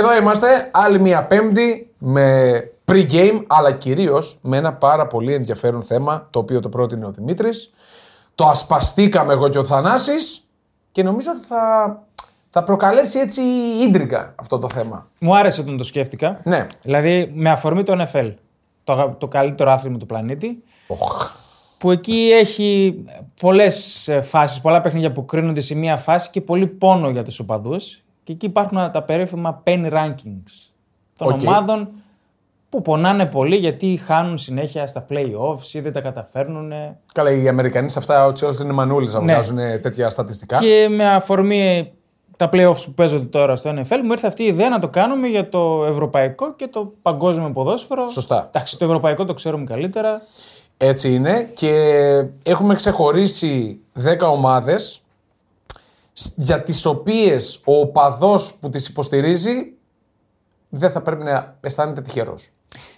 Εδώ είμαστε, άλλη μια Πέμπτη με pre-game, αλλά κυρίως με ένα πάρα πολύ ενδιαφέρον θέμα, το οποίο το πρότεινε ο Δημήτρης. Το ασπαστήκαμε εγώ και ο Θανάσης και νομίζω ότι θα προκαλέσει έτσι ίντριγκα αυτό το θέμα. Μου άρεσε όταν το σκέφτηκα. Ναι. Δηλαδή με αφορμή το NFL, το καλύτερο άθλημα του πλανήτη. Oh. Που εκεί έχει πολλές φάσεις, πολλά παιχνίδια που κρίνονται σε μία φάση και πολύ πόνο για τους οπαδούς. Και εκεί υπάρχουν τα περίφημα pain rankings των ομάδων που πονάνε πολύ γιατί χάνουν συνέχεια στα play-offs ή δεν τα καταφέρνουν. Καλά, οι Αμερικανοί σε αυτά ο Τσέλος είναι μανούλες να βγάζουν τέτοια στατιστικά. Και με αφορμή τα play-offs που παίζονται τώρα στο NFL, μου ήρθε αυτή η ιδέα να το κάνουμε για το ευρωπαϊκό και το παγκόσμιο ποδόσφαιρο. Σωστά. Εντάξει, το ευρωπαϊκό το ξέρουμε καλύτερα. Έτσι είναι και έχουμε ξεχωρίσει 10 ομάδες για τις οποίες ο οπαδός που τις υποστηρίζει δεν θα πρέπει να αισθάνεται τυχερός.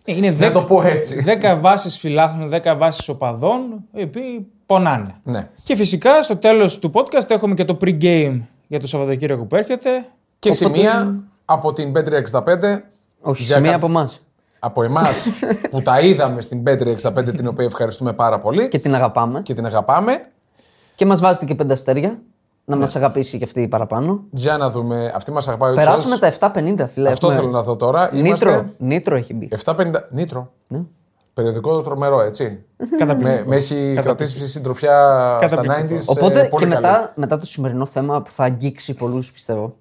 Είναι 10, το πω έτσι. 10 βάσεις φιλάθλων, 10 βάσεις οπαδών, οι οποίοι πονάνε. Ναι. Και φυσικά στο τέλος του podcast έχουμε και το pre-game για το Σαββατοκύριακο που έρχεται. Και σημεία από την Petrie 65. Όχι, σημεία από εμάς. Από εμάς που τα είδαμε στην Petrie 65, την οποία ευχαριστούμε πάρα πολύ. Και την αγαπάμε. Και μας βάζετε και 5 αστέρια. Να μας αγαπήσει και αυτή παραπάνω. Για να δούμε. Αυτή μας αγαπάει ο Τσέλς. Περάσαμε τα 7.50, φίλε. Αυτό θέλω να δω τώρα. Νίτρο έχει μπει. 7.50. Νίτρο. Ναι. Περιοδικό τρομερό, έτσι. Με έχει κρατήσει συντροφιά στα 90s. Οπότε και μετά το σημερινό θέμα που θα αγγίξει πολλούς, πιστεύω.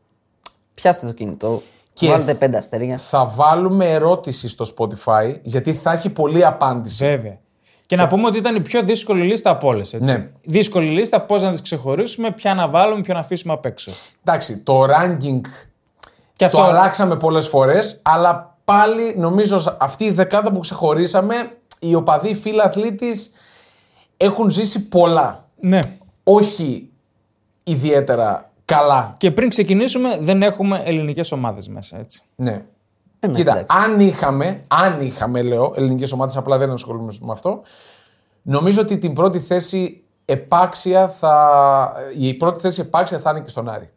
Πιάστε το κινητό. Και βάλτε 5 αστέρια. Θα βάλουμε ερώτηση στο Spotify γιατί θα έχει πολλή απάντηση. Βέβαια. Και να πούμε ότι ήταν η πιο δύσκολη λίστα από όλες. Ναι. Δύσκολη λίστα, πώς να τις ξεχωρίσουμε, ποια να βάλουμε, ποια να αφήσουμε απ' έξω. Εντάξει, το ranking και αυτό... το αλλάξαμε πολλές φορές, αλλά πάλι νομίζω αυτή η δεκάδα που ξεχωρίσαμε, οι οπαδοί φίλαθλοι της έχουν ζήσει πολλά. Ναι. Όχι ιδιαίτερα καλά. Και πριν ξεκινήσουμε, δεν έχουμε ελληνικές ομάδες μέσα, έτσι. Ναι. Κοίτα, αν είχαμε, λέω, ελληνικές ομάδες, απλά δεν ασχολούμαι με αυτό, νομίζω ότι την πρώτη θέση επάξια θα είναι και στον Άρη.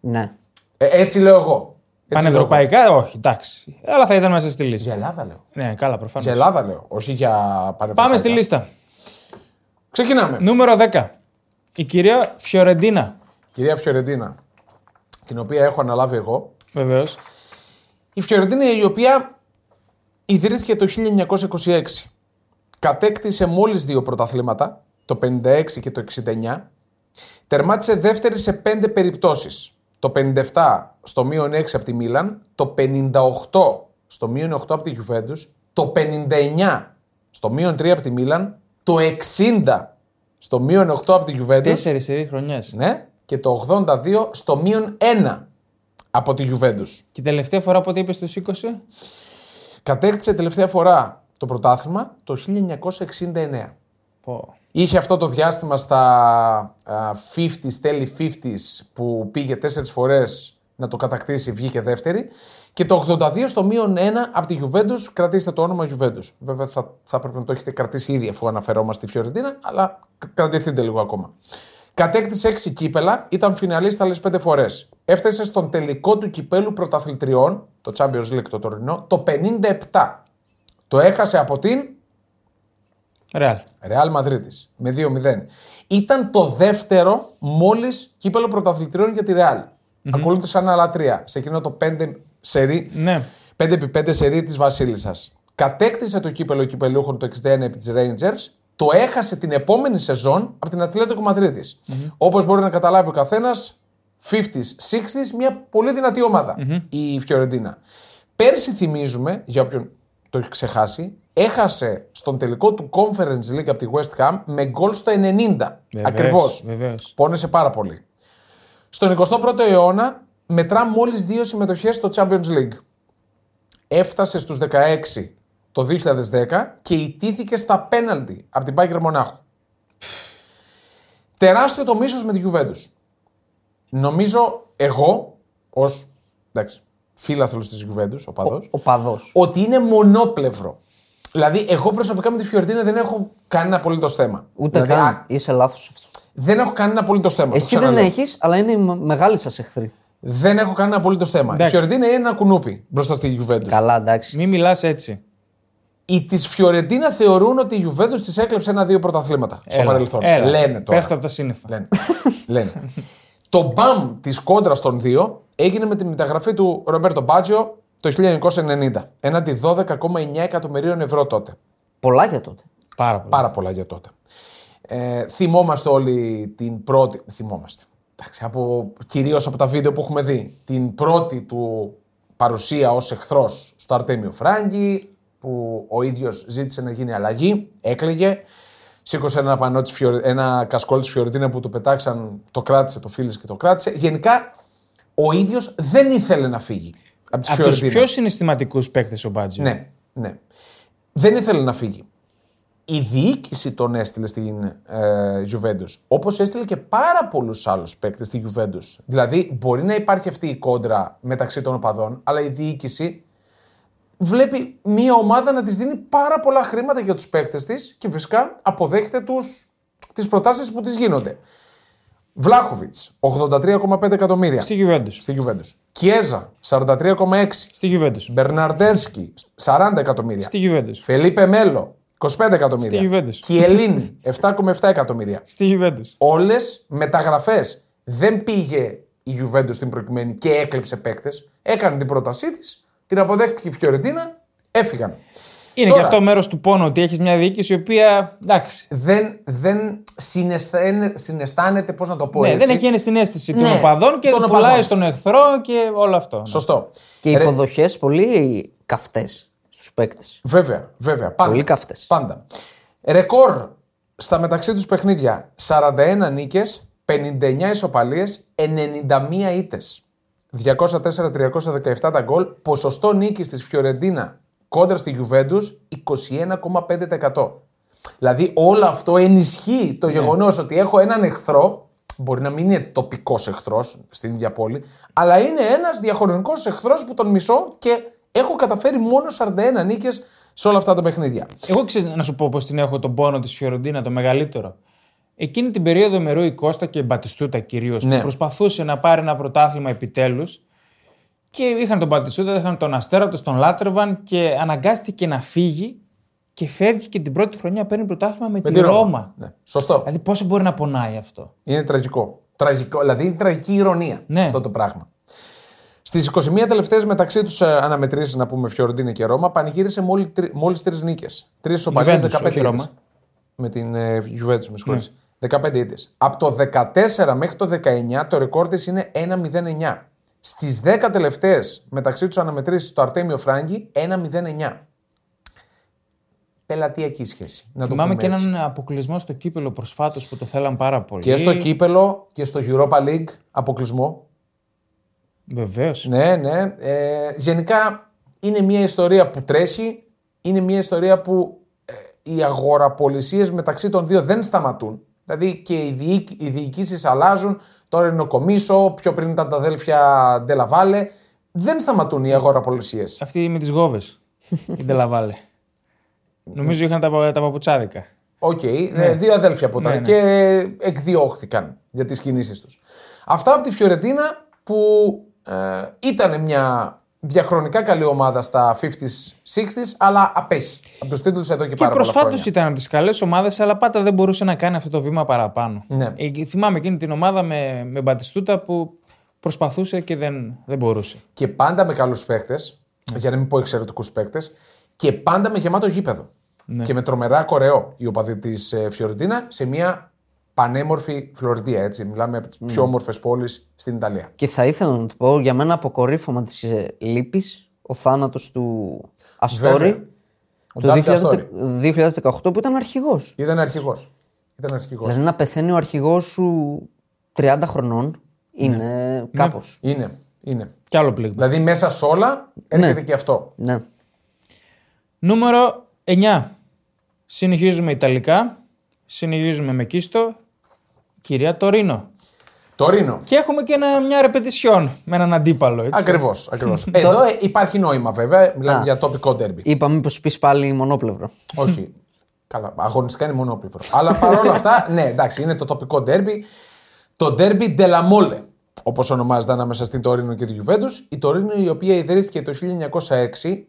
Ναι. Έτσι λέω εγώ. Πανευρωπαϊκά, όχι, εντάξει. Αλλά θα ήταν μέσα στη λίστα. Για Ελλάδα λέω. Ναι, καλά, προφανώς. Για Ελλάδα λέω, όχι για πανευρωπαϊκά. Πάμε στη λίστα. Ξεκινάμε. Νούμερο 10. Η κυρία Φιορεντίνα. Την οποία έχω αναλάβει εγώ. Βεβαίως. Η Φιορεντίνα, η οποία ιδρύθηκε το 1926, κατέκτησε μόλις 2 πρωταθλήματα, το 56 και το 69, τερμάτισε δεύτερη σε 5 περιπτώσεις, το 57 στο μείον 6 από τη Μίλαν, το 58 στο μείον 8 από τη Γιουβέντους, το 59 στο μείον 3 από τη Μίλαν, το 60 στο μείον 8 από τη Γιουβέντους, 4 χρονιές, ναι, και το 82 στο μείον 1. Από τη Γιουβέντους. Και τελευταία φορά πότε είπες το 20? Κατέκτησε τελευταία φορά το πρωτάθλημα το 1969. Oh. Είχε αυτό το διάστημα στα 50s, τέλη 50s που πήγε 4 φορές να το κατακτήσει, βγήκε δεύτερη. Και το 82 στο μείον 1 από τη Γιουβέντους, κρατήστε το όνομα Γιουβέντους. Βέβαια θα πρέπει να το έχετε κρατήσει ήδη αφού αναφερόμαστε στη Φιορεντίνα, αλλά κρατηθείτε λίγο ακόμα. Κατέκτησε 6 κύπελα, ήταν φιναλίστα άλλες 5 φορές. Έφτασε στον τελικό του κυπέλου πρωταθλητριών, το Champions League το τωρινό, το 57. Το έχασε από την Ρεάλ Μαδρίτης με 2-0. Ήταν το δεύτερο μόλις κύπελο πρωταθλητριών για τη Ρεάλ. Mm-hmm. Ακολούθησαν άλλα 3 σε εκείνο το 5 σερί, 5x5 σερί της Βασίλισσας. Κατέκτησε το κύπελο κυπελούχων το 61 επί της Rangers. Το έχασε την επόμενη σεζόν από την Ατλέτικο Μαδρίτης. Mm-hmm. Όπως μπορεί να καταλάβει ο καθένας, 50s, 60s, μια πολύ δυνατή ομάδα η Φιορεντίνα. Πέρσι, θυμίζουμε, για όποιον το έχει ξεχάσει, έχασε στον τελικό του Conference League από τη West Ham με γκολ στο 90. Ακριβώς. Πόνεσε πάρα πολύ. Στον 21ο αιώνα μετρά μόλις 2 συμμετοχές στο Champions League. Έφτασε στους 16 το 2010 και ηττήθηκε στα πέναλτι από την Μπάγκερ Μονάχου. Τεράστιο το μίσος με τη Γιουβέντους. Νομίζω εγώ, ως φίλαθλος της Γιουβέντους, οπαδός, ότι είναι μονόπλευρο. Δηλαδή, εγώ προσωπικά με τη Φιορεντίνα δεν έχω κανένα απολύτως θέμα. Ούτε δηλαδή, καν. Είσαι λάθος αυτό. Δεν έχω κανένα απολύτως θέμα. Εσύ δεν έχεις, αλλά είναι οι μεγάλοι σας εχθροί. Δεν έχω κανένα απολύτως θέμα. Η Φιορεντίνα είναι ένα κουνούπι μπροστά στη Γιουβέντους. Καλά, εντάξει. Μην μιλάς έτσι. Οι της Φιορεντίνα θεωρούν ότι η Γιουβέντους της έκλεψε 1-2 πρωταθλήματα στο παρελθόν. Λένε τώρα. Πέφτω από τα σύννεφα. Λένε. Το μπαμ της κόντρας των δύο έγινε με τη μεταγραφή του Ρομπέρτο Μπάτζιο το 1990. Έναντι 12,9 εκατομμυρίων ευρώ τότε. Πολλά για τότε. Πάρα πολλά για τότε. Θυμόμαστε όλοι την πρώτη. Θυμόμαστε. Εντάξει, κυρίως από τα βίντεο που έχουμε δει. Την πρώτη του παρουσία ως εχθρός στο Αρτέμιο Φράγκη, που ο ίδιος ζήτησε να γίνει αλλαγή, έκλαιγε. Σήκωσε ένα κασκόλ της Φιορεντίνα που του πετάξαν, το κράτησε, το φίλησε και το κράτησε. Γενικά, ο ίδιος δεν ήθελε να φύγει από τη Φιορεντίνα. Από τους πιο συναισθηματικούς παίκτες ο Μπάτζιο. Ναι. Δεν ήθελε να φύγει. Η διοίκηση τον έστειλε στην Γιουβέντους, όπως έστειλε και πάρα πολλούς άλλους παίκτες στη Γιουβέντους. Δηλαδή, μπορεί να υπάρχει αυτή η κόντρα μεταξύ των οπαδών, αλλά η διοίκηση βλέπει μια ομάδα να της δίνει πάρα πολλά χρήματα για τους παίκτες της και φυσικά αποδέχεται τις προτάσεις που της γίνονται. Βλάχοβιτς, 83,5 εκατομμύρια. Στη Γιουβέντους. Κιέζα, 43,6. Στη Γιουβέντους. Μπερναρντέρσκι, 40 εκατομμύρια. Στη Γιουβέντους. Φελίπε Μέλο, 25 εκατομμύρια. Κιελίνη, 7,7 εκατομμύρια. Στη Γιουβέντους. Όλες μεταγραφές. Δεν πήγε η Γιουβέντους στην προκειμένη και έκλεψε παίκτες. Έκανε την πρότασή της. Την αποδέχτηκε η Φιορεντίνα, έφυγαν. Είναι τώρα, και αυτό μέρος του πόνου, ότι έχεις μια διοίκηση η οποία. Εντάξει. Δεν συναισθάνεται, πώς να το πω. Ναι, έτσι. Δεν έχει την αίσθηση των οπαδών και τον πουλάει στον εχθρό και όλο αυτό. Σωστό. Και οι υποδοχές πολύ καυτές στους παίκτες. Βέβαια. Πάντα, πολύ καυτές. Πάντα. Ρεκόρ στα μεταξύ τους παιχνίδια: 41 νίκες, 59 ισοπαλίες, 91 ήττες. 204-317 τα γκολ, ποσοστό νίκης της Φιορεντίνα κόντρα στη Γιουβέντους 21,5%. Δηλαδή όλο αυτό ενισχύει το γεγονός ότι έχω έναν εχθρό, μπορεί να μην είναι τοπικός εχθρός στην ίδια πόλη, αλλά είναι ένας διαχρονικός εχθρός που τον μισώ και έχω καταφέρει μόνο 41 νίκες σε όλα αυτά τα παιχνίδια. Εγώ ξέρω να σου πω πως την έχω τον πόνο της Φιορεντίνα, το μεγαλύτερο. Εκείνη την περίοδο με Ρούι Κώστα και Μπατιστούτα κυρίως, που προσπαθούσε να πάρει ένα πρωτάθλημα επιτέλους. Και είχαν τον Μπατιστούτα, είχαν τον Αστέρα του, τον λάτρευαν και αναγκάστηκε να φύγει και φεύγει και την πρώτη χρονιά παίρνει πρωτάθλημα με τη Ρώμα. Ναι. Σωστό. Δηλαδή πόσο μπορεί να πονάει αυτό. Είναι τραγικό. Δηλαδή είναι τραγική ηρωνία αυτό το πράγμα. Στις 21 τελευταίες μεταξύ τους αναμετρήσεις, να πούμε Φιορεντίνα και Ρώμα, πανηγύρισε μόλις 3 νίκες. 3 ισοπαλίες, 15 Ρώμα. Με την Juventus, με συγχωρείτε. 15 ήττες. Από το 14 μέχρι το 19 το ρεκόρ της είναι 1-0-9. Στις 10 τελευταίες μεταξύ τους αναμετρήσεις το Αρτέμιο Φράγκη 1-0-9. Πελατειακή σχέση. Θυμάμαι και έναν αποκλεισμό στο κύπελο προσφάτως που το θέλαν πάρα πολύ. Και στο κύπελο και στο Europa League αποκλεισμό. Βεβαίως. Ναι. Γενικά είναι μια ιστορία που τρέχει. Είναι μια ιστορία που οι αγοραπολισίες μεταξύ των δύο δεν σταματούν. Δηλαδή και οι διοικήσεις αλλάζουν. Τώρα είναι ο Κομίσο, πιο πριν ήταν τα αδέλφια Ντελαβάλε. Δεν σταματούν οι αγοραπολισίες. Αυτή με τις γόβες, η Ντελαβάλε. Νομίζω είχαν τα παπουτσάδικα. Okay, ναι. Δύο αδέλφια που ήταν και εκδιώχθηκαν για τις κινήσεις τους. Αυτά από τη Φιορεντίνα που ήταν μια διαχρονικά καλή ομάδα στα 50s-60s, αλλά απέχει από τους τίτλους εδώ και πάρα πολλά χρόνια. Και προσφάτως ήταν από τις καλές ομάδες, αλλά πάντα δεν μπορούσε να κάνει αυτό το βήμα παραπάνω. Ναι. Θυμάμαι εκείνη την ομάδα με Μπατιστούτα που προσπαθούσε και δεν μπορούσε. Και πάντα με καλούς παίκτες, για να μην πω εξαιρετικούς παίκτες, και πάντα με γεμάτο γήπεδο. Ναι. Και με τρομερά κορεό οι οπαδοί της Φιορεντίνα σε μια πανέμορφη Φλωρεντία, έτσι. Μιλάμε από τις πιο όμορφες πόλεις στην Ιταλία. Και θα ήθελα να το πω, για μένα αποκορύφωμα της λύπης, ο θάνατος του Αστόρη, το 2018, που ήταν αρχηγός. Ήταν αρχηγός. Δηλαδή να πεθαίνει ο αρχηγός σου 30 χρονών, είναι κάπως. Είναι. Κι άλλο πλήγμα. Δηλαδή μέσα σε όλα έρχεται και αυτό. Ναι. Νούμερο 9. Συνεχίζουμε ιταλικά. Συνεχίζουμε με Κίστο, κυρία Τορίνο. Και έχουμε και μια ρεπετισιόν με έναν αντίπαλο, έτσι. Ακριβώς. Εδώ υπάρχει νόημα βέβαια, μιλάμε για τοπικό ντέρμπι. Είπαμε πως πεις πάλι μονόπλευρο. Όχι, καλά, αγωνιστικά είναι μονόπλευρο. Αλλά παρόλα αυτά, εντάξει, είναι το τοπικό ντέρμπι. Το ντέρμπι Ντελαμόλε. όπως ονομάζεται, ανάμεσα στην Τορίνο και τη Γιουβέντους. Η Τορίνο, η οποία ιδρύθηκε το 1906,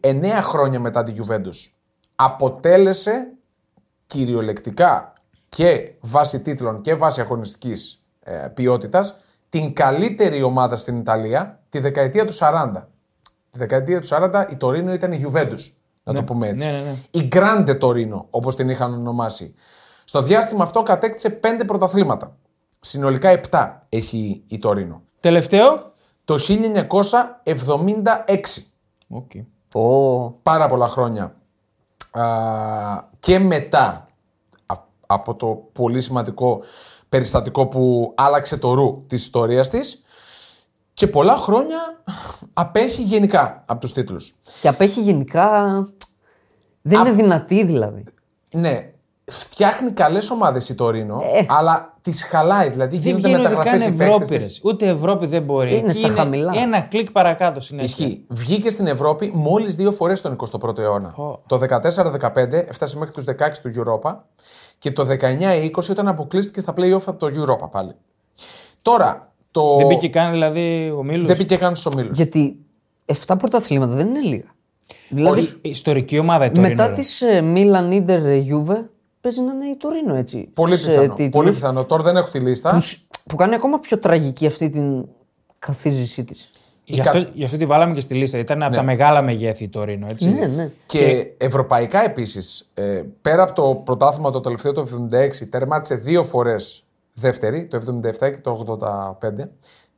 9 χρόνια μετά τη Γιουβέντους, αποτέλεσε κυριολεκτικά και βάσει τίτλων και βάσει αγωνιστικής ποιότητας την καλύτερη ομάδα στην Ιταλία τη δεκαετία του 40. Τη δεκαετία του 40 η Τορίνο ήταν η Γιουβέντους, να το πούμε έτσι. Η Grande Torino, όπως την είχαν ονομάσει. Στο διάστημα αυτό κατέκτησε 5 πρωταθλήματα. Συνολικά 7 έχει η Τορίνο. Τελευταίο, το 1976. Okay. Πάρα πολλά χρόνια. Και μετά από το πολύ σημαντικό περιστατικό που άλλαξε το ρου της ιστορίας της, και πολλά χρόνια απέχει γενικά από τους τίτλους. Και απέχει γενικά, δεν είναι δυνατή δηλαδή. Ναι. Φτιάχνει καλές ομάδες η Τορίνο, αλλά τις χαλάει. Δηλαδή γίνονται μεταγραφές οι παίκτες. Ούτε Ευρώπη δεν μπορεί. Είναι στα χαμηλά. Ένα κλικ παρακάτω συνέχεια. Ισχύει. Βγήκε στην Ευρώπη μόλις 2 φορές τον 21ο αιώνα. Το 14-15 έφτασε μέχρι τους 16 του Europa και το 19-20 όταν αποκλείστηκε στα play-off από το Europa πάλι. Τώρα. Δεν πήγε καν δηλαδή ο Μίλος. Δεν πήγε καν στους ομίλους. Γιατί 7 πρωταθλήματα δεν είναι λίγα. Δηλαδή, όχι, ιστορική ομάδα η Τορίνο. Μετά τις Μίλαν, Ίντερ, Γιούβε. Παίζει να είναι η Τορίνο, έτσι. Πολύ πιθανό. Πολύ πιθανό. Τώρα δεν έχω τη λίστα. Που κάνει ακόμα πιο τραγική αυτή την καθίζησή της. Γι' αυτό τη βάλαμε και στη λίστα. Ήταν από τα μεγάλα μεγέθη η Τορίνο, έτσι. Ναι, ναι. Και ευρωπαϊκά επίσης. Πέρα από το πρωτάθλημα το τελευταίο το 76, τερμάτισε 2 φορές δεύτερη, το 77 και το 85.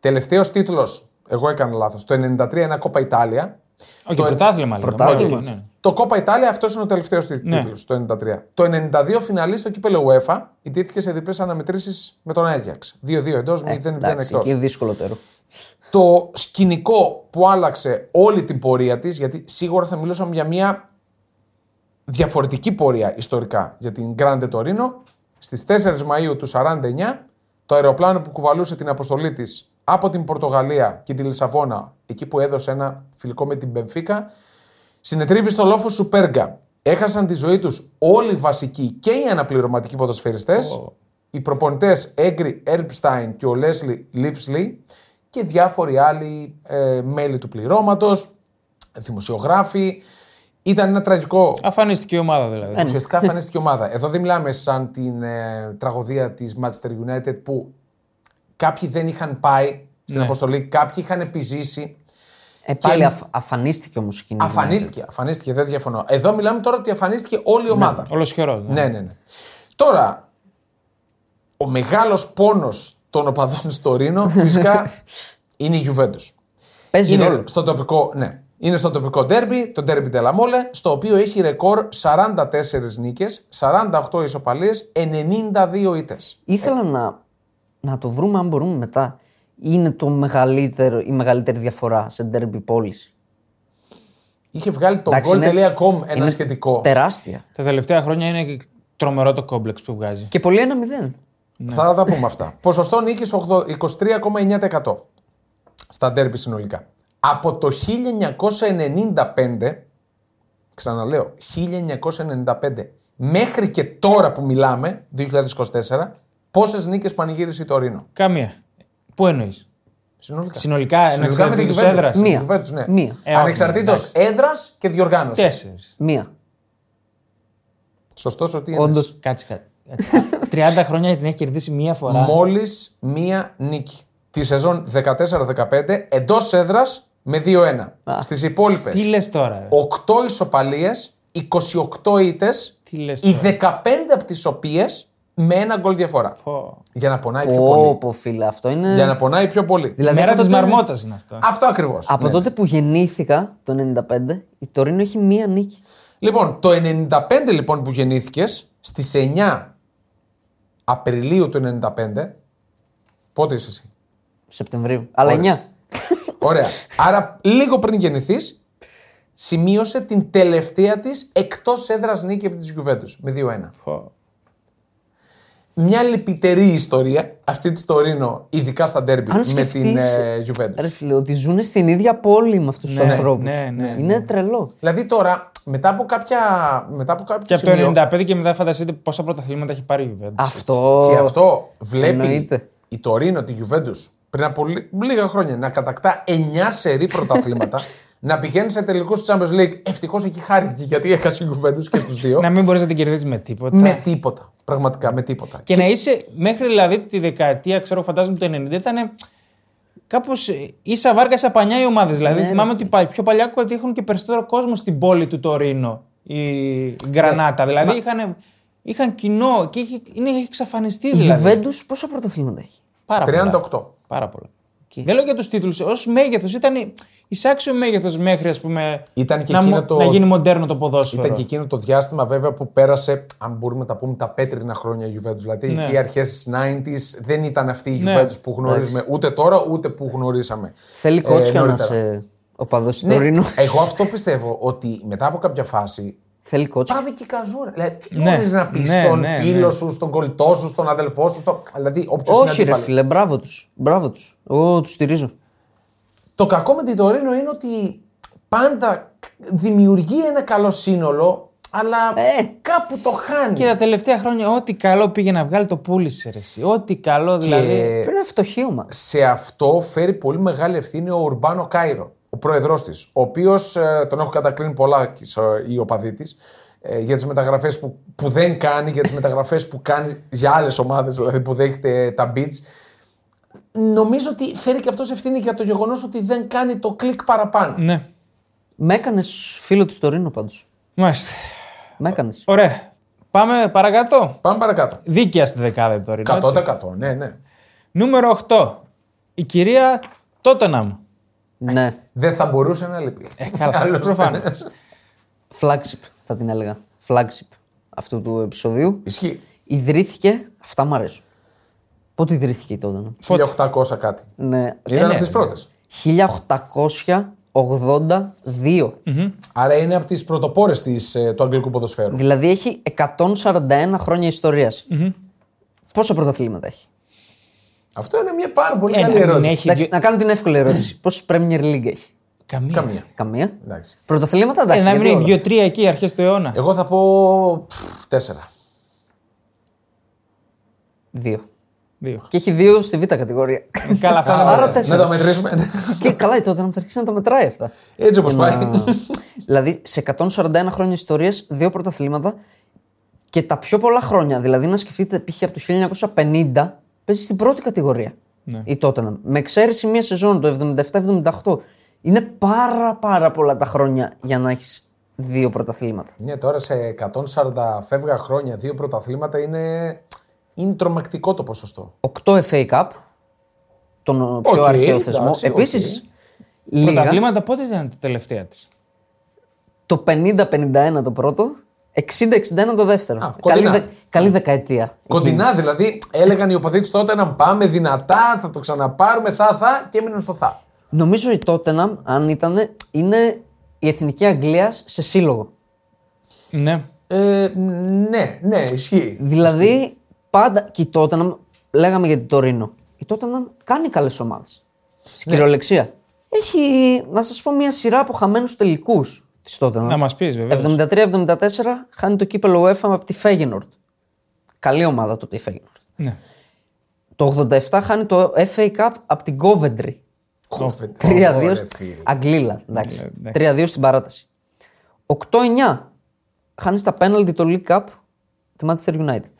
Τελευταίος τίτλος, εγώ έκανα λάθος, το 93 ένα Κόπα Ιτάλια. Όχι, πρωτάθλημα. Το Κόπα Ιτάλια, αυτό είναι ο τελευταίος τίτλος, το 93. Το 92 φιναλίστ στο κύπελλο UEFA, ιτήθηκε σε διπλές αναμετρήσεις με τον Άγιαξ. 2-2 εντός, 0-0 εκτός. Είναι δύσκολότερο. Το σκηνικό που άλλαξε όλη την πορεία της, γιατί σίγουρα θα μιλούσαμε για μια διαφορετική πορεία ιστορικά για την Grande Torino. Στις 4 Μαΐου του 49, το αεροπλάνο που κουβαλούσε την αποστολή της από την Πορτογαλία και τη Λισαβόνα, εκεί που έδωσε ένα φιλικό με την Μπενφίκα, συνετρίβει στο λόφο Σουπέργα. Έχασαν τη ζωή τους όλοι οι βασικοί και οι αναπληρωματικοί ποδοσφαιριστές, οι προπονητές Έγκρι Ερπστάιν και ο Λέσλι Λίψλι και διάφοροι άλλοι μέλη του πληρώματος, δημοσιογράφοι. Ήταν ένα τραγικό. Αφανίστηκε η ομάδα δηλαδή. Ουσιαστικά αφανίστηκε η ομάδα. Εδώ δεν μιλάμε σαν την τραγωδία της Manchester United που κάποιοι δεν είχαν πάει στην αποστολή, κάποιοι είχαν επιζήσει. Πάλι και... αφανίστηκε όμως η κοινή. Αφανίστηκε, δεν διαφωνώ. Εδώ μιλάμε τώρα ότι αφανίστηκε όλη η ομάδα. Ναι, ολοσχερό. Ναι. Τώρα, ο μεγάλος πόνος των οπαδών στο Ρήνο φυσικά είναι η Γιουβέντους. Παίζει ρόλο. Στο τοπικό, ναι. Είναι στο τοπικό ντέρμπι, το ντέρμπι Ντε Λα Μόλε, στο οποίο έχει ρεκόρ 44 νίκες, 48 ισοπαλίες, 92 ήττες. Ήθελα να το βρούμε αν μπορούμε μετά. Είναι η μεγαλύτερη διαφορά σε ντέρμπι πόλης. Είχε βγάλει το goal.com ένα σχετικό. Τεράστια. Τα τελευταία χρόνια είναι τρομερό το κόμπλεξ που βγάζει. Και πολύ 1-0. Ναι. Θα τα πούμε αυτά. Ποσοστό νίκης 23,9% στα ντέρμπι συνολικά. Από το 1995, ξαναλέω, 1995 μέχρι και τώρα που μιλάμε, 2024, πόσες νίκες πανηγύρισε η Τορίνο? Καμία. Πού εννοείς? Συνολικά ανεξαρτήτως έδρας. Μία. Ανεξαρτήτως έδρας και διοργάνωση. 4. Μία. Σωστός ότι είναι. Όντως. Κάτσε. 30 χρόνια την έχει κερδίσει μία φορά. Μόλις μία νίκη. Τη σεζόν 14-15 εντός έδρας με 2-1. Στις υπόλοιπες. Τι λες τώρα. 8 ισοπαλίες, 28 ήττες, οι 15 από τις οποίες με ένα γκολ διαφορά. Για να πονάει πιο πολύ. Φίλε, αυτό είναι... Για να πονάει πιο πολύ. Δηλαδή, μέρα της Μαρμότας είναι αυτό. Αυτό ακριβώς. Από τότε που γεννήθηκα, το 95, η Τορίνο έχει μία νίκη. Λοιπόν, το 95 λοιπόν που γεννήθηκες, στις 9 Απριλίου του 95, πότε είσαι εσύ? Σεπτεμβρίου. Αλλά 9. Ωραία. Άρα λίγο πριν γεννηθείς, σημείωσε την τελευταία της εκτός έδρας νίκη από τη Γιουβέντους με 2-1. Μια λυπητερή ιστορία αυτή της Τορίνο, ειδικά στα ντέρμπι με την Γιουβέντους. Ρε φίλε, ότι ζουν στην ίδια πόλη με αυτούς τους ανθρώπους. Ναι. Είναι τρελό. Δηλαδή τώρα, μετά από κάποιο σημείο... Και από το 95 και μετά φανταστείτε πόσα πρωταθλήματα έχει πάρει η Γιουβέντους. Αυτό. Και αυτό βλέπει η Τορίνο τη Γιουβέντους πριν από λίγα χρόνια να κατακτά 9 σερί πρωταθλήματα, να πηγαίνει σε τελικούς του Champions League. Ευτυχώς εκεί χάρηκε γιατί έχασε η Γιουβέντους και στους δύο. Να μην μπορείς να την κερδίσεις με τίποτα. Με τίποτα. Πραγματικά με τίποτα. Και να είσαι μέχρι δηλαδή τη δεκαετία, ξέρω, φαντάζομαι το 90 ήταν. Κάπως ίσα βάρκα, ίσα πανιά οι ομάδες. Δηλαδή θυμάμαι ότι πιο παλιά έχουν και περισσότερο κόσμο στην πόλη του Τορίνο. Η Γκρανάτα. Δηλαδή είχαν κοινό και έχει εξαφανιστεί δηλαδή. Η Γιουβέντους πόσα πρωταθλήματα έχει? Πάρα 38. Πολλά. Πάρα πολλά. Okay. Δεν λέω για τους τίτλους. Ως μέγεθος ήταν εισάξιο μέγεθος μέχρι ας πούμε, να γίνει μοντέρνο το ποδόσφαιρο. Ήταν και εκείνο το διάστημα βέβαια που πέρασε, αν μπορούμε να τα πούμε, τα πέτρινα χρόνια η Γιουβέντους. Δηλαδή ναι. Οι αρχές 90s δεν ήταν αυτή η Γιουβέντους που γνωρίζουμε ούτε τώρα ούτε που γνωρίσαμε. Θέλει κότσια να σε οπαδός του Τορίνου. Εγώ αυτό πιστεύω ότι μετά από κάποια φάση. Θέλει κότσια. Πάβει και καζούρα. Δηλαδή, μπορείς να πεις στον φίλο σου, στον κολλητό σου, στον αδελφό σου. Δηλαδή, όχι, ρε φίλε, μπράβο τους. Εγώ τους στηρίζω. Το κακό με την Τορίνο είναι ότι πάντα δημιουργεί ένα καλό σύνολο, αλλά κάπου το χάνει. Και τα τελευταία χρόνια, ό,τι καλό πήγε να βγάλει, το πούλησε. Ό,τι καλό δηλαδή. Πρέπει να φτωχείωμα. Σε αυτό φέρει πολύ μεγάλη ευθύνη ο Ουρμπάνο Κάιρο. Ο πρόεδρός της, ο οποίος τον έχω κατακρίνει πολλά οι οπαδοί της για τις μεταγραφές που δεν κάνει, για τις μεταγραφές που κάνει για άλλες ομάδες, δηλαδή που δέχεται τα beats. Νομίζω ότι φέρει και αυτός ευθύνη για το γεγονός ότι δεν κάνει το κλικ παραπάνω. Ναι. Με έκανες φίλο της Τορίνο πάντως. Μάλιστα. Με έκανες. Ωραία. Πάμε παρακάτω. Δίκαια στη δεκάδα του Τορίνο. 100%. Ναι. Νούμερο 8. Η κυρία Τότεναμ. Ναι. Δεν θα μπορούσε να λείπει. Καλά, προφανώς. Flagship, θα την έλεγα. Flagship αυτού του επεισοδίου. Ισχύει. Ιδρύθηκε. Αυτά μου αρέσουν. Πότε ιδρύθηκε τότε? 1800 κάτι. Ναι. Ήταν από τις πρώτες. 1882. Mm-hmm. Άρα είναι από τις πρωτοπόρες του αγγλικού ποδοσφαίρου. Δηλαδή έχει 141 χρόνια ιστορίας. Mm-hmm. Πόσα πρωταθλήματα έχει? Αυτό είναι μια πάρα πολύ καλή ερώτηση. Έχει... Εντάξει, να κάνω την εύκολη ερώτηση. Πόσες Premier League έχει? Καμία. Πρωταθλήματα εντάξει. Να μην είναι 2-3 εκεί αρχές του αιώνα. Εγώ θα πω 4. 2. Και έχει 2 στη β' κατηγορία. Καλά, άρα 4. Να τα μετρήσουμε. Και καλά, τότε να αρχίσει να τα μετράει αυτά. Έτσι όπως πάει. Δηλαδή σε 141 χρόνια ιστορίας, 2 πρωταθλήματα και τα πιο πολλά χρόνια. Δηλαδή να σκεφτείτε π.χ. από το 1950. Παίζει στην πρώτη κατηγορία η Τότεναμ. Με εξαίρεση μία σεζόν το 77-78. Είναι πάρα πολλά τα χρόνια για να έχεις 2 πρωταθλήματα. Ναι, τώρα σε 140 φεύγα χρόνια 2 πρωταθλήματα είναι τρομακτικό το ποσοστό. 8 FA Cup, τον πιο αρχαίο θεσμό. Επίσης, λίγα. Πρωταθλήματα πότε ήταν τα τελευταία της? Το 50-51 το πρώτο. 60-61 το δεύτερο. Καλή δεκαετία. Κοντινά δηλαδή. Έλεγαν οι οπαδοί της Τότεναμ πάμε δυνατά, θα το ξαναπάρουμε, θα και έμειναν στο θα. Νομίζω η Τότεναμ, αν ήταν, είναι η Εθνική Αγγλίας σε σύλλογο. Ναι. Ναι, ισχύει. Δηλαδή πάντα και η Τότεναμ, λέγαμε για την Τορίνο. Η Τότεναμ κάνει καλές ομάδες. Στην κυριολεξία. Έχει, να σας πω, μια σειρά από χαμένους τελικούς. Να μας πεις βέβαια. 73-74 χάνει το κύπελο UEFA από τη Φέγενορντ. Καλή ομάδα τότε η Φέγενορντ. Ναι. Το 87 χάνει το FA Cup από την Κόβεντρι. 3-2 Αγγλίλα. 3-2 στην παράταση. 8-9 χάνει στα πέναλτι το League Cup τη Manchester United.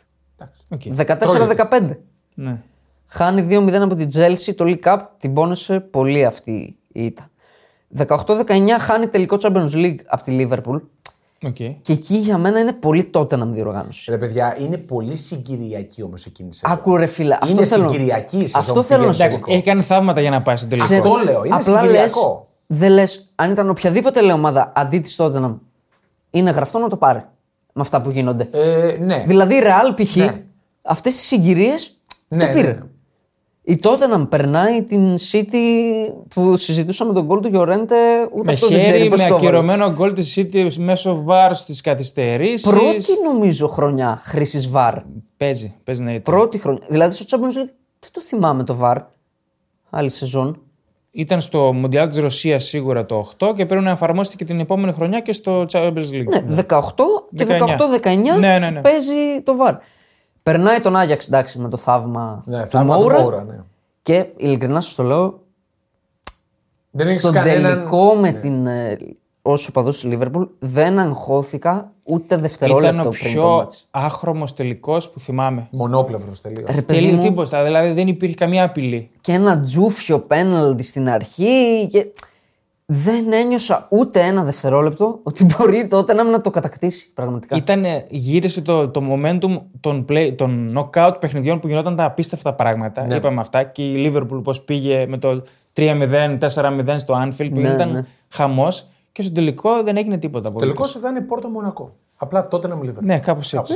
Okay. 14-15 ναι. Χάνει 2-0 από την Chelsea το League Cup. Την πόνεσε πολύ αυτή η ήττα. 18-19 χάνει τελικό Champions League από τη Liverpool. Okay. Και εκεί για μένα είναι πολύ τότε να με διοργάνωση. Ρε παιδιά, είναι πολύ συγκυριακή όμως εκείνη η σεζόν. Ακούρε φίλε, αυτό είναι θέλω. Συγκυριακή αυτό θέλω να σου πω. Έχει κάνει θαύματα για να πάει στο τελικό. Αυτό λέω. Είναι απλά συγκυριακό. Δεν λες, αν ήταν οποιαδήποτε ομάδα αντί τη τότε να. Είναι γραφτό να το πάρει. Με αυτά που γίνονται. Ναι. Δηλαδή, Real π.χ. Ναι. Αυτές τις συγκυρίες το πήρε. Ναι. Η Τότεναμ περνάει την City που συζητούσαμε τον γκολ του Γιορέντε. Ούτε αυτό δεν ξέρει πώς το έβαλε. Με ακυρωμένο γκολ της City μέσω βαρ στις καθυστερήσεις. Πρώτη νομίζω χρονιά χρήσης βαρ. Παίζει να ήταν. Πρώτη χρονιά. Δηλαδή στο Champions League δεν το θυμάμαι το βαρ. Άλλη σεζόν. Ήταν στο Μουντιάλ της Ρωσίας σίγουρα το 8 και πρέπει να εφαρμόστηκε και την επόμενη χρονιά και στο Champions League. Ναι, 18 και 18-19 ναι. Παίζει το βαρ. Περνάει τον Άγιαξ εντάξει με το θαύμα του Μόουρα. Και ειλικρινά σας το λέω, στον τελικό με την... Όσο παδούς στη Λίβερπουλ, δεν αγχώθηκα ούτε δευτερόλεπτο πριν το μάτς. Ήταν ο πιο άχρωμος τελικός που θυμάμαι. Μονόπλευρος τελείως. Τελείω τίποτα, δηλαδή δεν υπήρχε καμία απειλή. Και ένα τζούφιο πέναλτι στην αρχή. Και... Δεν ένιωσα ούτε ένα δευτερόλεπτο ότι μπορεί τότε να το κατακτήσει πραγματικά. Ήτανε, γύρισε το momentum των knockout παιχνιδιών που γινόταν τα απίστευτα πράγματα. Ναι. Είπαμε αυτά και η Λίβερπουλ πώς πήγε με το 3-0, 4-0 στο Anfield που ήταν χαμός. Και στο τελικό δεν έγινε τίποτα. Τελικό ήταν η Πόρτο Μονακό. Απλά τότε να μου λείπει. Ναι, κάπως έτσι.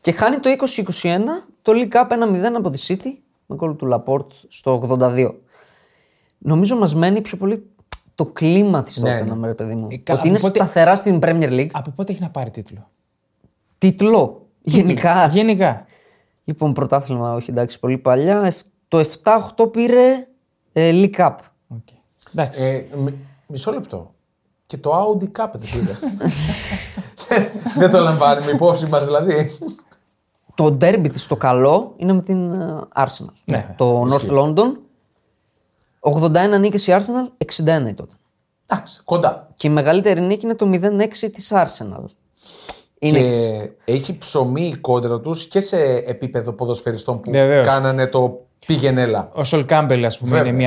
Και χάνει το 20-21 το League Cup 1-0 από τη City με γκολ του Λαπόρτ στο 82. Νομίζω μας μένει πιο πολύ το κλίμα της Τότεναμ, ρε παιδί μου. Ότι είναι σταθερά στην Premier League. Από πότε έχει να πάρει τίτλο? Τίτλο. Γενικά. Λοιπόν, πρωτάθλημα, όχι εντάξει, πολύ παλιά. Το 7-8 πήρε League Cup. Μισό λεπτό. Και το Audi Cup δεν πήρε. Δεν το λαμβάνουμε υπόψη μας δηλαδή. Το ντέρμπι της το καλό είναι με την Arsenal. Ναι, το North London. 81 νίκες η Arsenal, 61 η τότε. Εντάξει, κοντά. Και η μεγαλύτερη νίκη είναι το 0-6 της Arsenal. Είναι και έχει ψωμί η κόντρα τους και σε επίπεδο ποδοσφαιριστών που κάνανε το... Πήγαινε. Ο Σολ Κάμπελ, ας πούμε, είναι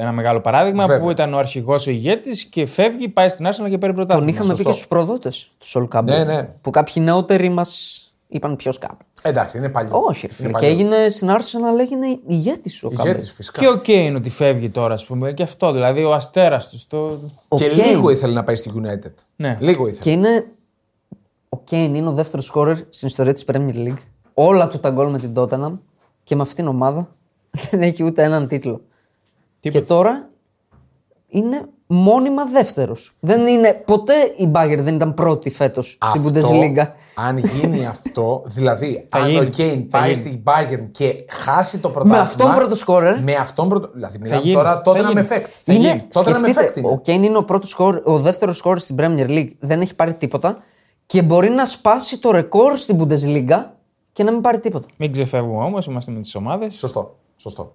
ένα μεγάλο παράδειγμα. Βέβαια. Που ήταν ο αρχηγός, ο ηγέτης και φεύγει, πάει στην Arsenal και παίρνει πρωτάθλημα. Τον είχαμε πει και στους προδότες του Σολ Κάμπελ. Ναι, ναι. Που κάποιοι νεότεροι μας είπαν ποιος Κάμπελ. Εντάξει, είναι παλιό. Όχι, φίλε. Και έγινε στην Arsenal, έγινε ηγέτης ο Κάμπελ. Και ο Κέιν ότι φεύγει τώρα, ας πούμε. Και αυτό δηλαδή, ο αστέρας του. Και Kane. Λίγο ήθελε να πάει στη United. Ναι. Λίγο ήθελε. Και είναι... Ο Κέιν είναι ο δεύτερος scorer στην ιστορία της Premier League. Όλα του τα γκολ με την Tottenham και με αυτήν την ομάδα. Δεν έχει ούτε έναν τίτλο. Τίποτε. Και τώρα είναι μόνιμα δεύτερος. Δεν είναι, ποτέ η Μπάγκερ δεν ήταν πρώτη φέτος στην Bundesliga. Αν γίνει αυτό, δηλαδή αν ο Κέιν πάει στην Μπάγκερ και χάσει το πρωτάθλημα. Με αυτόν πρώτο σκόρερ. Δηλαδή μιλάμε τώρα τότε να με φέκτη. Ο Κέιν είναι ο δεύτερος σκόρερ στην Premier League. Δεν έχει πάρει τίποτα και μπορεί να σπάσει το ρεκόρ στην Bundesliga και να μην πάρει τίποτα. Μην ξεφεύγουμε όμως, είμαστε με τις ομάδες. Σωστό.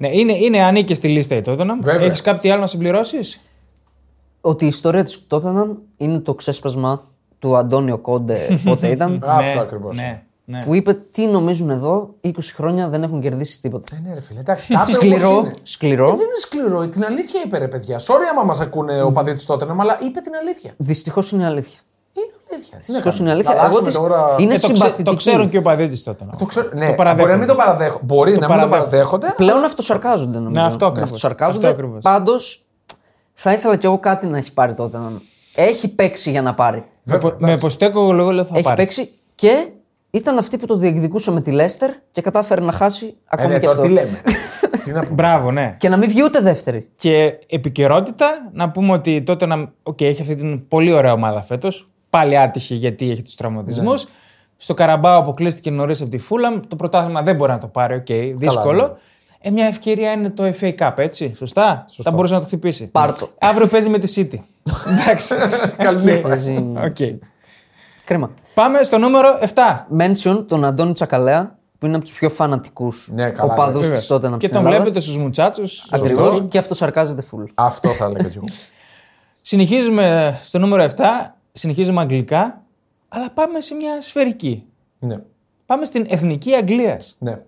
Ναι, είναι ανήκει στη λίστα η Tottenham. Έχεις κάτι άλλο να συμπληρώσεις? Ότι η ιστορία της Tottenham είναι το ξέσπασμα του Αντώνιο Κόντε πότε ήταν. Αυτό ακριβώς. Ναι. Που είπε τι νομίζουν εδώ, 20 χρόνια δεν έχουν κερδίσει τίποτα. Ναι, ρε φίλε, εντάξει. Σκληρό. Δεν είναι σκληρό, την αλήθεια είπε ρε παιδιά. Sorry άμα μας ακούνε ο παδί της Tottenham, αλλά είπε την αλήθεια. Δυστυχώς είναι αλήθεια. Είναι αλήθεια. Είναι συμπαθητική. Το ξέρουν και ο παδίτης τότε. Ναι, μπορεί να μην το παραδέχονται. Πλέον αυτοσαρκάζονται νομίζω. Ναι, αυτοσαρκάζονται. Πάντως θα ήθελα κι εγώ κάτι να έχει πάρει τότε. Έχει παίξει για να πάρει. Με υποστέκω λόγω λέω θα πάρει. Έχει παίξει και ήταν αυτή που το διεκδικούσε με τη Λέστερ και κατάφερε να χάσει ακόμα και αυτό. Τι λέμε. Μπράβο, ναι. Και να μην βγει ούτε δεύτερη. Και επικαιρότητα να πούμε ότι τότε έχει αυτή την πολύ ωραία ομάδα φέτος. Πάλι άτυχε γιατί έχει τους τραυματισμούς. Ναι. Στο Καραμπάο αποκλείστηκε νωρίς από τη Φούλαμ. Το πρωτάθλημα δεν μπορεί να το πάρει. Okay, δύσκολο. Καλά, ναι. Μια ευκαιρία είναι το FA Cup, έτσι. Σωστά. Θα μπορούσε να το χτυπήσει. Πάρτο. Αύριο παίζει με τη City. Εντάξει. Καλή νύχτα. Κρίμα. Πάμε στο νούμερο 7. Mention τον Αντώνη Τσακαλέα, που είναι από τους πιο φανατικούς οπαδούς της τότε. Και τον βλέπετε στους μουτσάτσους. Ακριβώς. Και αυτό σαρκάζεται full. Αυτό θα έλεγα κι εγώ. Συνεχίζουμε στο νούμερο 7. Συνεχίζουμε αγγλικά, αλλά πάμε σε μια σφαιρική. Ναι. Πάμε στην Εθνική Αγγλίας. Ναι.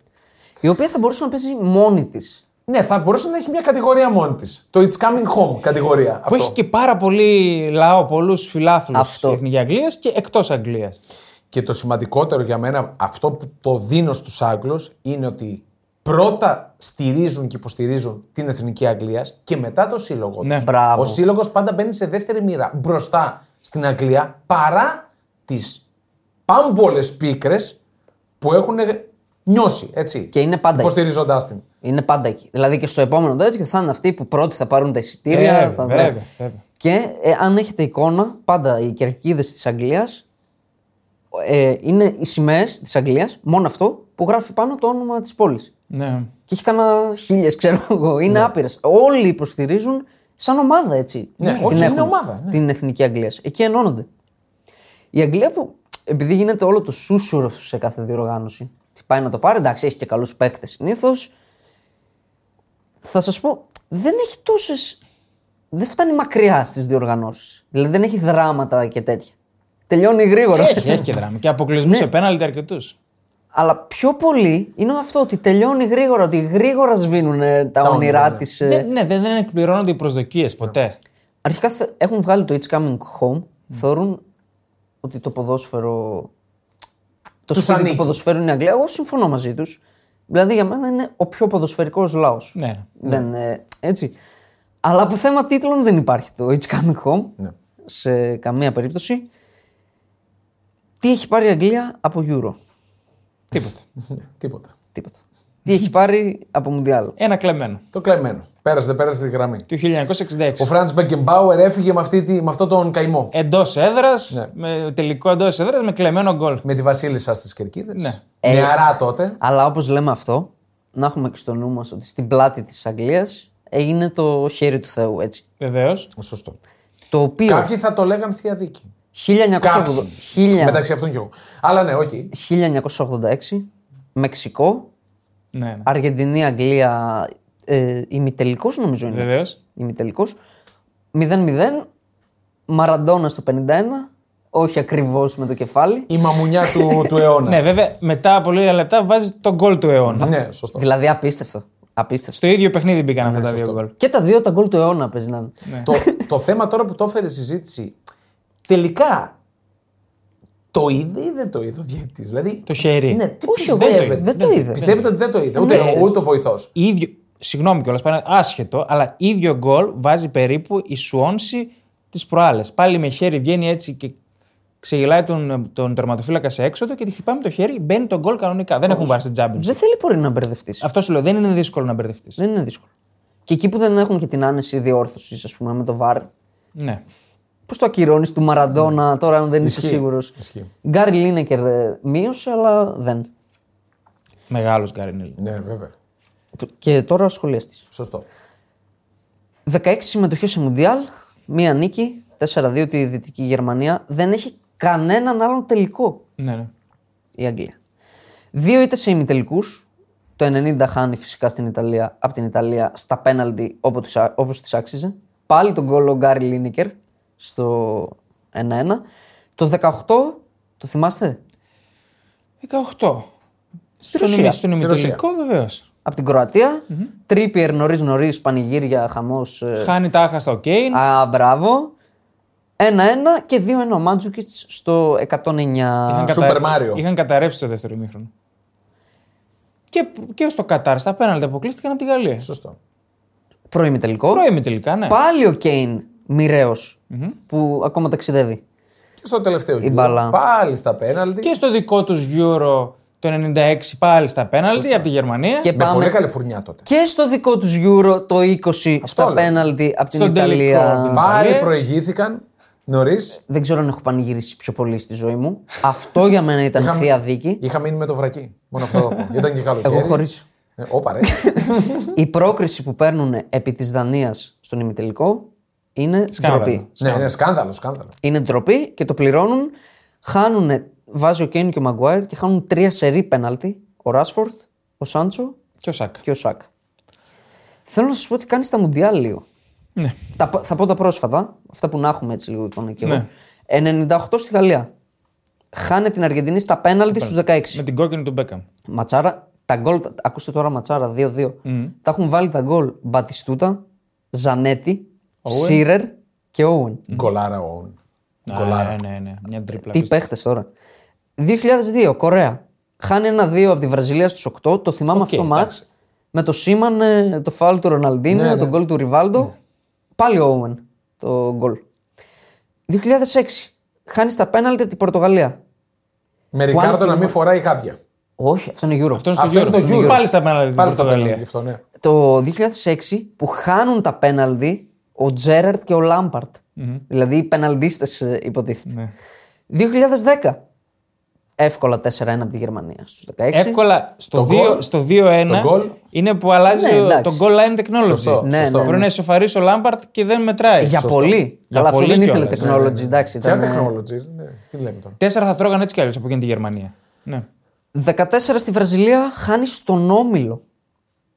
Η οποία θα μπορούσε να παίζει μόνη της. Ναι, θα μπορούσε να έχει μια κατηγορία μόνη της. Το It's Coming Home κατηγορία. Που έχει και πάρα πολύ λαό, πολλούς φιλάθλους η Εθνική Αγγλίας και εκτός Αγγλίας. Και το σημαντικότερο για μένα, αυτό που το δίνω στους Άγγλους, είναι ότι πρώτα στηρίζουν και υποστηρίζουν την Εθνική Αγγλίας και μετά το σύλλογο. Ναι. Ο σύλλογος πάντα μπαίνει σε δεύτερη μοίρα μπροστά στην Αγγλία παρά τις πάμπολες πίκρες που έχουν νιώσει, έτσι. Και είναι πάντα υποστηρίζοντάς την. Είναι πάντα εκεί. Δηλαδή και στο επόμενο τέτοιο θα είναι αυτοί που πρώτοι θα πάρουν τα εισιτήρια. Βέβαια. Και αν έχετε εικόνα, πάντα οι κερκίδες της Αγγλίας είναι οι σημαίες της Αγγλίας, μόνο αυτό που γράφει πάνω το όνομα της πόλης. Ναι. Και έχει κανένα 1,000, ξέρω εγώ. Είναι άπειρες. Όλοι υποστηρίζουν σαν ομάδα, έτσι. Ναι, την όχι, είναι ομάδα. Ναι. Την Εθνική Αγγλίας. Εκεί ενώνονται. Η Αγγλία που, επειδή γίνεται όλο το σούσουρο σε κάθε διοργάνωση, τι πάει να το πάρει, εντάξει, έχει και καλούς παίκτες συνήθως. Θα σας πω, δεν έχει τόσες. Δεν φτάνει μακριά στις διοργανώσεις. Δηλαδή δεν έχει δράματα και τέτοια. Τελειώνει γρήγορα. Έχει και δράμα. Και αποκλεισμούς σε πέναλτι αρκετούς. Αλλά πιο πολύ είναι αυτό ότι τελειώνει γρήγορα, ότι γρήγορα σβήνουν τα όνειρά της. Ναι, δεν εκπληρώνονται οι προσδοκίες ποτέ. Αρχικά έχουν βγάλει το It's Coming Home. Θεωρούν ότι το ποδόσφαιρο. Το σπίτι του ποδοσφαίρου είναι η Αγγλία. Εγώ συμφωνώ μαζί τους. Δηλαδή για μένα είναι ο πιο ποδοσφαιρικός λαός. Έτσι. Αλλά από θέμα τίτλων δεν υπάρχει το It's Coming Home σε καμία περίπτωση. Τι έχει πάρει η Αγγλία από Euro? Τίποτα. Τι έχει πάρει από Μουντιάλ? Ένα κλεμμένο. Το κλεμμένο. Πέρασε τη γραμμή. Του 1966. Ο Φραντς Μπέκενμπάουερ έφυγε με αυτόν τον καημό. Εντός έδρας, με τελικό εντός έδρας, με κλεμμένο γκολ. Με τη βασίλισσα στις κερκίδες. Ναι. Νεαρά τότε. Αλλά όπως λέμε αυτό, να έχουμε και στο νου μας ότι στην πλάτη της Αγγλίας έγινε το χέρι του Θεού, έτσι. Βεβαίως. Σωστό. Το οποίο... Κάποιοι θα το λέγαν θεία δίκη. 1986. Μεταξύ αυτών και εγώ. Αλλά ναι, όχι. 1986, Μεξικό. Ναι. Αργεντινή, Αγγλία. Ημιτελικός νομίζω είναι. Βεβαίως. Ημιτελικός. 0-0. Μαραντόνα στο 51. Όχι ακριβώς με το κεφάλι. Η μαμουνιά του αιώνα. Ναι, βέβαια. Μετά από λίγα λεπτά βάζει τον γκολ του αιώνα. Ναι, σωστό. Δηλαδή απίστευτο. Στο ίδιο παιχνίδι μπήκαν αυτά τα δύο γκολ. Και τα δύο τα γκολ του αιώνα παίζει να είναι. Ναι. Το θέμα τώρα που το έφερε η συζήτηση. Τελικά, το είδε ή δεν το είδε ο διαιτητής? Δηλαδή, το χέρι. Ναι, όχι, δεν το είδε. Πιστεύετε ότι δεν το είδε? Ούτε ο βοηθός. Συγγνώμη κιόλας, πάνε άσχετο, αλλά ίδιο γκολ βάζει περίπου η Σουόνση τις προάλλες. Πάλι με χέρι βγαίνει έτσι και ξεγελάει τον τερματοφύλακα σε έξοδο και τη χτυπάει με το χέρι, μπαίνει το γκολ κανονικά. Δεν έχουν βάσει Champions. Δεν θέλει πολύ να μπερδευτεί. Αυτό σου λέω, δεν είναι δύσκολο να μπερδευτεί. Δεν είναι δύσκολο. Και εκεί που δεν έχουν και την άνεση διόρθωσης, ας πούμε, με το VAR. Ναι. Πώς το ακυρώνεις του Μαραντόνα τώρα, αν δεν είσαι σίγουρος? Γκάρι Λίνεκερ μείωσε, αλλά δεν. Μεγάλος Γκάρι Λίνεκερ. Ναι, βέβαια. Και τώρα σχολές της. Σωστό. 16 συμμετοχές σε Μουντιάλ, μία νίκη, 4-2 τη Δυτική Γερμανία. Δεν έχει κανέναν άλλον τελικό. Ναι. Η Αγγλία. Δύο ήττες σε ημιτελικούς. Το 90 χάνει φυσικά από την Ιταλία στα πέναλτι όπως της άξιζε. Πάλι τον γκολ ο Γκάρι Λίνεκερ στο 1-1. Το 18, το θυμάστε? 18. Στον ημιτελικό βεβαίως. Από την Κροατία, Τρίπιερ νωρίς, πανηγύρια, χαμός. Χάνει τα άχαστα ο Κέιν. Α, μπράβο. 1-1 και 2-1 ο Μάντζουκιτς στο 109. Σούπερ Μάριο. Είχαν καταρρεύσει το δεύτερο ημίχρονο. Και στο Κατάρ, στα πέναλτι αποκλείστηκαν από τη Γαλλία. Σωστό. Προημιτελικό, ναι. Πάλι ο Κέιν, μοιραίος, που ακόμα ταξιδεύει. Και στο τελευταίο Euro. Πάλι στα πέναλτι. Και στο δικό τους Euro. Το 96 πάλι στα πέναλτι από τη Γερμανία. Και πάμε... πολύ καλή φουρνιά τότε. Και στο δικό τους Euro το 20 στα πέναλτι από την Ιταλία. Πάλι προηγήθηκαν νωρίς. Δεν ξέρω αν έχω πανηγυρίσει πιο πολύ στη ζωή μου. Αυτό για μένα ήταν θεία δίκη. Είχα μείνει με το βρακί. Μόνο αυτό το πω. Ήταν και καλοκαίρι. Εγώ χωρίς. Η πρόκριση που παίρνουν επί της Δανίας στον ημιτελικό είναι ντροπή. Ναι, είναι σκάνδαλο. Είναι ντροπή και το πληρώνουν. Χάνουν. Βάζει ο Κέιν και ο Μαγκουάιρ και χάνουν 3 σερί πέναλτι. Ο Ράσφορντ, ο Σάντσο και ο Σάκ. Θέλω να σας πω ότι κάνει στα Μουντιάλ λίγο. Ναι. Θα πω τα πρόσφατα, αυτά που να έχουμε έτσι λίγο εικόνα και εγώ. 98 στη Γαλλία. Χάνε την Αργεντινή στα πέναλτι στους 16. Με την κόκκινη του Μπέκαμ. Ματσάρα, τα γκολ. Ακούστε τώρα Ματσάρα 2-2. Τα έχουν βάλει τα γκολ Μπατιστούτα, Ζανέτη, Σίρερ και Όουν. Γκολάρα, Όουν. Ναι. Μια τρίπλα. Τι παίχτες τώρα. 2002, Κορέα. Χάνει 1-2 από τη Βραζιλία στους 8. Το θυμάμαι αυτό το μάτς. Με το Σίμαν, το φάουλ του Ροναλντίνο, τον γκολ του Ριβάλντο. Ναι. Πάλι ο Όουεν το γκολ. 2006, χάνει στα πέναλτι την Πορτογαλία. Με Ρικάρντο να μην φοράει κάποια. Όχι, αυτό είναι Euro. Αυτό είναι το Euro. Πάλι στα πέναλτι την Πορτογαλία. Το 2006 που χάνουν τα πέναλτι ο Τζέραρτ και ο Λάμπαρτ. Mm-hmm. Δηλαδή οι πεναλτίστες υποτίθεται. Mm-hmm. 2010. Εύκολα 4-1 από τη Γερμανία στους 16. Εύκολα στο 2-1 είναι που αλλάζει το goal line technology. Πρέπει να ισοφαρίσει ο Λάμπαρτ και δεν μετράει. Για πολύ. Αλλά αυτό δεν ήθελε technology. Εντάξει, ήταν technology. Τι λέμε τώρα. 4 θα τρώγαν έτσι κι άλλως από εκείνη τη Γερμανία. Ναι. 14 στη Βραζιλία χάνει στον όμιλο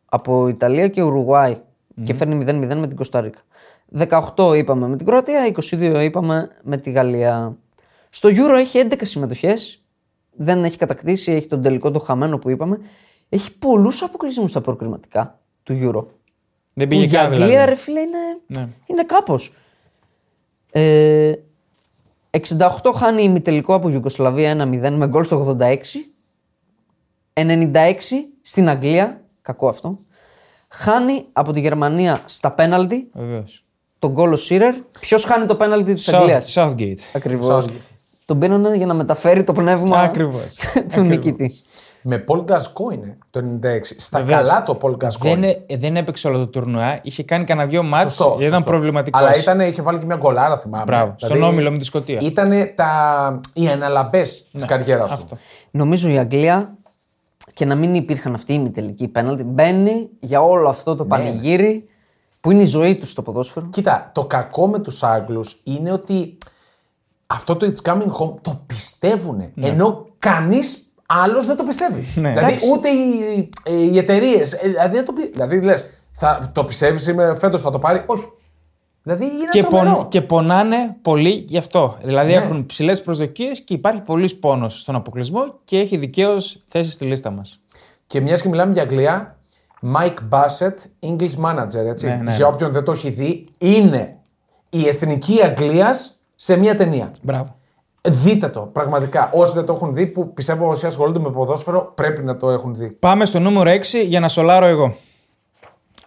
από Ιταλία και Ουρουγουάη και φέρνει 0-0 με την Κοσταρίκα. 18 είπαμε με την Κροατία, 22 είπαμε με τη Γαλλία. Στο Euro έχει 11 συμμετοχές. Δεν έχει κατακτήσει, έχει τον τελικό το χαμένο που είπαμε. Έχει πολλούς αποκλεισμούς στα προκριματικά του Euro. Δεν πήγε καν δηλαδή. Η Αγγλία ρε φίλε είναι, ναι. Είναι κάπως. 68 χάνει ημιτελικό από Ιουγκοσλαβία 1-0 με γκολ στο 86. 96 στην Αγγλία, κακό αυτό. Χάνει από τη Γερμανία στα πέναλτι. Βεβαίως. Τον γκολ ο Σίρερ. Ποιος χάνει το πέναλτι της Αγγλίας? Southgate. Ακριβώς. Southgate. Τον πήρανε για να μεταφέρει το πνεύμα ακριβώς, του νικητή. Με Πολ Γκασκόινε το 96. Στα βεβαίως. Καλά το Πολ Γκασκόινε. Δεν έπαιξε όλο το τουρνουά. Είχε κάνει κανένα δυο μάτς. Ήταν προβληματικός. Αλλά είχε βάλει και μια γκολάρα, θυμάμαι. Μπράβο. Δηλαδή, στον όμιλο με τη Σκωτία. Ήταν οι αναλαμπές της καριέρας του. Νομίζω η Αγγλία, και να μην υπήρχαν αυτοί οι ημιτελικοί πέναλτι, μπαίνει για όλο αυτό το πανηγύρι που είναι η ζωή του στο ποδόσφαιρο. Κοίτα, το κακό με τους Άγγλους είναι ότι. Αυτό το It's Coming Home το πιστεύουνε, ναι. Ενώ κανείς άλλος δεν το πιστεύει. Ναι. Δηλαδή ούτε οι εταιρείες, δηλαδή λες, θα το πιστεύεις είμαι φέτος θα το πάρει, όχι. Δηλαδή είναι και, και πονάνε πολύ γι' αυτό. Δηλαδή ναι. Έχουν ψηλές προσδοκίες και υπάρχει πολλής πόνος στον αποκλεισμό και έχει δικαίως θέση στη λίστα μας. Και μιας και μιλάμε για Αγγλία, Mike Bassett, English manager, έτσι, ναι, ναι. Για όποιον δεν το έχει δει, είναι η Εθνική Αγγλίας σε μια ταινία. Μπράβο. Δείτε το, πραγματικά. Όσοι δεν το έχουν δει, που πιστεύω όσοι ασχολούνται με ποδόσφαιρο, πρέπει να το έχουν δει. Πάμε στο νούμερο 6 για να σολάρω εγώ.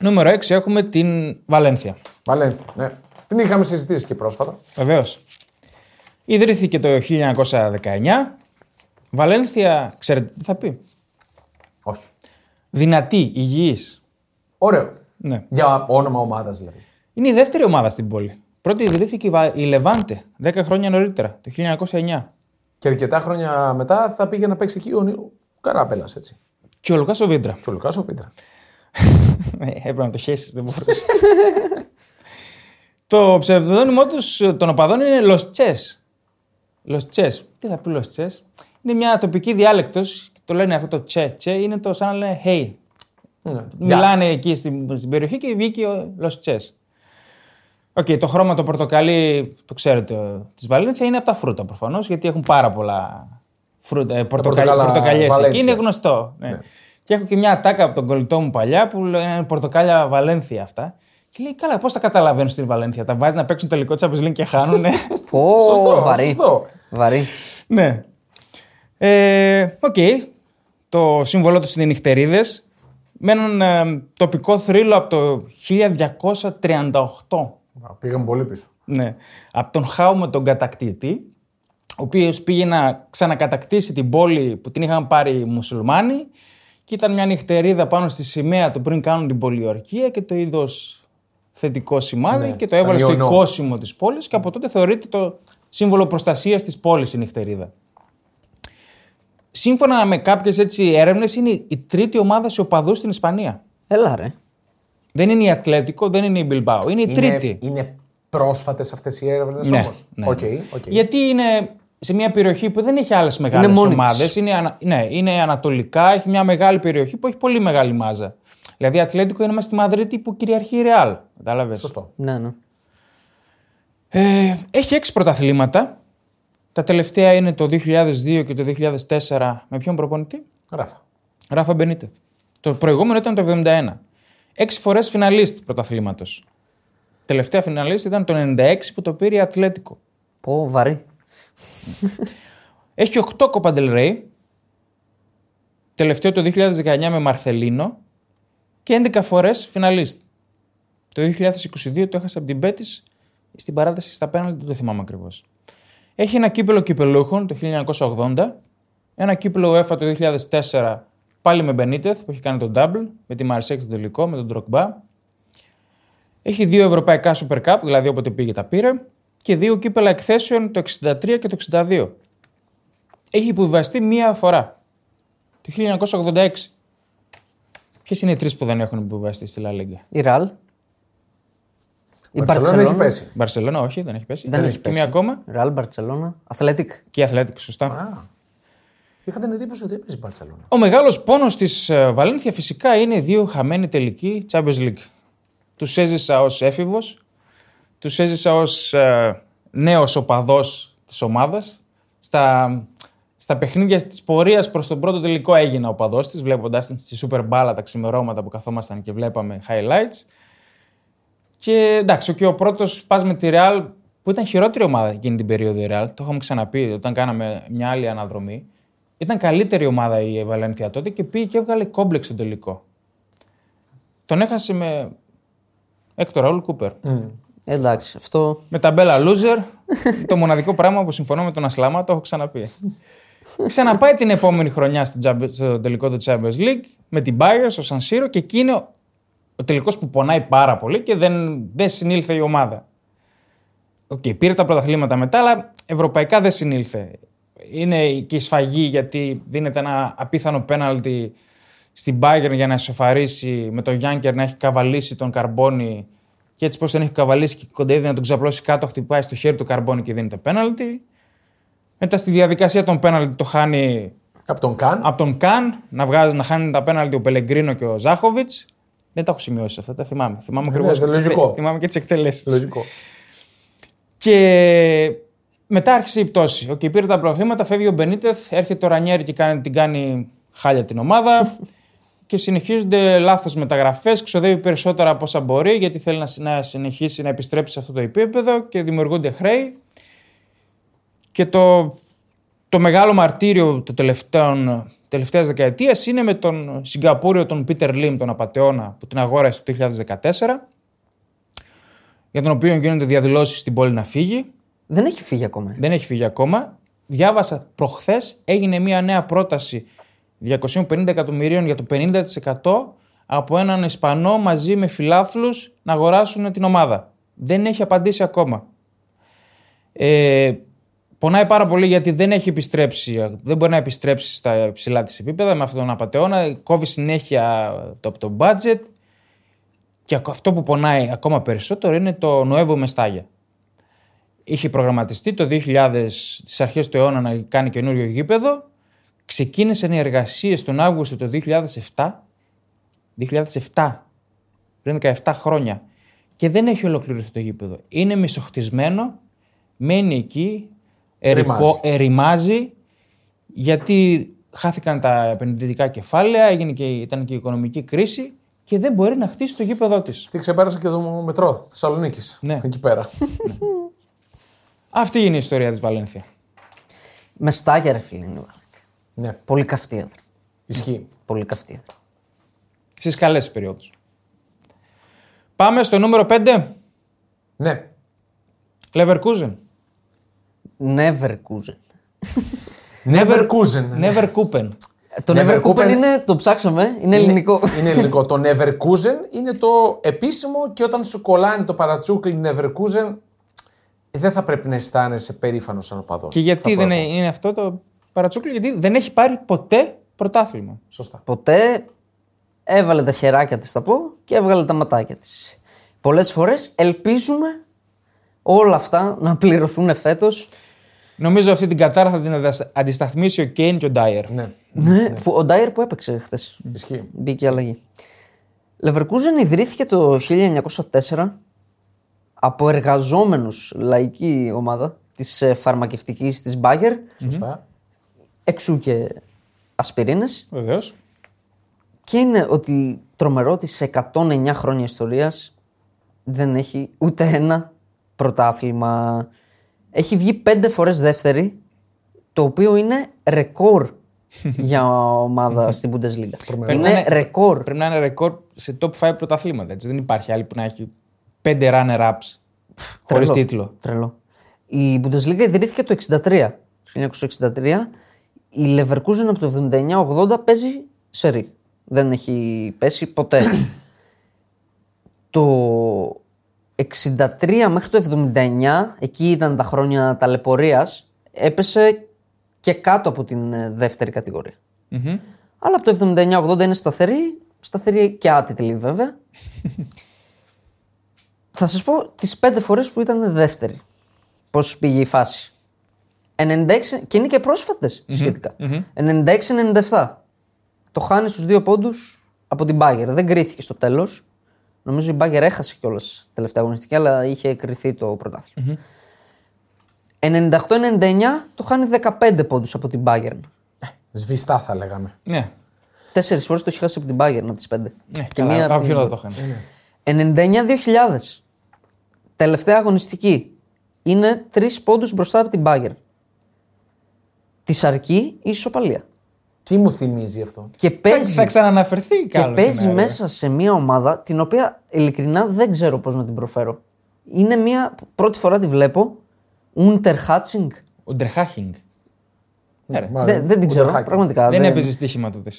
Νούμερο 6 έχουμε την Βαλένθια. Βαλένθια, ναι. Την είχαμε συζητήσει και πρόσφατα. Βεβαίως. Ιδρύθηκε το 1919. Βαλένθια, ξέρετε τι θα πει. Όχι. Δυνατή, υγιής. Ωραίο. Ναι. Για όνομα ομάδας δηλαδή. Είναι η δεύτερη ομάδα στην πόλη. Πρώτη ιδρύθηκε η Λεβάντε 10 χρόνια νωρίτερα, το 1909. Και αρκετά χρόνια μετά θα πήγε να παίξει εκεί ο Καράπελας, έτσι. Και ο Λουκάς ο Βίντρα. Έπρεπε να το χέσεις, δεν μπορούσε. Το ψευδόνυμο τους των οπαδών είναι Λοστσές. Λοστσές. Τι θα πει Λοστσές? Είναι μια τοπική διάλεκτος, το λένε αυτό το τσε, είναι το σαν να λένε hey. Ναι. Μιλάνε εκεί στην περιοχή και βγήκε ο Λοστσές. Okay, το χρώμα το πορτοκαλί, το ξέρετε, της Βαλένθια είναι από τα φρούτα προφανώς, γιατί έχουν πάρα πολλά φρούτα, πορτοκαλιές εκεί, είναι γνωστό. Ναι. Ναι. Και έχω και μια ατάκα από τον κολλητό μου παλιά που λένε πορτοκάλια Βαλένθια αυτά. Και λέει, καλά, πώς τα καταλαβαίνουν στη Βαλένθια, τα βάζει να παίξουν τελικό Champions League και χάνουν. Πω, σωστό, βαρύ. Βαρύ. Ναι. Το σύμβολό τους είναι οι νυχτερίδες. Με έναν τοπικό θρύλο από το 1238. Πήγαμε πολύ πίσω. Ναι. Από τον Χάουμε τον κατακτήτη, ο οποίος πήγε να ξανακατακτήσει την πόλη που την είχαν πάρει οι μουσουλμάνοι και ήταν μια νυχτερίδα πάνω στη σημαία του πριν κάνουν την πολιορκία και το είδος θετικό σημάδι, ναι, και το έβαλε στο οικόσημο της πόλης και από τότε θεωρείται το σύμβολο προστασίας της πόλης η νυχτερίδα. Σύμφωνα με κάποιες έρευνες, είναι η τρίτη ομάδα σε οπαδούς στην Ισπανία. Έλα ρε. Δεν είναι η Ατλέτικο, δεν είναι η Μπιλμπάου. Είναι η τρίτη. Είναι πρόσφατες αυτές οι έρευνες, ναι, όμως. Ναι. Okay. Γιατί είναι σε μια περιοχή που δεν έχει άλλες μεγάλες ομάδες. Είναι ανατολικά, έχει μια μεγάλη περιοχή που έχει πολύ μεγάλη μάζα. Δηλαδή, Ατλέτικο είναι μέσα στη Μαδρίτη που κυριαρχεί η Ρεάλ. Κατάλαβες. Σωστό. Ναι, ναι. Έχει 6 πρωταθλήματα. Τα τελευταία είναι το 2002 και το 2004. Με ποιον προπονητή? Ράφα Μπενίτεθ. Το προηγούμενο ήταν το 1971. 6 φορές φιναλίστ πρωταθλήματος. Τελευταία φιναλίστ ήταν το 1996 που το πήρε η Ατλέτικο. Πω, βαρύ. Έχει 8 Κόπα ντελ Ρέι. Τελευταίο το 2019 με Μαρθελίνο. Και 11 φορές φιναλίστ. Το 2022 το έχασε από την Μπέτις στην παράταση στα πέναλτι, δεν το θυμάμαι ακριβώς. Έχει ένα κύπελο κυπελούχων το 1980. Ένα κύπλο UEFA το 2004 πάλι με Μπενίτεθ που έχει κάνει τον double, με τη Μαρσέκ το τελικό, με τον Τροκμπά. Έχει δύο ευρωπαϊκά Super Cup, δηλαδή όποτε πήγε τα πήρε, και δύο κύπελα εκθέσεων το 1963 και το 1962. Έχει υποβιβαστεί μία φορά, το 1986. Ποιες είναι οι τρεις που δεν έχουν υποβιβαστεί στη Λα Λίγκα? Η Ραλ. Η Μπαρσελόνα, όχι, δεν έχει πέσει. Δεν έχει πέσει. Μία ακόμα. Ρεάλ, Μπαρσελόνα, Αθλέτικ. Και η Αθλέτικ, σωστά. Είχα την εντύπωση ότι έπαιζε η Μπαρσελόνα. Ο μεγάλος πόνος της Βαλένθια φυσικά είναι οι δύο χαμένοι τελικοί Champions League. Τους έζησα ως έφηβος, τους έζησα ως νέος οπαδός της ομάδας. Στα παιχνίδια της πορείας προς τον πρώτο τελικό έγινα οπαδός της, βλέποντάς την στη Super Ball τα ξημερώματα που καθόμασταν και βλέπαμε highlights. Και εντάξει, και ο πρώτος πας με τη Real, που ήταν χειρότερη ομάδα εκείνη την περίοδο η Real, το είχαμε ξαναπεί όταν κάναμε μια άλλη αναδρομή. Ήταν καλύτερη ομάδα η Βαλένθια τότε και πήγε και έβγαλε κόμπλεξ τον τελικό. Τον έχασε με Έκτορ Ραούλ Κούπερ. Εντάξει, αυτό. Με ταμπέλα loser, το μοναδικό πράγμα που συμφωνώ με τον Ασλάμα, το έχω ξαναπεί. Ξαναπάει την επόμενη χρονιά στο τελικό του Champions League με την Bayern στο San Siro και εκεί είναι ο τελικός που πονάει πάρα πολύ και δεν συνήλθε η ομάδα. Okay, πήρε τα πρωταθλήματα μετά, αλλά ευρωπαϊκά δεν συνήλθε. Είναι και η σφαγή γιατί δίνεται ένα απίθανο πέναλτι στην Bayern για να ισοφαρίσει με τον Γιάνκερ να έχει καβαλήσει τον Καρμπόνι. Και έτσι πως τον έχει καβαλήσει και κοντεύει να τον ξαπλώσει κάτω, χτυπάει στο χέρι του Καρμπόνι και δίνεται πέναλτι. Μετά στη διαδικασία των πέναλτι το χάνει από τον Καν, να χάνει τα πέναλτι ο Πελεγκρίνο και ο Ζάχοβιτς. Δεν τα έχω σημειώσει αυτά, τα θυμάμαι. Θυμάμαι ακριβώς και τις εκτελέσεις. Λογικό. Και μετά άρχισε η πτώση. Okay, πήρε τα προβλήματα, φεύγει ο Μπενίτεθ, έρχεται ο Ρανιέρη και την κάνει χάλια την ομάδα. Και συνεχίζονται λάθος μεταγραφές, ξοδεύει περισσότερα από όσα μπορεί, γιατί θέλει να συνεχίσει να επιστρέψει σε αυτό το επίπεδο και δημιουργούνται χρέη. Και το μεγάλο μαρτύριο των τελευταίας δεκαετίας είναι με τον Σιγκαπούριο, τον Πίτερ Λιμ, τον απατεώνα, που την αγόρασε το 2014, για τον οποίο γίνονται διαδηλώσεις στην πόλη να φύγει. Δεν έχει φύγει ακόμα. Διάβασα προχθές, έγινε μια νέα πρόταση 250 εκατομμυρίων για το 50% από έναν Ισπανό μαζί με φιλάθλους να αγοράσουν την ομάδα. Δεν έχει απαντήσει ακόμα. Πονάει πάρα πολύ γιατί δεν μπορεί να επιστρέψει στα υψηλά της επίπεδα με αυτόν τον απατεώνα. Κόβει συνέχεια το budget. Και αυτό που πονάει ακόμα περισσότερο είναι το Νοέβο Μεστάγια. Είχε προγραμματιστεί το 2000, στις αρχές του αιώνα, να κάνει καινούριο γήπεδο. Ξεκίνησαν οι εργασίες τον Αύγουστο του 2007, πριν 17 χρόνια, και δεν έχει ολοκληρωθεί το γήπεδο. Είναι μισοχτισμένο, μένει εκεί, ερημάζει, γιατί χάθηκαν τα επενδυτικά κεφάλαια, ήταν και η οικονομική κρίση και δεν μπορεί να χτίσει το γήπεδό της. Αυτή ξεπέρασε και το μετρό Θεσσαλονίκης, ναι. Εκεί πέρα. Ναι. Αυτή είναι η ιστορία της Βαλένθια. Μεστάγια, ρε φίλε, είναι. Ναι. Πολύ καυτή έδρα. Ισχύει. Πολύ καυτή έδρα. Στις καλές περιόδους. Πάμε στο νούμερο 5. Ναι. Leverkusen. Το Leverkusen είναι, το ψάξαμε, είναι ελληνικό. Είναι ελληνικό. Το Leverkusen είναι το επίσημο και όταν σου κολλάνει το παρατσούκλι Leverkusen δεν θα πρέπει να αισθάνεσαι περήφανος σαν οπαδός. Και γιατί δεν είναι αυτό το παρατσούκλι? Γιατί δεν έχει πάρει ποτέ πρωτάθλημα. Σωστά. Ποτέ έβαλε τα χεράκια της, θα πω, και έβγαλε τα ματάκια της. Πολλές φορές ελπίζουμε όλα αυτά να πληρωθούν φέτος. Νομίζω αυτή την Κατάρα θα την αντισταθμίσει ο Κέιν και ο Ντάιερ. Ναι. Ο Ντάιερ που έπαιξε χθες. Ισχύει. Μπήκε αλλαγή. Leverkusen ιδρύθηκε το 1904 από εργαζόμενους, λαϊκή ομάδα της φαρμακευτικής της Μπάγκερ. Σωστά. Εξού και ασπιρίνες. Βεβαίως. Και είναι ότι τρομερό ότι σε 109 χρόνια ιστορίας δεν έχει ούτε ένα πρωτάθλημα. Έχει βγει 5 φορές δεύτερη, το οποίο είναι ρεκόρ για ομάδα στην Bundesliga. Είναι ρεκόρ. Πρέπει να είναι ρεκόρ σε top 5 πρωταθλήματα. Έτσι. Δεν υπάρχει άλλη που να έχει 5 runner-ups χωρίς τίτλο. Τρελό. Η Bundesliga ιδρύθηκε το 1963. η Leverkusen από το 79-80 παίζει σε ρί. Δεν έχει πέσει ποτέ. Το 63 μέχρι το 79, εκεί ήταν τα χρόνια ταλαιπωρίας, έπεσε και κάτω από την δεύτερη κατηγορία. Mm-hmm. Αλλά από το 79-80 είναι σταθερή, σταθερή και άτιτλη βέβαια. Θα σας πω τις 5 φορές που ήταν δεύτερη, πώς πήγε η φάση. 96, και είναι και πρόσφατες σχετικά. Mm-hmm. 96-97. Το χάνει στους 2 πόντους από την Μπάγκερ. Δεν κρίθηκε στο τέλος. Νομίζω η Μπάγκερ έχασε κιόλας τελευταία αγωνιστική, αλλά είχε κριθεί το πρωτάθλημα. Mm-hmm. 98-99 το χάνει 15 πόντους από την Μπάγκερ. Σβηστά θα λέγαμε. Ναι. 4 φορές το έχει χάσει από την Μπάγκερ από τις 5. Ναι, και μία από την... το χάνει. 99-2000. Τελευταία αγωνιστική. Είναι 3 πόντους μπροστά από την Μπάγκερ. Της αρκεί η ισοπαλία. Τι μου θυμίζει αυτό. Και παίζει, θα ξαναναφερθεί και παίζει μέσα σε μια ομάδα την οποία ειλικρινά δεν ξέρω πώς να την προφέρω. Είναι μια, πρώτη φορά τη βλέπω, Unterhaching. Unterhaching. Δεν την ξέρω πραγματικά. Δεν έπαιζε στοίχημα τότε.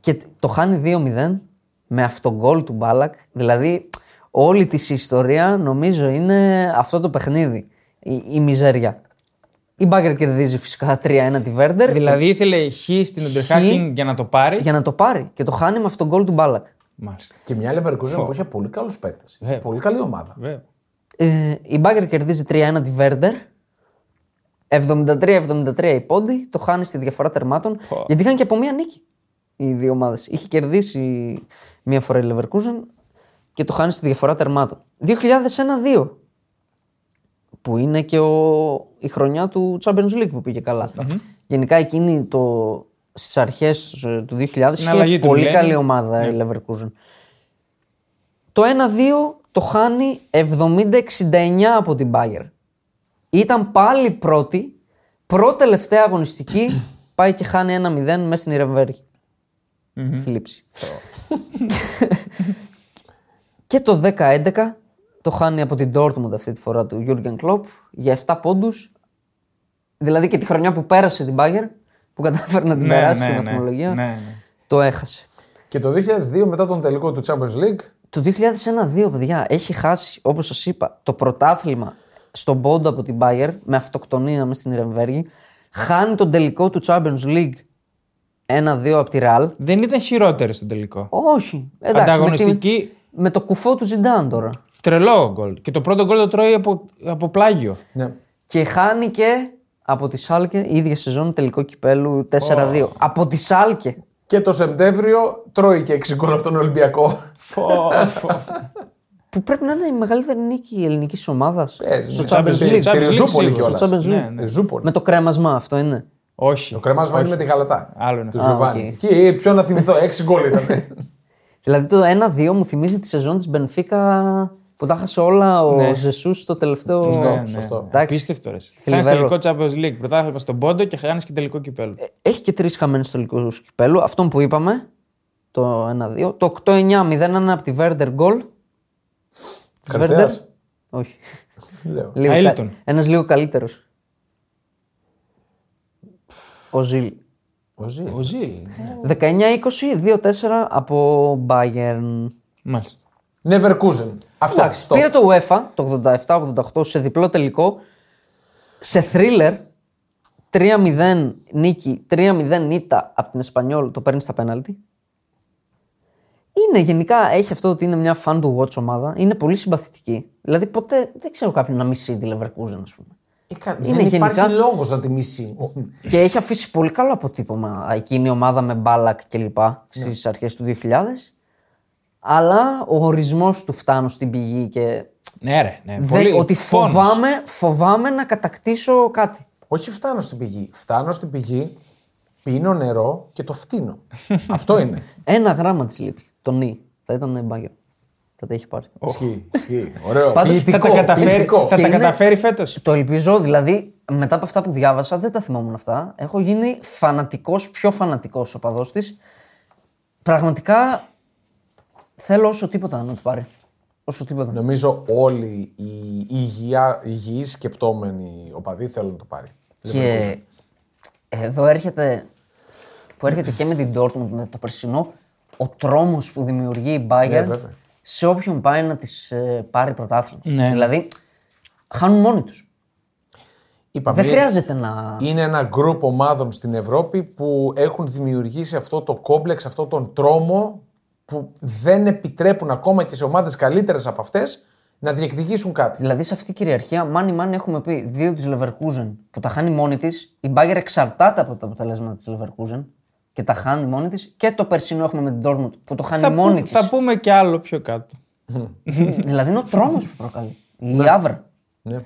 Και το χάνει 2-0 με αυτόν γκολ του Μπάλακ. Δηλαδή όλη της η ιστορία νομίζω είναι αυτό το παιχνίδι. Η μιζέρια. Η Μπάγκερ κερδίζει φυσικά 3-1 τη Βέρντερ. Δηλαδή ήθελε χ στην Unterhaching για να το πάρει. Για να το πάρει. Και το χάνει με αυτόν τον γκολ του Μπάλακ. Μάλιστα. Και μια Leverkusen που είχε πολύ καλούς παίκτες. Πολύ καλή ομάδα. Η Μπάγκερ κερδίζει 3-1 τη Βέρντερ. 73-73 η πόντι. Το χάνει στη διαφορά τερμάτων. Oh. Γιατί είχαν και από μία νίκη οι δύο ομάδες. Είχε κερδίσει μία φορά η Leverkusen και το χάνει στη διαφορά τερμάτων. 2001-2. Που είναι και η χρονιά του Champions League που πήγε καλά. Mm-hmm. Γενικά εκείνη στις αρχές του 2000 είχε πολύ καλή ομάδα η Leverkusen. Το 1-2 το χάνει 70-69 από την Bayern. Ήταν πάλι πρώτη, προτελευταία αγωνιστική, πάει και χάνει 1-0 μέσα στην Ιρεμβέργη. Mm-hmm. Θλίψη. Και το 10-11... Το χάνει από την Dortmund αυτή τη φορά του Jürgen Klopp για 7 πόντους. Δηλαδή και τη χρονιά που πέρασε την Bayern, που κατάφερε να την περάσει στην βαθμολογία, το έχασε. Και το 2002 μετά τον τελικό του Champions League. Το 2001-2, παιδιά, έχει χάσει, όπως σας είπα, το πρωτάθλημα στον πόντο από την Bayern με αυτοκτονία μες στην Ιρεμβέργη. Χάνει τον τελικό του Champions League 1-2 από τη Real. Δεν ήταν χειρότερη στον τελικό. Όχι. Εντάξει, ανταγωνιστική. Με το κουφό του Ζιντάν τώρα. Τρελό γκολ. Και το πρώτο γκολ το τρώει από πλάγιο. Ναι. Και χάνει και από τη Σάλκε η ίδια σεζόν τελικό κυπέλου 4-2. Oh. Από τη Σάλκε. Και το Σεπτέμβριο τρώει και 6 γκολ από τον Ολυμπιακό. Που πρέπει να είναι η μεγαλύτερη νίκη ελληνικής ομάδας. Στο Champions League. Στη Ριζούπολη κιόλας. Με το κρέμασμα αυτό είναι. Όχι. Το κρέμασμα είναι με τη Γαλατά. Άλλο είναι. Του Ζουβάνι. Και ποιο να θυμηθώ, 6 γκολ ήταν. Δηλαδή το 1-2 μου θυμίζει τη σεζόν της Μπενφίκα. Που τα χάσε όλα ο Ζεσούς στο τελευταίο. Σωστό. Απίστευτο ρε. Χάνεις τελικό Champions League, πρωτάθλημα στον πόντο και χάνεις και τελικό κυπέλου. Έχει και 3 χαμένες τελικούς κυπέλου. Αυτό που είπαμε, το 1-2. Το 8-9-0-1 από τη Βέρντερ γκολ. Τη Βέρντερ. Όχι. Ένας λίγο καλύτερος. Ο Ζιλ. 19-20, 2-4 από Bayern. Μάλιστα. Leverkusen. Αυτά. Πήρε το UEFA το 87-88 σε διπλό τελικό. Σε thriller 3-0 νίκη, 3-0 ήττα από την Εσπανιόλ, το παίρνει στα πέναλτι. Είναι γενικά, έχει αυτό ότι είναι μια fan to watch ομάδα. Είναι πολύ συμπαθητική. Δηλαδή ποτέ δεν ξέρω κάποιον να μισεί τη Leverkusen, ας πούμε. Είναι δεν γενικά... υπάρχει λόγος να τη μισεί. Και έχει αφήσει πολύ καλό αποτύπωμα εκείνη η ομάδα με Μπάλακ κλπ. Στις αρχές του 2000. Αλλά ο ορισμός του φτάνω στην πηγή και. Ναι, ρε. Ναι. Ότι φοβάμαι να κατακτήσω κάτι. Όχι φτάνω στην πηγή. Φτάνω στην πηγή, πίνω νερό και το φτύνω. Αυτό είναι. 1 γράμμα της λείπει. Το νι. Θα ήταν Μπάγκερ. Θα τα έχει πάρει. Ισχύει. Ωραίο. Πάντως θα τα καταφέρει φέτος. Το ελπίζω. Δηλαδή, μετά από αυτά που διάβασα, δεν τα θυμόμουν αυτά. Έχω γίνει φανατικός, πιο φανατικός οπαδός της. Πραγματικά. Θέλω όσο τίποτα να το πάρει. Όσο τίποτα. Νομίζω όλοι οι υγιείς σκεπτόμενοι οπαδοί θέλουν να το πάρει. Και εδώ έρχεται, που έρχεται και με την Dortmund με το περσινό, ο τρόμος που δημιουργεί η Bayern σε όποιον πάει να της πάρει πρωτάθλημα. Ναι. Δηλαδή, χάνουν μόνοι τους. Είπαμε, δεν χρειάζεται να... Είναι ένα γκρουπ ομάδων στην Ευρώπη που έχουν δημιουργήσει αυτό το κόμπλεξ, αυτόν τον τρόμο που δεν επιτρέπουν ακόμα και σε ομάδες καλύτερες από αυτές να διεκδικήσουν κάτι. Δηλαδή σε αυτή την κυριαρχία, μάνι έχουμε πει δύο της Leverkusen που τα χάνει μόνη της, η Μπάγκερ εξαρτάται από τα αποτελέσματα της Leverkusen και τα χάνει μόνη της, και το περσινό έχουμε με την Dortmund που το χάνει μόνη της. Θα πούμε και άλλο πιο κάτω. Δηλαδή είναι ο τρόμος που προκαλεί. Η άβρα. Ναι.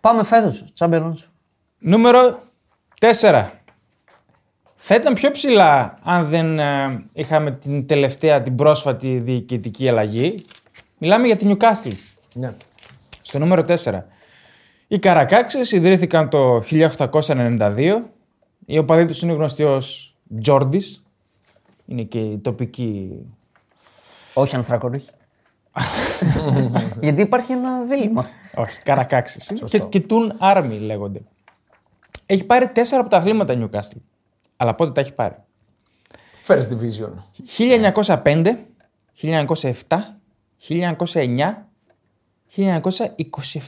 Πάμε φέτος, Champions. Νούμερο 4. Θα ήταν πιο ψηλά αν δεν είχαμε την τελευταία, την πρόσφατη διοικητική αλλαγή. Μιλάμε για την Newcastle. Ναι. Στο νούμερο 4. Οι Καρακάξες ιδρύθηκαν το 1892. Οι οπαδοί τους είναι γνωστοί ως Τζόρντις. Είναι και η τοπική... Όχι ανθρακορίχη. Γιατί υπάρχει ένα δίλημα. Όχι, Καρακάξες. Και Τουν Άρμι λέγονται. Έχει πάρει 4 από τα αθλήματα Newcastle. Αλλά πότε τα έχει πάρει? First Division. 1905, 1907, 1909,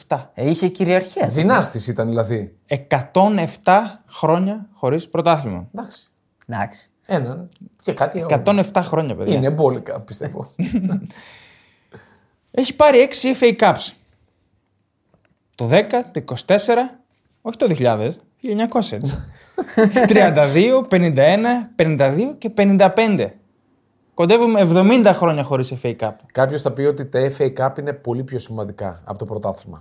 1927. Είχε κυριαρχία. Δυνάστης ήταν δηλαδή. 107 χρόνια χωρίς πρωτάθλημα. Εντάξει. Εντάξει. Έναν και κάτι. 107 χρόνια, παιδιά. Είναι μπόλικα, πιστεύω. Έχει πάρει 6 FA Cups. Το 10, το 24, όχι το 2000, 1900 έτσι. 32, 51, 52 και 55. Κοντεύουμε 70 χρόνια χωρίς FA Cup. Κάποιος θα πει ότι τα FA Cup είναι πολύ πιο σημαντικά από το πρωτάθλημα.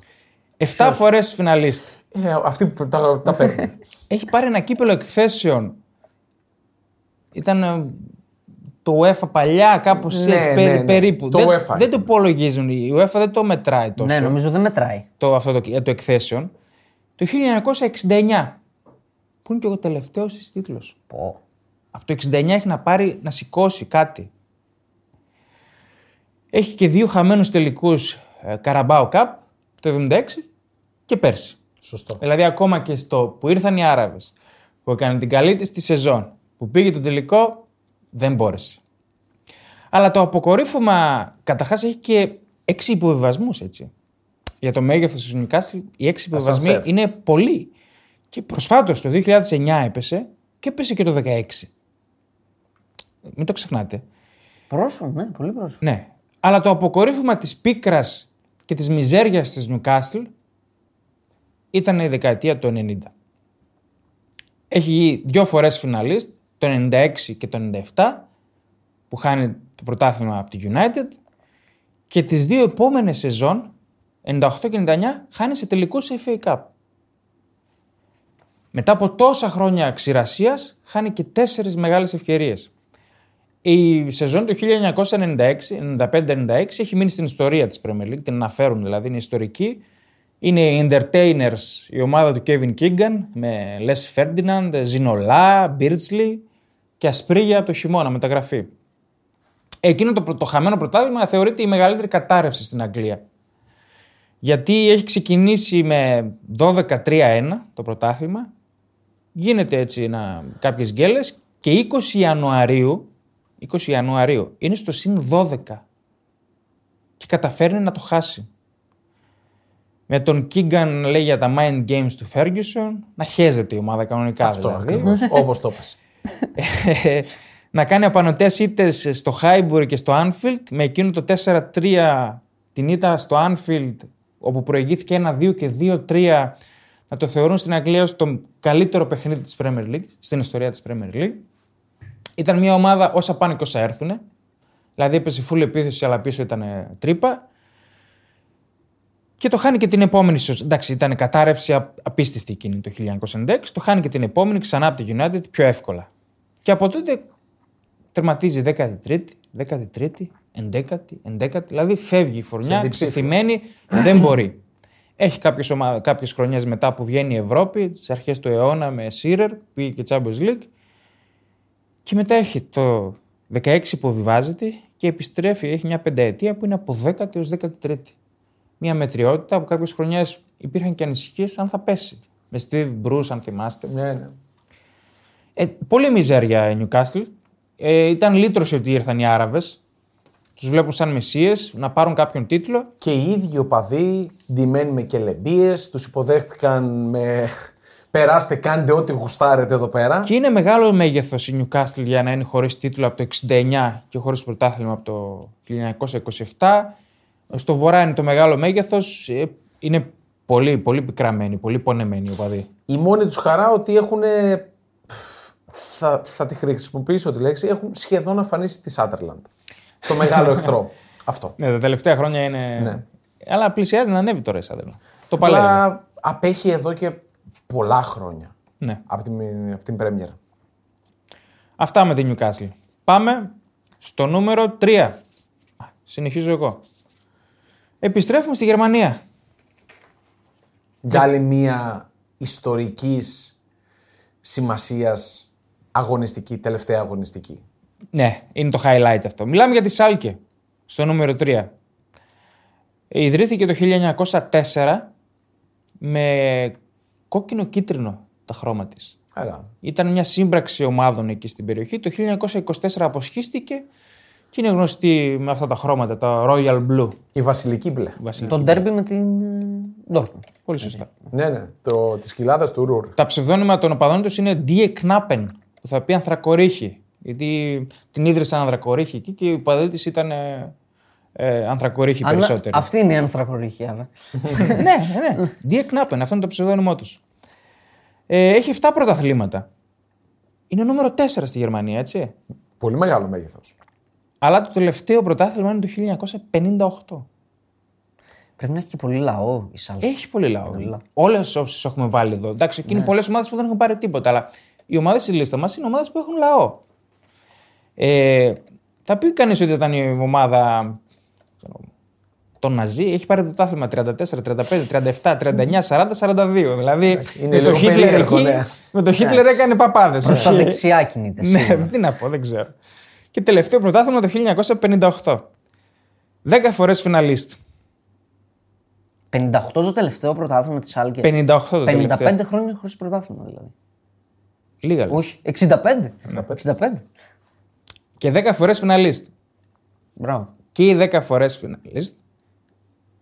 7 φορές φιναλίστ. Αυτοί που τα παίρνουν. Έχει πάρει ένα κύπελο εκθέσεων. Ήταν το UEFA παλιά, κάπως έτσι, περίπου. Το UEFA. Δεν το υπολογίζουν. Η UEFA δεν το μετράει τόσο. Ναι, νομίζω δεν μετράει. Το εκθέσεων. Το 1969. Που είναι και ο τελευταίος της τίτλος. Oh. Από το 69 έχει να πάρει, να σηκώσει κάτι. Έχει και 2 χαμένους τελικούς Carabao Cup το 76 και πέρσι. Σωστό. Δηλαδή ακόμα και στο που ήρθαν οι Άραβες, που έκανε την καλή της τη σεζόν, που πήγε το τελικό, δεν μπόρεσε. Αλλά το αποκορύφωμα, καταρχάς έχει και 6 υποβιβασμούς, έτσι. Για το μέγεθος της Newcastle, οι 6 υποβιβασμοί είναι πολλοί. Και προσφάτως το 2009 έπεσε και έπεσε και το 2016. Μην το ξεχνάτε. Πρόσφατα, ναι, πολύ πρόσφατα. Ναι. Αλλά το αποκορύφωμα της πίκρας και της μιζέριας της Newcastle ήταν η δεκαετία του 90. Έχει 2 φορές φιναλίστ, το 96 και το 97, που χάνει το πρωτάθλημα από τη United, και τις 2 επόμενες σεζόν, 98 και 99, χάνει σε τελικούς FA Cup. Μετά από τόσα χρόνια ξηρασίας, χάνει και 4 μεγάλες ευκαιρίες. Η σεζόν του 1995-96 έχει μείνει στην ιστορία της Premier League, την αναφέρουν δηλαδή, είναι ιστορική. Είναι οι Entertainers, η ομάδα του Kevin Keegan, με Les Ferdinand, Zinola, Beardsley και ασπρίγια το χειμώνα μεταγραφή. Εκείνο το χαμένο πρωτάθλημα θεωρείται η μεγαλύτερη κατάρρευση στην Αγγλία. Γιατί έχει ξεκινήσει με 12-3-1 το πρωτάθλημα, γίνεται έτσι κάποιες γκέλες και 20 Ιανουαρίου είναι στο συν 12 και καταφέρνει να το χάσει. Με τον Κίγκαν, λέει, για τα mind games του Ferguson, να χέζεται η ομάδα κανονικά. Αυτό δηλαδή. Ακριβώς, όπως το πας. Να κάνει απανωτές ήττες στο Χάιμπουργκ και στο Anfield, με εκείνο το 4-3 την ήττα στο Anfield, όπου προηγήθηκε 1-2 και 2-3, να το θεωρούν στην Αγγλία ως το καλύτερο παιχνίδι της Premier League, στην ιστορία της Premier League. Ήταν μια ομάδα όσα πάνε και όσα έρθουν. Δηλαδή έπεσε φουλ επίθεση, αλλά πίσω ήταν τρύπα. Και το χάνει και την επόμενη. Εντάξει, ήταν κατάρρευση απίστευτη εκείνη το 1996. Το χάνει και την επόμενη ξανά από τη United πιο εύκολα. Και από τότε τερματίζει 13η, 11η, δηλαδή φεύγει η φουρνιά, ξεθυμένη, δεν μπορεί. Έχει κάποιες χρονιές μετά που βγαίνει η Ευρώπη, τις αρχές του αιώνα με Σίρερ, πήγε και Champions League, και μετά έχει το 16 που βιβάζεται και επιστρέφει, έχει μια πενταετία που είναι από 10η έως 13η. Μια μετριότητα που κάποιες χρονιές υπήρχαν και ανησυχίες αν θα πέσει. με Steve Bruce, αν θυμάστε. Ναι, ναι. Πολύ μιζέρια η Newcastle. Ήταν λύτρωση ότι ήρθαν οι Άραβες. Τους βλέπουν σαν μεσίες, να πάρουν κάποιον τίτλο. Και οι ίδιοι οπαδοί, ντυμένοι με κελεμπίες, τους υποδέχτηκαν με περάστε, κάντε ό,τι γουστάρετε εδώ πέρα. Και είναι μεγάλο μέγεθος η Newcastle για να είναι χωρίς τίτλο από το 1969 και χωρίς πρωτάθλημα από το 1927. Στο βορρά είναι το μεγάλο μέγεθος. Είναι πολύ, πολύ πικραμένοι, πολύ πονεμένοι οπαδοί. Η μόνη τους χαρά ότι έχουν. Θα τη χρησιμοποιήσω τη λέξη, έχουν σχεδόν αφανίσει τη Σάντερλαντ. Το μεγάλο εχθρό. Αυτό. Ναι, τα τελευταία χρόνια είναι. Ναι. Αλλά πλησιάζει να ανέβει τώρα η Σάντερλαντ. Το παλεύει. Αλλά απέχει εδώ και πολλά χρόνια. Ναι. Από την Πρέμιερα. Αυτά με την Newcastle. Πάμε στο νούμερο 3. Συνεχίζω εγώ. Επιστρέφουμε στη Γερμανία. Για άλλη μία ιστορικής σημασίας αγωνιστική, τελευταία αγωνιστική. Ναι, είναι το highlight αυτό. Μιλάμε για τη Σάλκε, στο νούμερο 3. Ιδρύθηκε το 1904 με κόκκινο-κίτρινο τα χρώμα της. Άρα. Ήταν μια σύμπραξη ομάδων εκεί στην περιοχή. Το 1924 αποσχίστηκε και είναι γνωστή με αυτά τα χρώματα, τα Royal Blue. Η βασιλική μπλε. Το ντέρμπι με την Ντόρτμουντ. Πολύ σωστά. Ναι, ναι. Τη κοιλάδα του Ρουρ. Τα ψευδόνυμα των οπαδών τους είναι Die Knappen, που θα πει ανθρακορίχη. Γιατί την ίδρυσαν ανθρακορίχη εκεί και οι οπαδοί της ήταν ανθρακορίχη περισσότεροι. Αυτή είναι η ανθρακορίχη, άρα. Ναι. Die Knappen, αυτό είναι το ψευδόνυμό τους. Έχει 7 πρωταθλήματα. Είναι νούμερο 4 στη Γερμανία, έτσι. Πολύ μεγάλο μέγεθος. Αλλά το τελευταίο πρωτάθλημα είναι το 1958. Πρέπει να έχει και πολύ λαό η Σάλκε. Έχει πολύ λαό. Όλες όσες έχουμε βάλει εδώ. Εντάξει, εκεί είναι πολλές ομάδες που δεν έχουν πάρει τίποτα. Αλλά οι ομάδες της λίστας μας είναι ομάδες που έχουν λαό. Θα πει κανείς ότι ήταν η ομάδα των Ναζί. Έχει πάρει πρωτάθλημα 34, 35, 37, 39, 40, 42. Δηλαδή είναι με το Χίτλερ εκεί. Ναι. Με το Χίτλερ έκανε παπάδες. Προς τα δεξιά κινείται. Ναι, τι να πω, δεν ξέρω. Και τελευταίο πρωτάθλημα το 1958. 10 φορές φιναλίστ. 58 το τελευταίο πρωτάθλημα της Σάλκε. 58 το τελευταίο. 55 χρόνια χωρίς πρωτάθλημα δηλαδή. Λίγα. Όχι, 65. Και 10 φορές φιναλίστ. Μπράβο. Και οι 10 φορές φιναλίστ.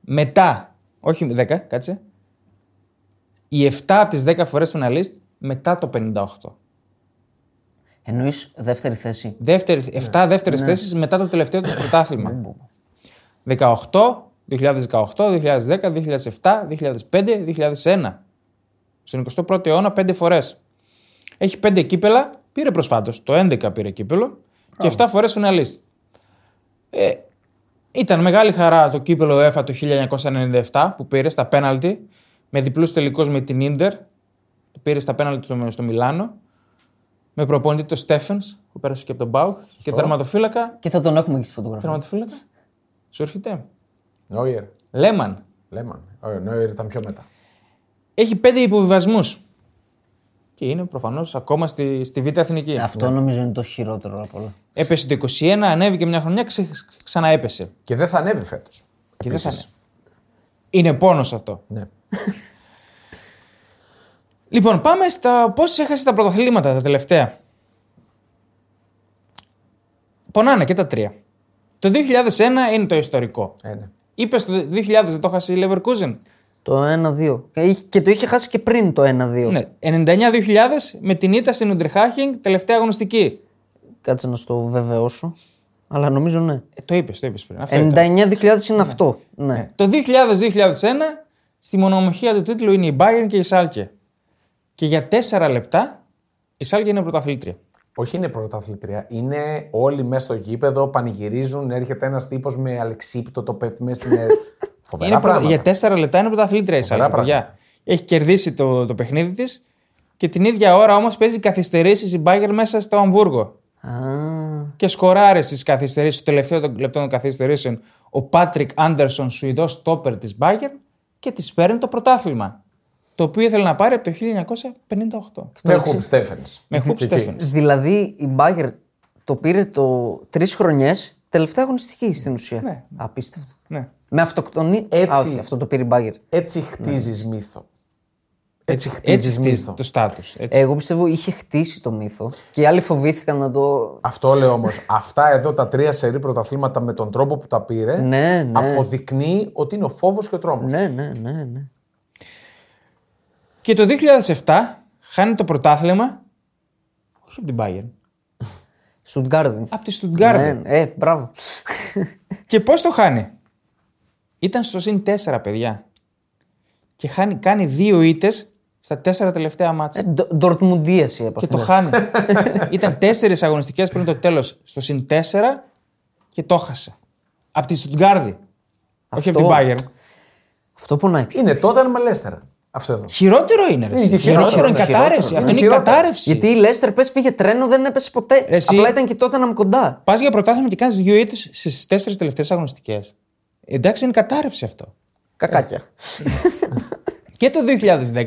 Μετά, όχι 10, κάτσε. Οι 7 από τις 10 φορές φιναλίστ μετά το 58. Εννοείς δεύτερη θέση. 7 δεύτερες θέσεις μετά το τελευταίο του πρωτάθλημα. 18, 2018, 2010, 2007, 2005, 2001. Στον 21ο αιώνα 5 φορές. Έχει 5 κύπελα, πήρε προσφάτως. Το 11 πήρε κύπελο και 7 φορές φιναλίστ. Ήταν μεγάλη χαρά το κύπελο UEFA το 1997 που πήρε στα πέναλτι με διπλούς τελικούς με την Ίντερ. Πήρε στα πέναλτι στο Μιλάνο. Με προπονητή το Στέφενς που πέρασε και από τον Μπάουκ και τερματοφύλακα. Και θα τον έχουμε και στη φωτογραφία. Τερματοφύλακα. Σου έρχεται. Νόιερ. Λέμαν. Νόιερ ήταν πιο μετά. Έχει 5 υποβιβασμούς. Και είναι προφανώς ακόμα στη Β' Εθνική. Αυτό νομίζω είναι το χειρότερο από όλα. Έπεσε το 21, ανέβηκε μια χρονιά, ξαναέπεσε. Και δεν θα ανέβει φέτος. Και δεν θα ανέβει. Είναι πόνος αυτό. Ναι. Λοιπόν, πάμε στα πώς έχασε τα πρωταθλήματα τα τελευταία. Πονάνε και τα τρία. Το 2001 είναι το ιστορικό. Είπες το 2000 δεν το έχασε η Leverkusen. Το 1-2. Και το είχε χάσει και πριν το 1-2. Ναι, 99-2000 με την ήττα στην Ουντριχάχινγκ, τελευταία αγωνιστική. Κάτσε να στο βεβαιώσω. Αλλά νομίζω ναι. Το είπες πριν. 99-2000 είναι αυτό. Ναι. Το 2000-2001 στη μονομαχία του τίτλου είναι η Bayern και η Schalke. Και για 4 λεπτά η Σάλκε είναι πρωταθλήτρια. Όχι είναι πρωταθλήτρια. Είναι όλοι μέσα στο γήπεδο, πανηγυρίζουν, έρχεται ένας τύπος με αλεξίπτο, το πέφτει μέσα στην φοβερά πράγματα. Για 4 λεπτά είναι πρωταθλήτρια η Σάλκε. Έχει κερδίσει το παιχνίδι της και την ίδια ώρα όμως παίζει καθυστερήσεις η Μπάγκερ μέσα στο Αμβούργο. Και σκοράρει στις καθυστερήσεις, το τελευταίο λεπτό των καθυστερήσεων, ο Πάτρικ Άντερσον, Σουηδός στόπερ της Μπάγκερ και της παίρνει το πρωτάθλημα. Το οποίο ήθελε να πάρει από το 1958. Με Χουπ Στέφενς. Δηλαδή η Μπάγκερ το πήρε το 3 χρονιές, τελευταία αγωνιστική στην ουσία. Ναι. Απίστευτο. Ναι. Με αυτοκτονία. Αυτό το πήρε η Μπάγκερ. Έτσι χτίζεις μύθο. Έτσι χτίζει το στάτους. Εγώ πιστεύω είχε χτίσει το μύθο και οι άλλοι φοβήθηκαν να το. Αυτό λέω όμως. Αυτά εδώ τα τρία σερί πρωταθλήματα με τον τρόπο που τα πήρε αποδεικνύει ότι είναι ο φόβος και ο τρόμος. Ναι. Και το 2007 χάνει το πρωτάθλημα. Όχι από την Μπάγκερ. Στουτγκάρδη. Από τη Στουτγκάρδη. Μπράβο. Και πώς το χάνει? Ήταν στο συν 4, παιδιά. Και κάνει 2 ήττες στα 4 τελευταία μάτσα. Ντορτμουντίας η επαφή. Και το χάνει. Ήταν 4 αγωνιστικές πριν το τέλος στο συν 4 και το χάσε. Από τη Στουτγκάρδη. Όχι από την Μπάγκερ. Αυτό πονάει. Είναι τότε με Λέστερα. Αυτό εδώ. Χειρότερο είναι. Χειρότερο είναι κατάρρευση. Αυτό είναι η κατάρρευση. Γιατί η Λέστερ πήγε τρένο, δεν έπεσε ποτέ. Απλά ήταν και τότε να είμαι κοντά. Πας για πρωτάθλημα και κάνεις 2 ήττες στις 4 τελευταίες αγωνιστικές. Εντάξει, είναι κατάρρευση αυτό. Κακάκια. Και το 2010.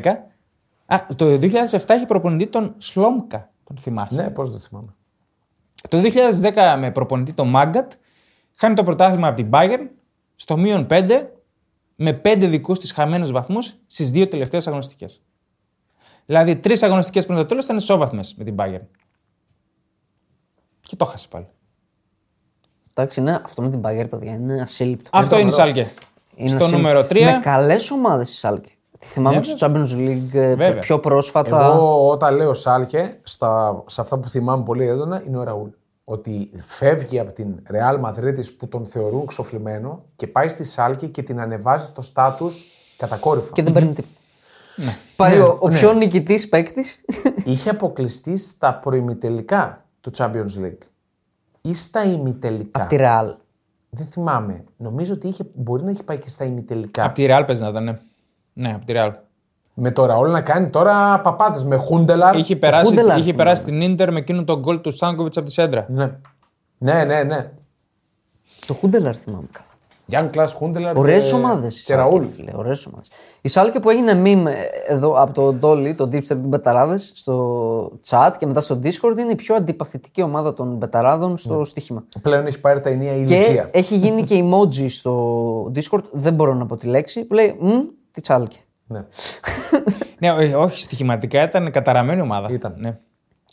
Το 2007 είχε προπονητή τον Σλόμκα. Τον θυμάσαι? Ναι, πώς το θυμάμαι. Το 2010 με προπονητή τον Μάγκατ χάνει το πρωτάθλημα από την Bayern στο μείον 5. Με 5 δικούς της χαμένους βαθμούς στις 2 τελευταίες αγωνιστικές. Δηλαδή, 3 αγωνιστικές πριν το τέλος ήταν ισόβαθμες με την Bayern. Και το χάσε πάλι. Εντάξει, ναι, αυτό με την Bayern, παιδιά, είναι ασύλληπτο. Αυτό είναι η Σάλκε. Στο νούμερο 3. Με καλές ομάδες η Σάλκε. Τη θυμάμαι του Champions League πιο πρόσφατα. Εγώ, όταν λέω Σάλκε, σε αυτά που θυμάμαι πολύ έντονα είναι ο Ραούλ. Ότι φεύγει από την Ρεάλ Μαδρίτης που τον θεωρούν ξοφλημένο και πάει στη Σάλκη και την ανεβάζει το στάτους κατακόρυφα. Και δεν παίρνει τίποτα. Ναι. Πάει ο πιο νικητής παίκτης. Είχε αποκλειστεί στα προημιτελικά του Champions League ή στα ημιτελικά. Απ' τη Ρεάλ. Δεν θυμάμαι. Νομίζω ότι μπορεί να έχει πάει και στα ημιτελικά. Απ' τη Ρεάλ παίζει να ήταν, ναι. Ναι, απ' τη Ρεάλ. Με το Ραόλ να κάνει τώρα παπάτες με Χούντελαρ. Είχε περάσει την Ίντερ με εκείνο τον γκολ του Στάνκοβιτς από τη σέντρα. Ναι. Το Χούντελαρ θυμάμαι καλά. Γιάνν Κλάς Χούντελαρ. Ωραίες ομάδες. Και Ραούλ. Ωραίες ομάδες. Η Σάλκε που έγινε meme εδώ από τον Ντόλι, τον Deep Step των Μπεταράδες, στο chat και μετά στο Discord, είναι η πιο αντιπαθητική ομάδα των Μπεταράδων στο στοίχημα. Πλέον έχει πάρει τα ενία η ηλικία. Έχει γίνει και emoji στο Discord, δεν μπορώ να πω τη λέξη, που λέει τη Σάλκε. Ναι, όχι στοιχηματικά, ήταν καταραμένη ομάδα. Ναι.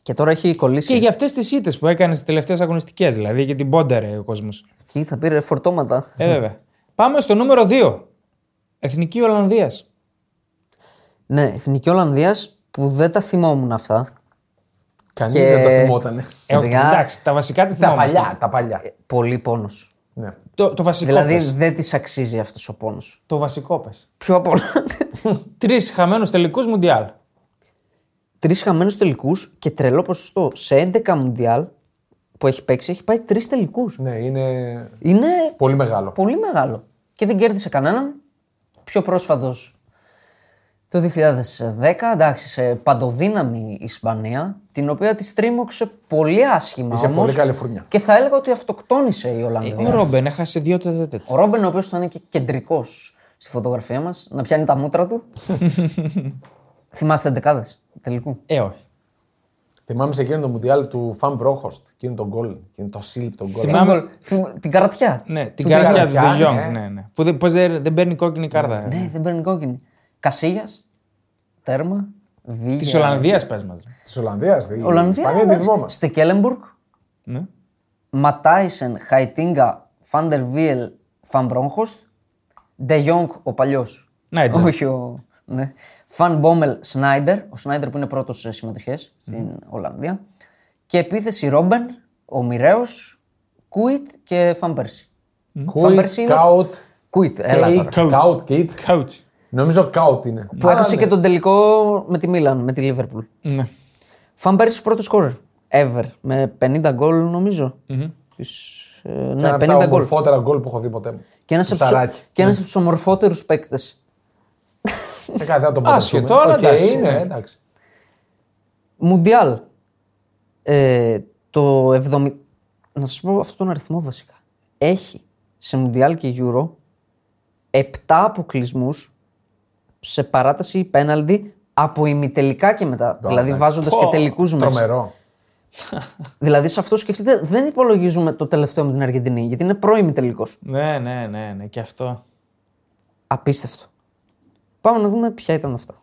Και τώρα έχει κολλήσει. Και για αυτές τις ήττες που έκανε στις τελευταίες αγωνιστικές, δηλαδή για την πόνταρε ο κόσμος. Εκεί θα πήρε φορτώματα. Βέβαια. Πάμε στο νούμερο 2. Εθνική Ολλανδίας. Ναι, Εθνική Ολλανδίας που δεν τα θυμόμουν αυτά. Κανείς δεν τα θυμότανε. Εντάξει, τα βασικά τα θυμόμαστε. Τα παλιά. Πολύ πόνος. Ναι. Το βασικό δηλαδή πες. Δεν της αξίζει αυτός ο πόνος. Το βασικό πες. Ποιο από όλα? 3 χαμένους τελικούς Μουντιάλ. 3 χαμένους τελικούς και τρελό ποσοστό. Σε 11 Μουντιάλ που έχει παίξει έχει πάει 3 τελικούς. Ναι, είναι πολύ μεγάλο. Πολύ μεγάλο. Και δεν κέρδισε κανέναν. Πιο πρόσφατος το 2010, εντάξει, σε παντοδύναμη η Ισπανία, την οποία τη τρίμωξε πολύ άσχημα. Είχε όμως, πολύ καλή φουρνιά. Και θα έλεγα ότι αυτοκτόνησε η Ολλανδία. Ο Ρόμπεν έχασε 2-4. Ο Ρόμπεν, ο οποίος ήταν και κεντρικός στη φωτογραφία μας, να πιάνει τα μούτρα του. Θυμάστε εντεκάδες τελικού? Όχι. Θυμάμαι σε εκείνο το Μουντιάλ του Φαν Μπρόχορστ, εκείνο τον γκολ, εκείνο το ασύλληπτο τον γκολ. Θυμάμαι την καρατιά. Ναι, την καρατιά του Ντε Γιονγκ. Ναι. Πώς δεν παίρνει κόκκινη κάρτα. Ναι, δεν παίρνει κόκκινη. Κασίγιας, τέρμα, Βίγια. Της Ολλανδίας πες μας. Της Ολλανδίας, Στεκέλεμπουργκ, Ματάισεν, Χαϊτίνγκα, Φάντερ Βίελ, Φαν Μπρόνχορστ, Ντε Γιονγκ ο παλιός. Ναι, έτσι. Όχι ο... Ναι. Φαν Μπόμελ, Σνάιντερ, ο Σνάιντερ που είναι πρώτος σε συμμετοχές στην Ολλανδία. Και επίθεση Ρόμπεν, ο μοιραίος, Κούιτ και Φαν Πέρσι. Κούιτ. Νομίζω κάουτ είναι. Που έχασε και τον τελικό με τη Μίλαν, με τη Λίβερπουλ. Ναι. Φαν Πέρσι πρώτο σκόρερ. Ever. Με 50 γκολ, νομίζω. Ναι, 50 γκολ. Είναι από τα ομορφότερα γκολ που έχω δει ποτέ. Και ένας από τους ομορφότερους παίκτες. Κάτι θα τον πω. Ασχετό, αλλά εντάξει. Μουντιάλ. Το 70. Να σας πω αυτόν τον αριθμό βασικά. Έχει σε Μουντιάλ και Euro 7 αποκλεισμούς. Σε παράταση ή πέναλντι από ημιτελικά και μετά. Δηλαδή βάζοντας και τελικούς μέσα. Τρομερό. Δηλαδή σε αυτό σκεφτείτε, δεν υπολογίζουμε το τελευταίο με την Αργεντινή, γιατί είναι προημιτελικός. Ναι, και αυτό. Απίστευτο. Πάμε να δούμε ποια ήταν αυτά.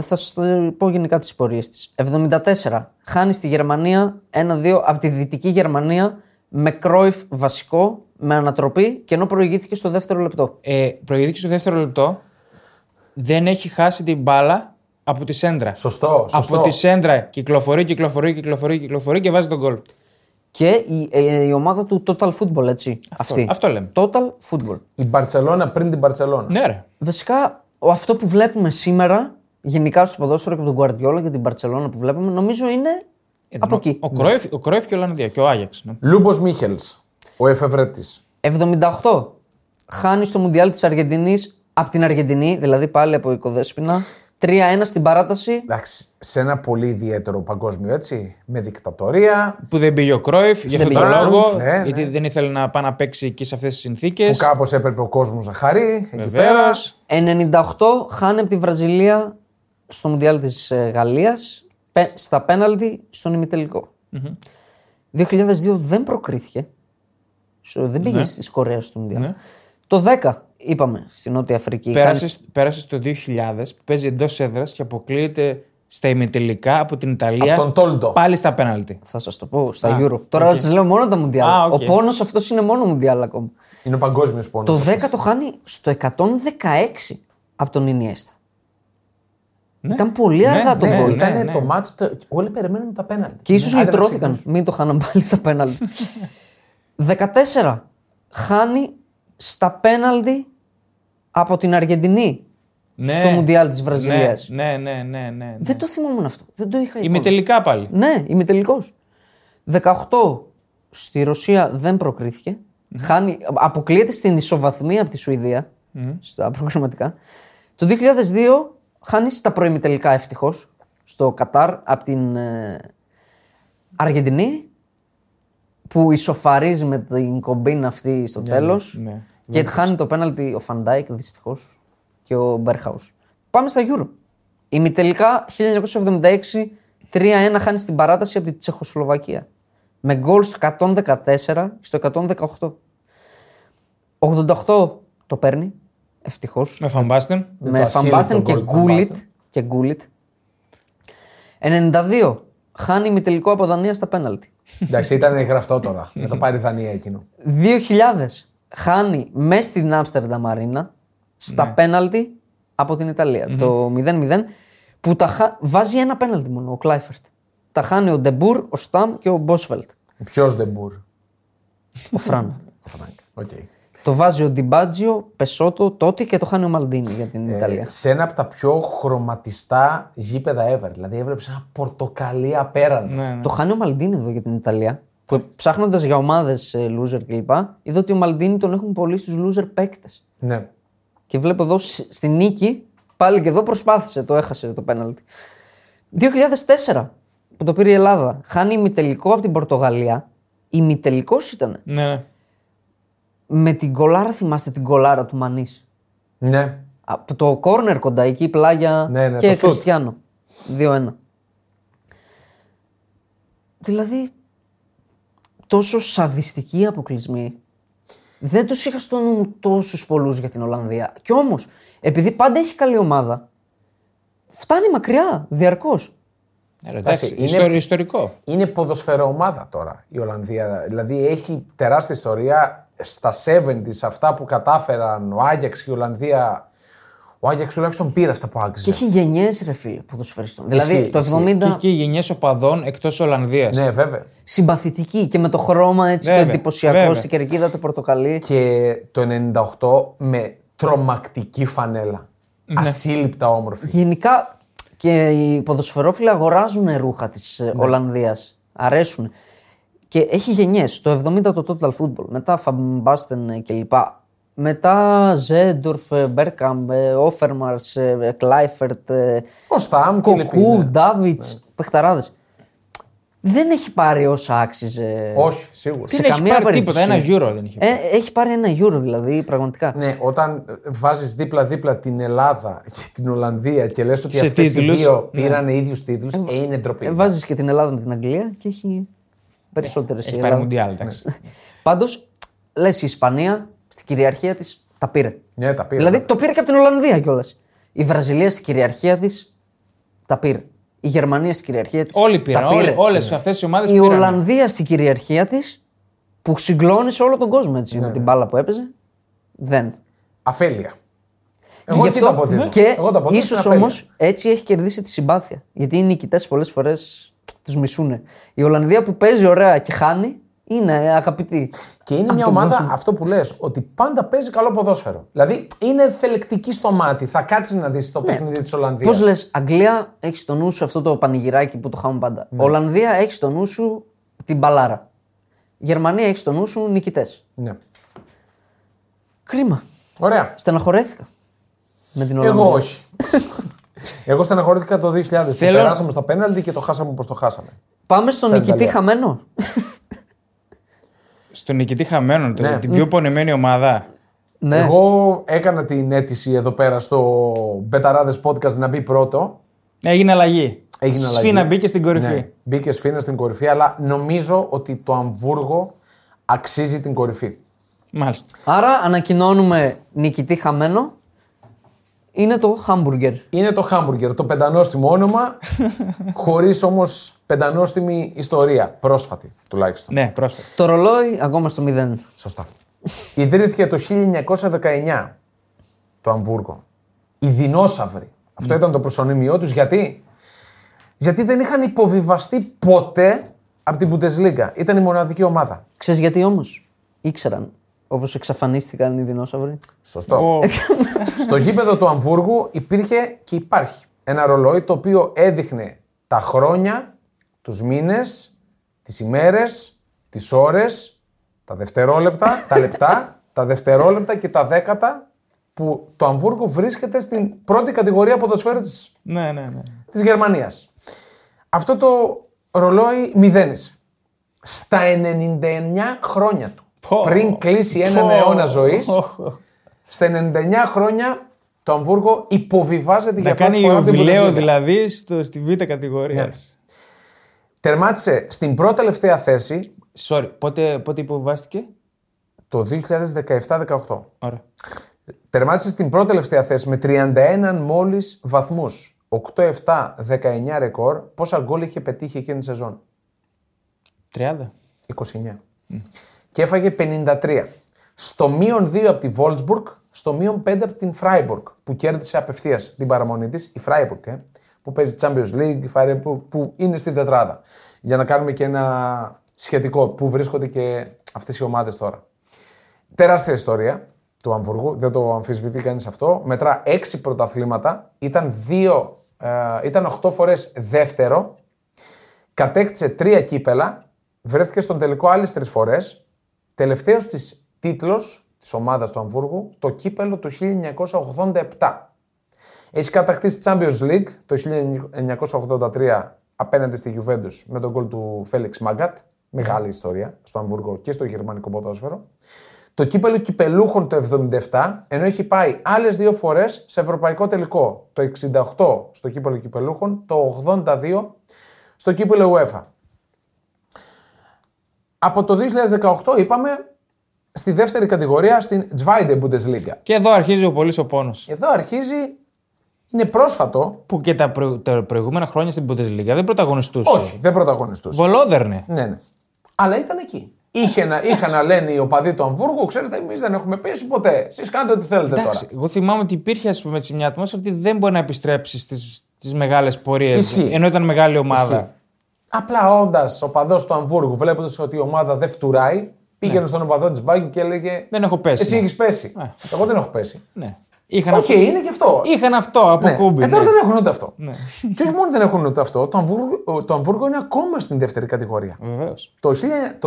Θα σα πω γενικά τις πορείες της. 1974. Χάνει στη Γερμανία 1-2 από τη Δυτική Γερμανία με Κρόιφ βασικό, με ανατροπή, και ενώ προηγήθηκε στο δεύτερο λεπτό. Προηγήθηκε στο δεύτερο λεπτό. Δεν έχει χάσει την μπάλα από τη σέντρα. Σωστό. Από τη σέντρα κυκλοφορεί και βάζει τον γκολ. Και η ομάδα του Total Football, έτσι. Αυτό λέμε. Total Football. Η Μπαρτσελόνα πριν την Μπαρτσελόνα. Ναι, ρε. Βασικά αυτό που βλέπουμε σήμερα, γενικά στο ποδόσφαιρο και από τον Γκουαρδιόλα και την Μπαρτσελόνα που βλέπουμε, νομίζω είναι από εκεί. Ο Κρόιφ και η Ολλανδία και ο Άγιαξ. Ναι. Λούμπος Μίχελς, ο εφευρέτης. 1978. Χάνει στο Μουντιάλ της Αργεντινής από την Αργεντινή, δηλαδή πάλι από οικοδέσποινα. 3-1 στην παράταση. Εντάξει, σε ένα πολύ ιδιαίτερο παγκόσμιο, έτσι, με δικτατορία. Που δεν πήγε ο Κρόιφ για αυτόν τον λόγο, ναι. Γιατί δεν ήθελε να πάει να παίξει εκεί σε αυτές τις συνθήκες. Που κάπως έπρεπε ο κόσμος να χαρεί. Εκεί πέρα. 98 χάνει από τη Βραζιλία στο Μουντιάλ της Γαλλίας στα πέναλτι στον ημιτελικό. Mm-hmm. 2002 δεν προκρίθηκε. Δεν πήγε στις Κορέας στο Μουντιάλ. Ναι. Το 10 είπαμε στην Νότια Αφρική. Πέρασε το 2000, παίζει εντός έδρας και αποκλείεται στα ημιτελικά από την Ιταλία. Από τον πάλι στα πέναλτι. Θα σας το πω στα Euro. Τώρα σας λέω μόνο τα Μουντιάλ. Ο πόνος αυτός είναι μόνο Μουντιάλ ακόμα. Είναι ο παγκόσμιος πόνος. Το 10 το χάνει στο 116 από τον Ινιέστα. Ναι. Ήταν πολύ αργά το γκολ. Ήταν το μάτς, όλοι περιμένουν τα πέναλτι. Και ίσως λυτρώθηκαν. Μην το χάναν πάλι στα πέναλτι. 14 χάνει στα πέναλτι από την Αργεντινή στο Μουντιάλ της Βραζιλίας. Ναι. Δεν το θυμόμουν αυτό. Δεν το είχα υπόλοιπα. Ημιτελικά πάλι. Ναι, ημιτελικός. 18 στη Ρωσία δεν προκρίθηκε. Mm-hmm. Αποκλείεται στην ισοβαθμία από τη Σουηδία στα προγραμματικά. Το 2002 χάνει στα προημιτελικά ευτυχώς στο Κατάρ από την Αργεντινή, που ισοφαρίζει με την κομπίν αυτή στο τέλος. Ναι. Και χάνει το πέναλτι ο Φαντάικ δυστυχώς και ο Μπέρχαους. Πάμε στα Euro. Ημιτελικά 1976, 3-1 χάνει στην παράταση από τη Τσεχοσλοβακία. Με γκολ στο 114 και στο 118. 88 το παίρνει. Ευτυχώς. Με Φαμπάστεν. Με Φαμπάστεν και Γκούλιτ. 92. Χάνει ημιτελικό από Δανία στα πέναλτι. Εντάξει, ήταν γραφτό τώρα. Δεν θα πάρει Δανία εκείνο. 2000. Χάνει μέσα στην Άμστερνταμ Αρίνα στα πέναλτι από την Ιταλία. Το 0-0. Που βάζει ένα πέναλτι μόνο ο Κλάιφερτ. Τα χάνει ο Ντεμπούρ, ο Σταμ και ο Μπόσφελτ. Ποιος Ντεμπούρ? Ο Φράνκ. Το βάζει ο Ντιμπάτζιο, Πεσότο, τότε και το χάνει ο Μαλντίνι για την Ιταλία. Σε ένα από τα πιο χρωματιστά γήπεδα ever. Δηλαδή έβλεψε ένα πορτοκαλί απέραντο. Ναι. Το χάνει ο Μαλντίνι εδώ για την Ιταλία. Που ψάχνοντας για ομάδες loser κλπ. Είδα ότι ο Μαλντίνι τον έχουν πολλοί στους loser παίκτες. Ναι. Και βλέπω εδώ στη νίκη, πάλι και εδώ προσπάθησε, το έχασε το πέναλτι. 2004 που το πήρε η Ελλάδα. Χάνει ημιτελικό από την Πορτογαλία. Ημιτελικός ήταν. Ναι. Με την Γκολάρα, θυμάστε την Γκολάρα του Μανής? Ναι. Από το κόρνερ κοντά, εκεί πλάγια, ναι, και Κριστιάνο. 2-1. Δηλαδή, τόσο σαδιστικοί αποκλεισμοί. Δεν τους είχα στο νου τόσους πολλούς για την Ολλανδία. Κι όμως, επειδή πάντα έχει καλή ομάδα, φτάνει μακριά, διαρκώς. Εντάξει, είναι ιστορικό. Είναι ποδοσφαιρομάδα τώρα η Ολλανδία. Δηλαδή, έχει τεράστια ιστορία. Στα 70's, αυτά που κατάφεραν ο Άγιαξ και η Ολλανδία. Ο Άγιαξ τουλάχιστον πήρε αυτά που άξιζε. Και έχει γενιές, ρε φίλε, ποδοσφαιριστών. Δηλαδή το 70. Και είχε γενιές οπαδών εκτός Ολλανδίας. Ναι, βέβαια. Συμπαθητική και με το χρώμα έτσι, βέβαια, το εντυπωσιακό, βέβαια, στην κερκίδα το πορτοκαλί. Και το 98 με τρομακτική φανέλα. Ναι. Ασύλληπτα όμορφη. Γενικά και οι ποδοσφαιρόφιλοι αγοράζουν ρούχα της Ολλανδίας. Αρέσουν. Και έχει γενιές. Το 70 το Total Football, μετά Φαμπάστεν κλπ. Μετά Ζέντορφ, Μπέρκαμ, Όφερμαρς, Κλάιφερτ, Κοκού, Ντάβιτς, παιχταράδες. Δεν έχει πάρει όσα άξιζε. Όχι, σίγουρα. Σε καμία περίπτωση. Ένα Euro δεν έχει πάρει. Έχει πάρει ένα Euro δηλαδή, πραγματικά. Ναι, όταν βάζεις δίπλα-δίπλα την Ελλάδα και την Ολλανδία και λες ότι αυτές οι δύο πήραν ίδιους τίτλους, είναι ντροπή. Βάζεις και την Ελλάδα με την Αγγλία και έχει. Περισσότερες έχει πάρει Μουντιάλ, εντάξει. Πάντως, λες η Ισπανία στην κυριαρχία της τα πήρε. Ναι, τα πήρε. Δηλαδή το πήρε και από την Ολλανδία κιόλας. Η Βραζιλία στην κυριαρχία της τα πήρε. Η Γερμανία στην κυριαρχία της. Όλοι πήραν. Όλες αυτές οι ομάδες πήραν. Η Ολλανδία στην κυριαρχία της που συγκλώνησε όλο τον κόσμο έτσι, με την μπάλα που έπαιζε. Δεν. Αφέλεια. Εγώ αυτό, και ίσως όμως έτσι έχει κερδίσει τη συμπάθεια. Γιατί οι νικητές πολλές φορές τους μισούνε. Η Ολλανδία που παίζει ωραία και χάνει είναι αγαπητή. Και είναι μια ομάδα, κόσμο. Αυτό που λες, ότι πάντα παίζει καλό ποδόσφαιρο. Δηλαδή είναι θελεκτική στο μάτι. Θα κάτσεις να δεις το παιχνίδι της Ολλανδίας. Πώς λες, Αγγλία έχει στο νου σου αυτό το πανηγυράκι που το χάνουν πάντα. Ναι. Ολλανδία έχει στο νου σου την μπαλάρα. Γερμανία έχει στο νου σου νικητές. Ναι. Κρίμα. Ωραία. Στεναχωρέθηκα. Με την Ολλανδία. Εγώ όχι. Εγώ στεναχωρέθηκα το 2000. Περάσαμε στα πέναλτι και το χάσαμε όπως το χάσαμε. Πάμε στον νικητή χαμένο. Στον νικητή χαμένο, ναι. Την πιο πονεμένη ομάδα. Ναι. Εγώ έκανα την αίτηση εδώ πέρα στο Μπεταράδες Podcast να μπει πρώτο. Έγινε αλλαγή. Σφίνα μπήκε στην κορυφή. Ναι. Μπήκε σφίνα στην κορυφή, αλλά νομίζω ότι το Αμβούργο αξίζει την κορυφή. Μάλιστα. Άρα ανακοινώνουμε νικητή χαμένο. Είναι το Χάμπουργκερ. Είναι το Χάμπουργκερ, το πεντανόστιμο όνομα, χωρίς όμως πεντανόστιμη ιστορία. Πρόσφατη τουλάχιστον. Ναι, πρόσφατη. Το ρολόι ακόμα στο 0. Σωστά. Ιδρύθηκε το 1919 το Αμβούργο. Οι δεινόσαυροι. Αυτό ήταν το προσωνύμιό τους. Γιατί δεν είχαν υποβιβαστεί ποτέ από την Bundesliga. Ήταν η μοναδική ομάδα. Ξέρεις γιατί όμως? Ήξεραν. Όπως εξαφανίστηκαν οι δεινόσαυροι. Σωστό. Oh. Στο γήπεδο του Αμβούργου υπήρχε και υπάρχει ένα ρολόι το οποίο έδειχνε τα χρόνια, τους μήνες, τις ημέρες, τις ώρες, τα δευτερόλεπτα, τα λεπτά, τα δευτερόλεπτα και τα δέκατα που το Αμβούργο βρίσκεται στην πρώτη κατηγορία ποδοσφαίρου της, της Γερμανίας. Αυτό το ρολόι μηδένισε στα 99 χρόνια του. Πριν κλείσει έναν αιώνα ζωής, στα 99 χρόνια το Αμβούργο υποβιβάζεται για πρώτη φορά. Να κάνει ιουβιλέο δηλαδή στη β' κατηγορία. Ναι. Τερμάτισε στην πρώτη τελευταία θέση. Sorry, πότε υποβιβάστηκε? Το 2017-18. Ωραία. Τερμάτισε στην πρώτη τελευταία θέση με 31 μόλις βαθμούς. 8-7-19 ρεκόρ. Πόσα γκολ είχε πετύχει εκείνη τη σεζόν? 30. 29. Και έφαγε 53. Στο μείον 2 από τη Wolfsburg, στο μείον 5 από την Freiburg, που κέρδισε απευθείας την παραμονή της. Η Freiburg, που παίζει Champions League, η Freiburg που είναι στην τετράδα. Για να κάνουμε και ένα σχετικό, που βρίσκονται και αυτές οι ομάδες τώρα. Τεράστια ιστορία του Αμβούργου, δεν το αμφισβητεί κανείς αυτό. Μετρά 6 πρωταθλήματα, ήταν 8 φορές δεύτερο, κατέκτησε 3 κύπελα, βρέθηκε στον τελικό άλλες 3 φορές. Τελευταίος της τίτλος της ομάδας του Αμβούργου, το κύπελο του 1987. Έχει κατακτήσει Champions League το 1983 απέναντι στη Γιουβέντους με τον γκολ του Φέλιξ Μάγκατ. Μεγάλη ιστορία στο Αμβούργο και στο γερμανικό ποδόσφαιρο. Το κύπελο κυπελούχων το 1977, ενώ έχει πάει άλλες 2 φορές σε ευρωπαϊκό τελικό. Το 1968 στο κύπελο κυπελούχων, το 1982 στο κύπελο UEFA. Από το 2018 είπαμε στη δεύτερη κατηγορία, στην Zweite Bundesliga. Και εδώ αρχίζει ο πολύς ο πόνος. Εδώ αρχίζει, είναι πρόσφατο. Που και τα προηγούμενα χρόνια στην Bundesliga δεν πρωταγωνιστούσε. Όχι, δεν πρωταγωνιστούσε. Βολόδερνε. Ναι. Αλλά ήταν εκεί. Είχαν να λένε οι οπαδοί του Αμβούργου, ξέρετε, εμείς δεν έχουμε πέσει ποτέ. Εσείς κάντε ό,τι θέλετε. Εντάξει, τώρα. Εγώ θυμάμαι ότι υπήρχε μια ατμόσφαιρα ότι δεν μπορεί να επιστρέψει στις μεγάλες πορείες. Ενώ ήταν μεγάλη ομάδα. Ισχύ. Απλά όντας οπαδός του Αμβούργου, βλέποντας ότι η ομάδα δεν φτουράει, πήγαινε στον οπαδό της Μπάγκερ και έλεγε: Δεν έχω πέσει. Εσύ έχεις πέσει. Εγώ δεν έχω πέσει. Ναι. Είναι και αυτό. Είχαν αυτό από κούμπι. Τώρα δεν έχουν ούτε αυτό. Ναι. Και όχι μόνο δεν έχουν ούτε αυτό, το Αμβούργο είναι ακόμα στην δεύτερη κατηγορία. Βεβαίως. Το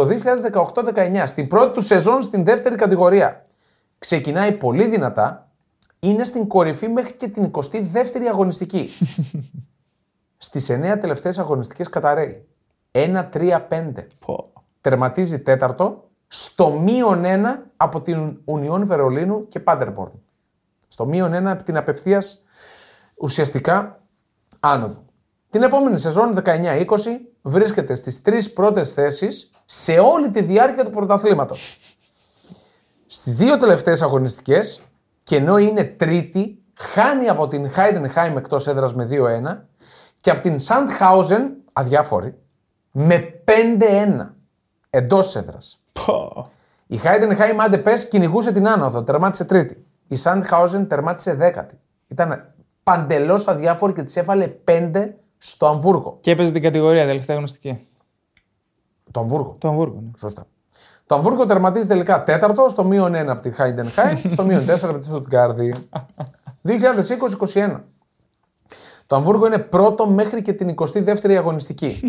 2018-19, στην πρώτη του σεζόν στην δεύτερη κατηγορία. Ξεκινάει πολύ δυνατά, είναι στην κορυφή μέχρι και την 22η αγωνιστική. Στις 9 τελευταίες αγωνιστικές καταραίει. 1-3-5. Τερματίζει τέταρτο στο μείον 1 από την Ουνιόν Βερολίνου και Πάντερμπορν. Στο μείον 1 από την απευθείας ουσιαστικά άνοδο. Την επόμενη σεζόν 19-20 βρίσκεται στις 3 πρώτες θέσεις σε όλη τη διάρκεια του πρωταθλήματος. Στις 2 τελευταίες αγωνιστικές και ενώ είναι τρίτη χάνει από την Χάιντενχάιμ εκτός έδρας με 2-1 και από την Σαντχάουζεν, αδιάφορη, με 5-1 εντός έδρας. Η Χάιντενχάιμ, άντε πες, κυνηγούσε την άνοδο, τερμάτισε τρίτη. Η Σαντχάουζεν τερμάτισε δέκατη. Ήταν παντελώς αδιάφορη και της έβαλε 5 στο Αμβούργο. Και έπαιζε την κατηγορία τελευταία γνωστική. Το Αμβούργο. Το Αμβούργο, ναι. Σωστά. Το Αμβούργο τερματίζει τελικά τέταρτο, στο μείον 1 από τη Χάιντενχάιμ, στο μείον 4 από τη Στουτγκάρδη. 2020-21. Το Αμβούργο είναι πρώτο μέχρι και την 22η αγωνιστική.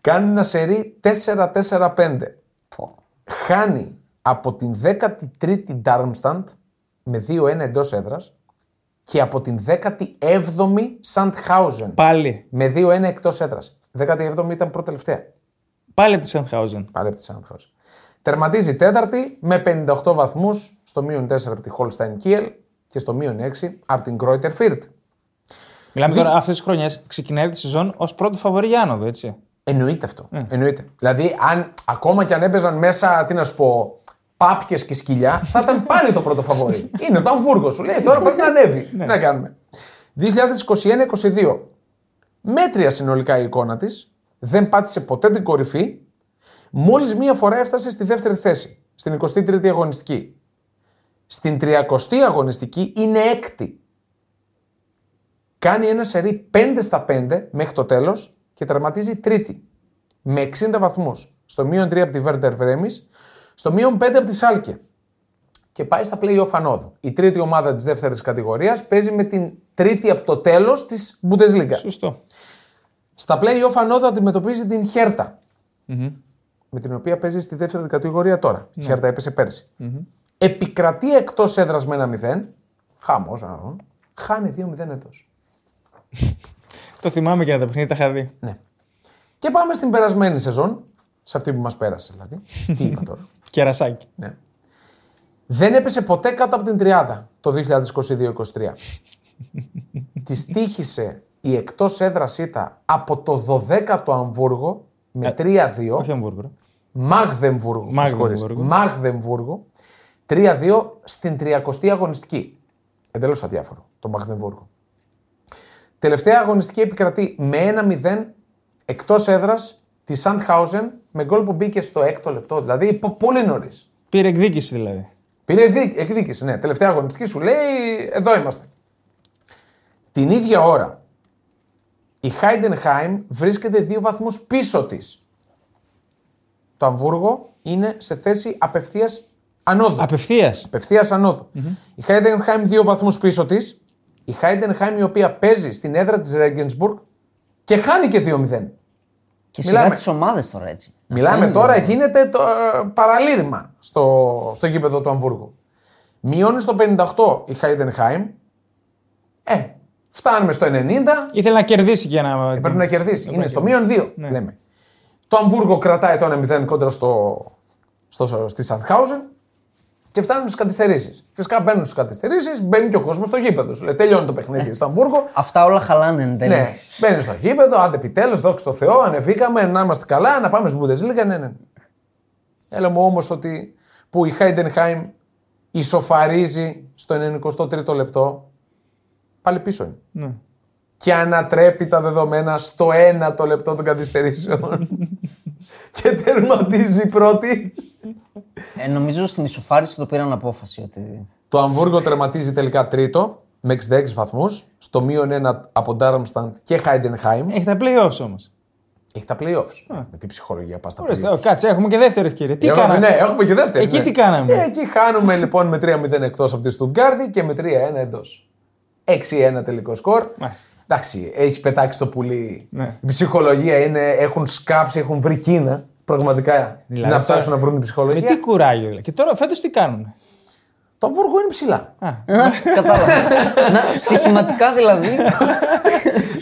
Κάνει ένα σερί 4-4-5. Χάνει από την 13η Ντάρμσταντ με 2-1 εντός έδρας και από την 17η Σαντχάουζεν. Πάλι. Με 2-1 εκτός έδρας. 17η ήταν πρώτη τελευταία. Πάλι από τη Σαντχάουζεν. Τερματίζει τέταρτη με 58 βαθμούς στο μείον 4 από τη Χολστάιν Κίελ και στο μείον 6 από την Κρόιτερ Φίρτ. Μιλάμε τώρα αυτές τις χρονιές ξεκινάει τη σεζόν ως πρώτο φαβορί για άνοδο, έτσι. Εννοείται αυτό. Εννοείται. Δηλαδή, αν, ακόμα και αν έπαιζαν μέσα, τι να σου πω, πάπιες και σκυλιά, θα ήταν πάλι το πρώτο φαβορί. Είναι το Αμβούργο σου. Λέει τώρα πρέπει να ανέβει. Ναι. Να κάνουμε. 2021-22. Μέτρια συνολικά η εικόνα της. Δεν πάτησε ποτέ την κορυφή. Μόλις μία φορά έφτασε στη δεύτερη θέση, στην 23η αγωνιστική. Στην 30η αγωνιστική είναι έκτη. Κάνει ένα σερί 5-5 μέχρι το τέλος και τερματίζει τρίτη. Με 60 βαθμούς, στο μείον 3 από τη Βέρντερ Βρέμις, στο μείον 5 από τη Σάλκε. Και πάει στα play-off ανόδου. Η τρίτη ομάδα της δεύτερης κατηγορίας παίζει με την τρίτη από το τέλος της Bundesliga. Σωστό. Στα play-off ανόδου αντιμετωπίζει την Χέρτα. Mm-hmm. Με την οποία παίζει στη δεύτερη κατηγορία τώρα. Η Χέρτα έπεσε πέρσι. Mm-hmm. Επικρατεί εκτός έδρας με 1-0. Χαμός, χάνει 2-0 εντός. Το θυμάμαι και να τα παιχνίδια τα είχα δει. Ναι. Και πάμε στην περασμένη σεζόν. Σε αυτή που μας πέρασε, δηλαδή. Τι είπα τώρα. Κερασάκι. Ναι. Δεν έπεσε ποτέ κάτω από την 30 το 2022-23. Της τύχησε η εκτός έδρας ήττα από το 12ο Αμβούργο με 3-2. Όχι Αμβούργο. Μάγδεμβούργο. 3-2 στην 30η αγωνιστική. Εντελώς αδιάφορο το Μάγδεμβούργο. Τελευταία αγωνιστική επικρατεί με 1-0 εκτός έδρας τη Σαντχάουζεν με γκολ που μπήκε στο 6ο λεπτό. Δηλαδή πολύ νωρίς. Πήρε εκδίκηση δηλαδή. Πήρε εκδίκηση, ναι. Τελευταία αγωνιστική σου λέει εδώ είμαστε. Την ίδια ώρα η Χάιντενχάιμ βρίσκεται 2 βαθμούς πίσω της. Το Αμβούργο είναι σε θέση απευθείας ανόδου. Απευθείας ανόδου. Mm-hmm. Η Χάιντενχάιμ 2 βαθμούς πίσω της. Η Χάιντενχάιμ η οποία παίζει στην έδρα της Ρέγκενσμπουργκ και χάνει και 2-0. Και σιγά τις ομάδες τώρα έτσι. Μιλάμε τώρα, γίνεται το παραλήρημα στο γήπεδο του Αμβούργου. Μειώνει στο 58 η Χάιντενχάιμ. Φτάνουμε στο 90. Ήθελε να κερδίσει για να... Πρέπει να κερδίσει. Είναι στο μείον 2, ναι. Λέμε. Το Αμβούργο κρατάει το 1-0 κόντρα στη Σαντχάουζεν. Και φτάνουν στις καθυστερήσεις. Φυσικά μπαίνουν στις καθυστερήσεις, μπαίνει και ο κόσμος στο γήπεδο. Σου λέει: τελειώνει το παιχνίδι στο Αμβούργο. Αυτά όλα χαλάνε εν τέλει. Ναι, μπαίνει στο γήπεδο, άντε επιτέλους, δόξα τω Θεώ, ανεβήκαμε, να είμαστε καλά, να πάμε στην Bundesliga. Ναι. Έλα μου όμως ότι που η Χάιντενχάιμ ισοφαρίζει στο 93ο λεπτό, πάλι πίσω είναι. Ναι. Και ανατρέπει τα δεδομένα στο 1ο λεπτό των καθυστερήσεων. Και τερματίζει πρώτη. Νομίζω στην ισοφάριση το πήραν απόφαση ότι... Το Αμβούργο τερματίζει τελικά τρίτο με 66 βαθμούς, στο μείον 1 από Ντάρμσταντ και Χάιντενχάιμ. Έχει τα play-offs όμως. Με τι ψυχολογία πας τα play-offs. Κάτσε, έχουμε και δεύτερη ευκαιρία. Τι κάναμε. Ναι, έχουμε και δεύτερη. Εκεί τι κάναμε. Εκεί χάνουμε λοιπόν με 3-0 εκτός από τη Στουτγκάρδη και με 3-1 εντός. 6-1 τελικό σκορ. Μάλιστα. Εντάξει, έχει πετάξει το πουλί. Ναι. Η ψυχολογία είναι, έχουν σκάψει, έχουν βρει Κίνα. Πραγματικά δηλαδή, να ψάξουν να βρουν την ψυχολογία. Με τι κουράγιο, λέει. Και τώρα φέτος τι κάνουν. Το Αμβούργο είναι ψηλά. Κατάλαβα. Στοιχηματικά δηλαδή.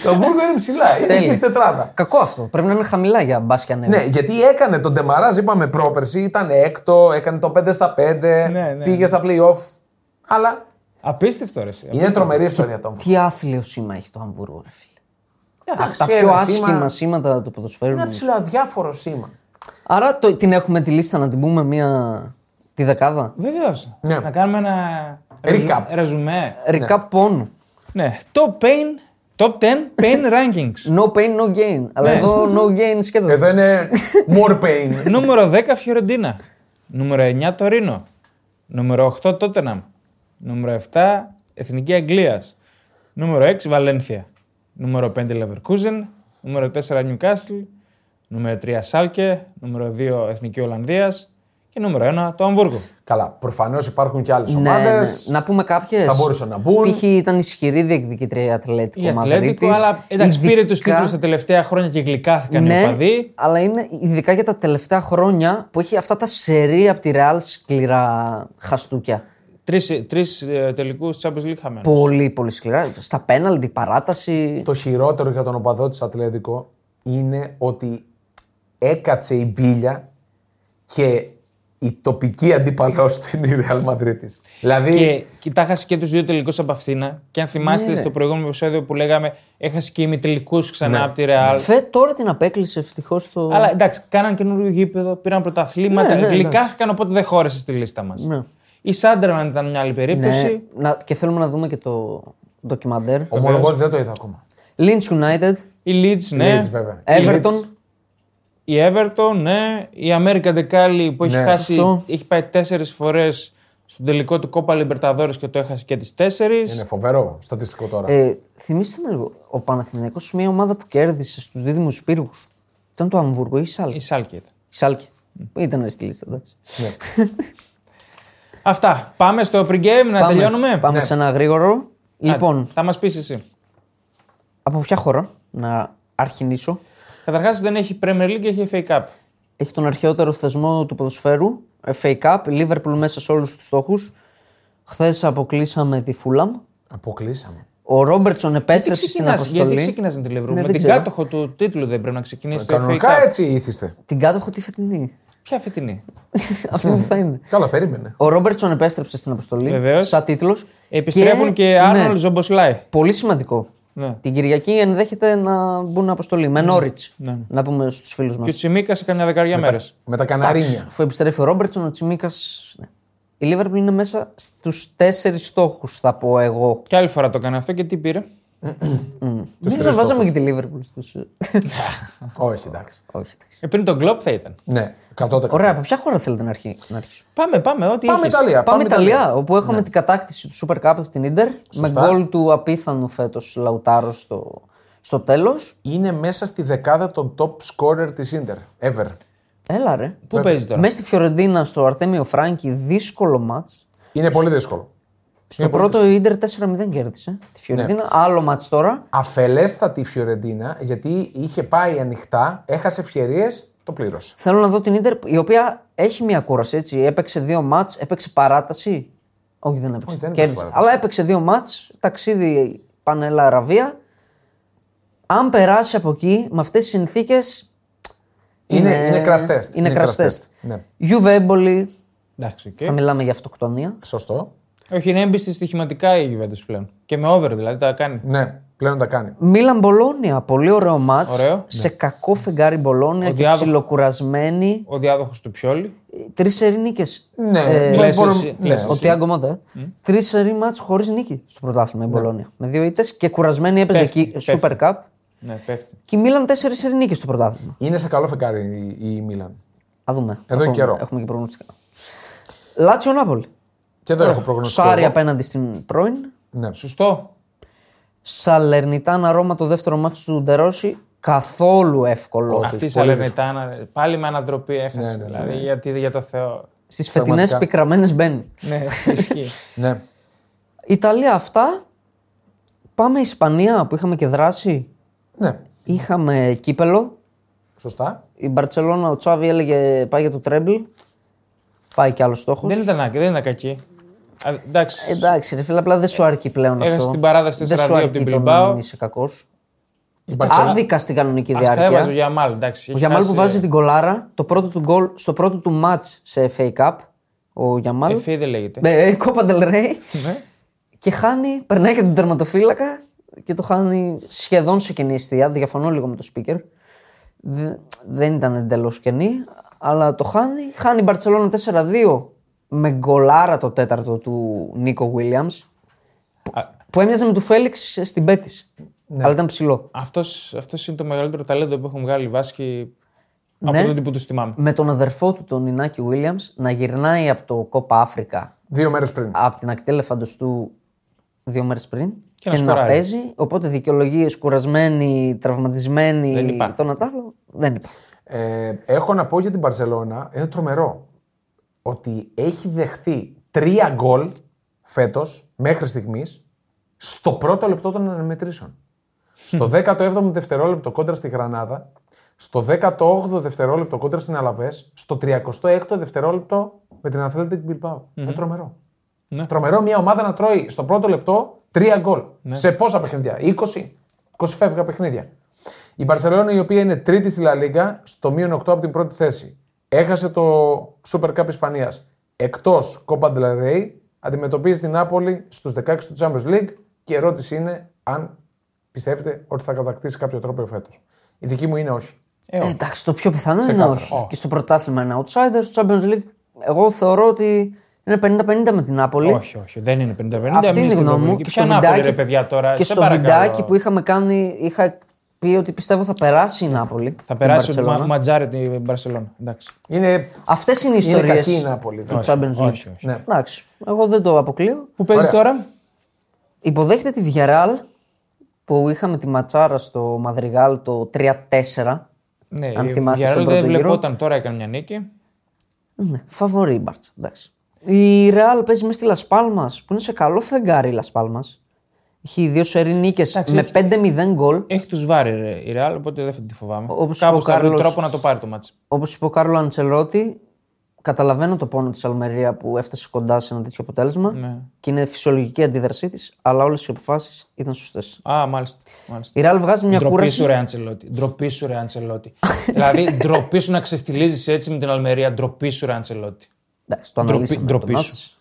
Το Αμβούργο είναι ψηλά. Είναι εκεί στην τετράδα. Κακό αυτό. Πρέπει να είναι χαμηλά για μπάσκια νέα. Ναι, γιατί έκανε τον Ντεμαράζ, είπαμε πρόπερση, ήταν έκτο, έκανε το 5-5, ναι. Πήγε στα play-off. Αλλά. Απίστευτο ρε. Είναι τρομερή ιστορία το Αμβούργο. Τι άθλιο σήμα έχει το Αμβούργο, ρε φίλε. Τα πιο άσχημα σήματα του ποδοσφαίρου. Ένα ψηλό αδιάφορο σήμα. Άρα την έχουμε τη λίστα να την πούμε μία Τη δεκάδα. Βεβαίως. Ναι. Να κάνουμε ένα ρεζουμέ. Recap πόνου. Ναι. Top pain. Top 10 pain rankings. No pain, no gain. Αλλά εδώ no gain σχεδόν. Εδώ είναι more pain. Νούμερο 10 Φιορεντίνα. Νούμερο 9 Τορίνο. Νούμερο 8 Τότεναμ. Νούμερο 7 Εθνική Αγγλίας. Νούμερο 6 Βαλένθια. Νούμερο 5 Λεβερκούζεν. Νούμερο 4 Νιουκάσλ. Νούμερο 3 Σάλκε. Νούμερο 2 Εθνική Ολλανδίας. Και νούμερο 1 το Αμβούργο. Καλά, προφανώς υπάρχουν και άλλες ομάδες. Ναι. Να πούμε κάποιες. Θα μπορούσαν να μπουν. Π.χ. ήταν ισχυρή διεκδικητρία Ατλέτικο Μαδρίτης. Αλλά εντάξει, ειδικά... πήρε τους τίτλους τα τελευταία χρόνια και γλυκάθηκαν οι οπαδοί. Αλλά είναι ειδικά για τα τελευταία χρόνια που έχει αυτά τα σερί από τη Ρεάλ σκληρά χαστούκια. Τρεις τελικούς Champions League χαμένους. Πολύ, πολύ σκληρά. Στα πέναλτι, παράταση. Το χειρότερο για τον οπαδό της Ατλέτικο είναι ότι έκατσε η μπίλια και. Η τοπική αντίπαλός του είναι η Ρεάλ Μαδρίτης. Δηλαδή... Και κοιτάχασε και τους δύο τελικούς από αυτήν. Και αν θυμάστε στο προηγούμενο επεισόδιο που λέγαμε, έχασε και ημιτελικούς ξανά από τη Ρεάλ. Τώρα την απέκλεισε ευτυχώς το. Αλλά εντάξει, κάναν καινούριο γήπεδο, πήραν πρωταθλήματα, γλυκάθηκαν, οπότε δεν χώρεσε στη λίστα μας. Ναι. Η Σάντερλαντ ήταν μια άλλη περίπτωση. Ναι. Και θέλουμε να δούμε και το ντοκιμαντέρ. Ομολογώ ότι δεν το είδα ακόμα. Leeds United. Η Leeds, ναι. Everton. Η Everton, ναι. Η Αμέρικα Ντεκάλι που έχει χάσει, έχει πάει 4 φορές στον τελικό του Κόπα Λιμπερταδόρες και το έχασε και τις 4. Είναι φοβερό στατιστικό τώρα. Θυμήστε με λίγο, ο Παναθηναϊκός μια ομάδα που κέρδισε στους δίδυμους πύργους. Ήταν το Αμβούργο ή η Σάλκε. Η Σάλκε ήταν. Ήταν στη λίστα, εντάξει. Αυτά. Πάμε στο pre-game να τελειώνουμε. Πάμε σε ένα γρήγορο. Λοιπόν, θα μας πεις εσύ. Από ποια χώρα να αρχινήσω. Καταρχάς δεν έχει Premier League και έχει FA Cup. Έχει τον αρχαιότερο θεσμό του ποδοσφαίρου. FA Cup, Liverpool μέσα σε όλους τους στόχους. Χθες αποκλείσαμε τη Fulham. Αποκλείσαμε. Ο Ρόμπερτσον επέστρεψε στην αποστολή. Γιατί ξεκινάς με τη Liverpool, με την κάτοχο του τίτλου δεν πρέπει να ξεκινήσει το FA Cup. Κανονικά έτσι ήθιστε. Την κάτοχο τη φετινή. Ποια φετινή. Αυτό που θα είναι. Καλά, περίμενε. Ο Ρόμπερτσον επέστρεψε στην αποστολή. Βεβαίως. Σαν τίτλος. Επιστρέφουν και Arnold Ζομποσλάι. Πολύ σημαντικό. Ναι. Την Κυριακή ενδέχεται να μπουν αποστολή με Νόριτς. Ναι. Να πούμε στους φίλους μας. Και ο Τσιμίκας σε καμιά δεκαριά μέρες. Με τα Καναρίνια. Αφού επιστρέφει ο Ρόμπερτσον, ο Τσιμίκας. Ναι. Η Λίβερπουλ είναι μέσα στους 4 στόχους, θα πω εγώ. Κι άλλη φορά το έκανε αυτό και τι πήρε. Μήπως βάζαμε και τη Λίβερπουλ στους. Όχι, εντάξει. Πριν τον Κλοπ θα ήταν. Ναι, κατώτερα. Ωραία, από ποια χώρα θέλετε να αρχίσουμε. Πάμε Ιταλία. Πάμε Ιταλία, όπου έχουμε την κατάκτηση του Super Cup από την Ίντερ. Με γκολ του απίθανου φέτος Λαουτάρο στο τέλος. Είναι μέσα στη δεκάδα των top scorer της Ίντερ. Ever. Έλα ρε. Πού παίζει τώρα. Μέσα στη Φιωρεντίνα, στο Αρτέμιο Φράγκη, δύσκολο ματς. Είναι πολύ δύσκολο. Στο πρώτο η Ίντερ 4-0 κέρδισε τη Φιωρεντίνα. Ναι. Άλλο μάτς τώρα. Αφελέστατη η Φιωρεντίνα, γιατί είχε πάει ανοιχτά, έχασε ευκαιρίες, το πλήρωσε. Θέλω να δω την Ίντερ, η οποία έχει μια κούραση. Έτσι. Έπαιξε 2 μάτς, έπαιξε παράταση. Όχι, δεν έπαιξε. Κέρδισε. Αλλά έπαιξε 2 μάτς, ταξίδι Πανέλα Αραβία. Αν περάσει από εκεί με αυτές τις συνθήκες. Είναι κραστές. Είναι κραστές. Γιουβέμπολη. Θα μιλάμε για αυτοκτονία. Σωστό. Όχι, είναι έμπιστη στοιχηματικά η Γιουβέντους πλέον. Και με over δηλαδή τα κάνει. Ναι, πλέον τα κάνει. Μίλαν Μπολόνια. Πολύ ωραίο μάτς. Σε κακό φεγγάρι Μπολόνια και ψιλοκουρασμένη. Ο διάδοχος του Πιόλη. 3 σερί νίκες. Ναι, ο Τιάγκο Μότα. 3 σερί μάτς χωρίς νίκη στο πρωτάθλημα η Μπολόνια. Με 2 ήττες και κουρασμένη έπαιζε εκεί. Super Cup. Ναι, πέφτει. Και η Μίλαν 4 σερί νίκες στο πρωτάθλημα. Είναι σε καλό φεγγάρι η Μίλαν. Α δούμε. Εδώ καιρό. Έχουμε και προγνωστικά. Λάτσιο Νάπολη. Και δεν έχω προγνωστικό. Σάρι απέναντι στην πρώην. Ναι, σωστό. Σαλερνιτάνα Ρώμα, το δεύτερο μάτσο του Ντερόση. Καθόλου εύκολο. Αυτή η Σαλερνιτάνα πάλι με ανατροπή έχασε. Ναι, δηλαδή, ναι. Γιατί για το Θεό. Στις φετινές πικραμένες μπαίνει. Ναι, ισχύει. Ναι. Ιταλία αυτά. Πάμε Ισπανία που είχαμε και δράση. Ναι. Είχαμε κύπελο. Σωστά. Η Μπαρτσελόνα, ο Τσάβι έλεγε πάει για το τρέμπλ. Πάει κι άλλο στόχος. Δεν ήταν κακή. Εντάξει, ρε φίλε, απλά δεν σου αρκεί πλέον αυτό. Έχασε την παράδοση 4-2 από την Μπιλμπάο. Είσαι κακός. Άδικα στην κανονική διάρκεια. Ας τα έβαζε ο Γιαμάλ. Ο Γιαμάλ που βάζει την Γκολάρα, το πρώτο του γκολ στο πρώτο του μάτς σε FA Cup. Ο Γιαμάλ. FA δεν λέγεται. Κόπα ντελ Ρέι. Και χάνει, περνάει και τον τερματοφύλακα και το χάνει σχεδόν σε κενή αιστεία. Διαφωνώ λίγο με το speaker. Δεν ήταν εντελώς κενή. Αλλά το χάνει η Μπαρτσελόνα 4-2. με γκολάρα το τέταρτο του Νίκο Williams, που έμοιαζε με του Φέλιξ στην Πέτης. Ναι. Αλλά ήταν ψηλό. Αυτός είναι το μεγαλύτερο ταλέντο που έχουν βγάλει Βάσκοι από ναι, τον τύπο του θυμάμαι. Με τον αδερφό του, τον Ινάκη Williams, να γυρνάει από το Κόπα Αφρικα. 2 μέρες πριν. Από την ακτή ελεφαντοστού 2 μέρες πριν. Και να παίζει. Οπότε δικαιολογίες κουρασμένοι, τραυματισμένοι, τον Ατάλο δεν υπάρχει. Έχω να πω για την Μπαρσελόνα, είναι τρομερό ότι έχει δεχθεί 3 γκολ φέτος μέχρι στιγμής στο πρώτο λεπτό των αναμετρήσεων. Στο 17ο δευτερόλεπτο κόντρα στη Γρανάδα, στο 18ο δευτερόλεπτο κόντρα στην Αλαβές, στο 36ο δευτερόλεπτο με την Αθλέτικ Μπιλμπάου. Είναι τρομερό. Ναι. Τρομερό μια ομάδα να τρώει στο πρώτο λεπτό 3 γκολ. Ναι. Σε πόσα παιχνίδια, 20 φεύγα παιχνίδια. Η Μπαρσελόνα, η οποία είναι τρίτη στη Λα Λίγκα, στο μείον 8 από την πρώτη θέση. Έχασε το Super Cup Ισπανίας. Εκτός Copa del Rey, αντιμετωπίζει την Νάπολη στους 16 του Champions League και η ερώτηση είναι αν πιστεύετε ότι θα κατακτήσει κάποιο τρόπο φέτος. Η δική μου είναι όχι. Εντάξει, το πιο πιθανό είναι όχι. Και στο πρωτάθλημα είναι outsider, στο Champions League εγώ θεωρώ ότι είναι 50-50 με την Νάπολη. Όχι, δεν είναι 50-50. Αυτή είναι η γνώμη μου. Και στο βιντεάκι που είχαμε κάνει, είχα πει ότι πιστεύω θα περάσει η Νάπολη. Θα περάσει την ότι ματζάρει την Μπαρσελόνα. Αυτές είναι οι ιστορίες του Champions League. Ναι. Εντάξει, εγώ δεν το αποκλείω. Πού παίζει τώρα? Υποδέχεται τη Villarreal που είχαμε τη Ματσάρα στο Μαδριγάλ το 3-4. Ναι, αν θυμάστε στον πρώτο γύρο. Δεν βλεπόταν, τώρα έκανε μια νίκη. Ναι, φαβορεί η Μπάρτσα. Η Real παίζει μέσα στη Λας Πάλμας που είναι σε καλό φεγγάρι η Λας Πάλμας. Έχει 2 σερί νίκες με 5-0 γκολ. Έχει τους βάρει η Real, οπότε δεν θα τη φοβάμαι. Κάπως θα βρει τρόπο να το πάρει το μάτς. Όπως είπε ο Κάρλο Αντσελότη, καταλαβαίνω το πόνο της Αλμερία που έφτασε κοντά σε ένα τέτοιο αποτέλεσμα και είναι φυσιολογική αντίδρασή της, αλλά όλες οι αποφάσεις ήταν σωστές. Α, μάλιστα. Η Real βγάζει μια κούραση. Ντροπή σου, ρε Αντσελότη. Δηλαδή, ντροπή σου να ξεφτιλίζεις έτσι με την Αλμερία, ντροπή σου, ρε Αντσελότη. Εντάξει, το αναλύσαμε το μάτς.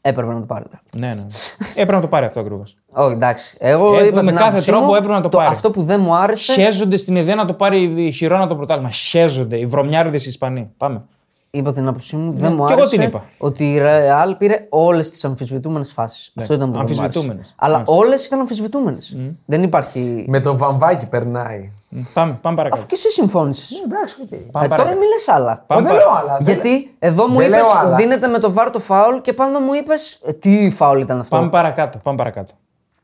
Έπρεπε να το πάρει. Ναι. Έπρεπε να το πάρει αυτό ακριβώς. Όχι, εντάξει. Εγώ είπα με κάθε τρόπο έπρεπε να το πάρει. Αυτό που δεν μου άρεσε. Χέζονται στην ιδέα να το πάρει η Χιρόνα το πρωτάθλημα. Χέζονται οι βρωμιάριδες οι Ισπανοί. Πάμε. Είπα την άποψή μου, δεν μου άρεσε ότι η Ρεάλ πήρε όλες τις αμφισβητούμενες φάσεις. Αυτό ήταν που δεν μου άρεσε. Αλλά όλες ήταν αμφισβητούμενες. Δεν υπάρχει. Με το βαμβάκι περνάει. Πάμε παρακάτω. Αφού και εσύ συμφώνησες. Τώρα μην λες άλλα. Γιατί εδώ μου είπες δίνεται με το βάρ το φάουλ και πάντα μου είπες τι φάουλ ήταν αυτό. Πάμε παρακάτω.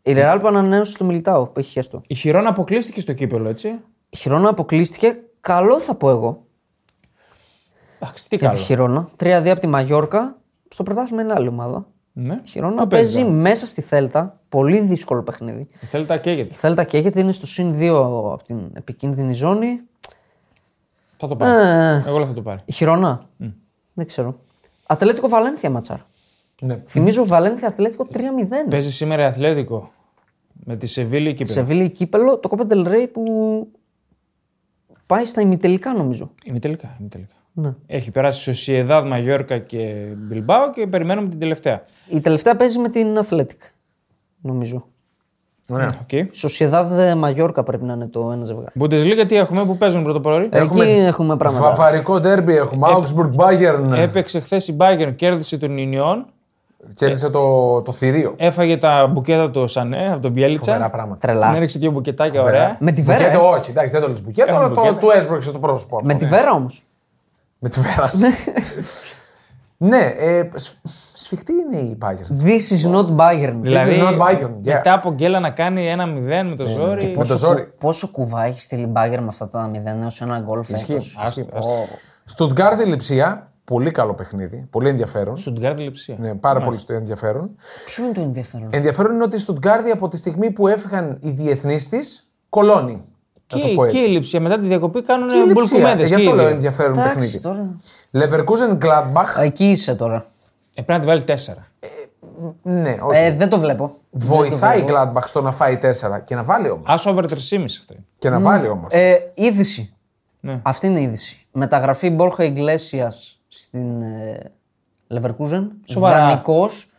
Η Ρεάλ που ανανέωσε το Μιλιτάο που έχει χεστό. Η Χιρόνα αποκλείστηκε στο κύπελο, έτσι. Η Χιρόνα αποκλείστηκε, καλό θα πω εγώ. Για τη Χιρόνα. 3-2 από τη Μαγιόρκα. Στο πρωτάθλημα είναι άλλη ομάδα. Ναι. Η Χιρόνα παίζει μέσα στη Θέλτα. Πολύ δύσκολο παιχνίδι. Η Θέλτα καίγεται. Είναι στο συν 2 από την επικίνδυνη ζώνη. Θα το πάρει. Εγώ θα το πάρει. Η Χιρόνα. Δεν ξέρω. Ατλέτικο Βαλένθια ματσάρα. Ναι. Θυμίζω Βαλένθια Ατλέτικο 3-0. Παίζει σήμερα Ατλέτικο. Με τη Σεβίλη Κύπελλο. Το Copa del Rey που πάει στα ημιτελικά νομίζω. Ημιτελικά. Ναι. Έχει περάσει Σοσιεδάδ, Μαγιόρκα και Μπιλμπάο και περιμένουμε την τελευταία. Η τελευταία παίζει με την Αθλέτικ, νομίζω. Σοσιεδάδ, Μαγιόρκα πρέπει να είναι το ένα ζευγάρι. Μπουντεσλίγκα τι έχουμε που παίζουν πρωτοποροί? Έχουμε πράγματα. Βαβαρικό ντέρμπι έχουμε. Augsburg Bayern. Έπαιξε χθες η Bayern, κέρδισε τον Ινιόν. Κέρδισε το θηρίο. Έφαγε τα μπουκέτα του Σανέ από τον Μπιέλιτσα. Φοβερά πράγματα. Τρελά. Έριξε και μπουκετάκια ωραία. Με τη Βέρα. Όχι, εντάξει, δεν το λες μπουκέτα, αλλά του έσπρωξε το πρόσωπο. Με τη Βέρα όμως. Με τη Βέρα. Ναι, σφιχτή είναι η Bayern. This is not Bayern. Δηλαδή, μετά από γκέλα να κάνει 1-0 με το ζόρι. Πόσο κουβά έχει στείλει η Bayern με αυτά τα 0 έως 1 γκολ φέτος. Στουτγκάρδη Λιψία. Πολύ καλό παιχνίδι. Πολύ ενδιαφέρον. Στουτγκάρδη Λιψία. Ναι, πάρα πολύ ενδιαφέρον. Ποιο είναι το ενδιαφέρον? Ενδιαφέρον είναι ότι η Στουτγκάρδη από τη στιγμή που έφυγαν οι διεθνείς της κολώνει. Και η Λιψία μετά τη διακοπή κάνουν μπουλκουμέδες. Γι' αυτό λέω ενδιαφέρον παιχνίδι. Leverkusen Gladbach. Εκεί είσαι τώρα. Πρέπει να τη βάλει 4. Ναι, όχι. Δεν το βλέπω. Βοηθάει η Gladbach στο να φάει 4 και να βάλει όμως. Άσο over 3,5 αυτή. Και να βάλει όμως. Είδηση. Ναι. Αυτή είναι η είδηση. Μεταγραφή Μπόρχα Ιγκλέσιας στην Leverkusen.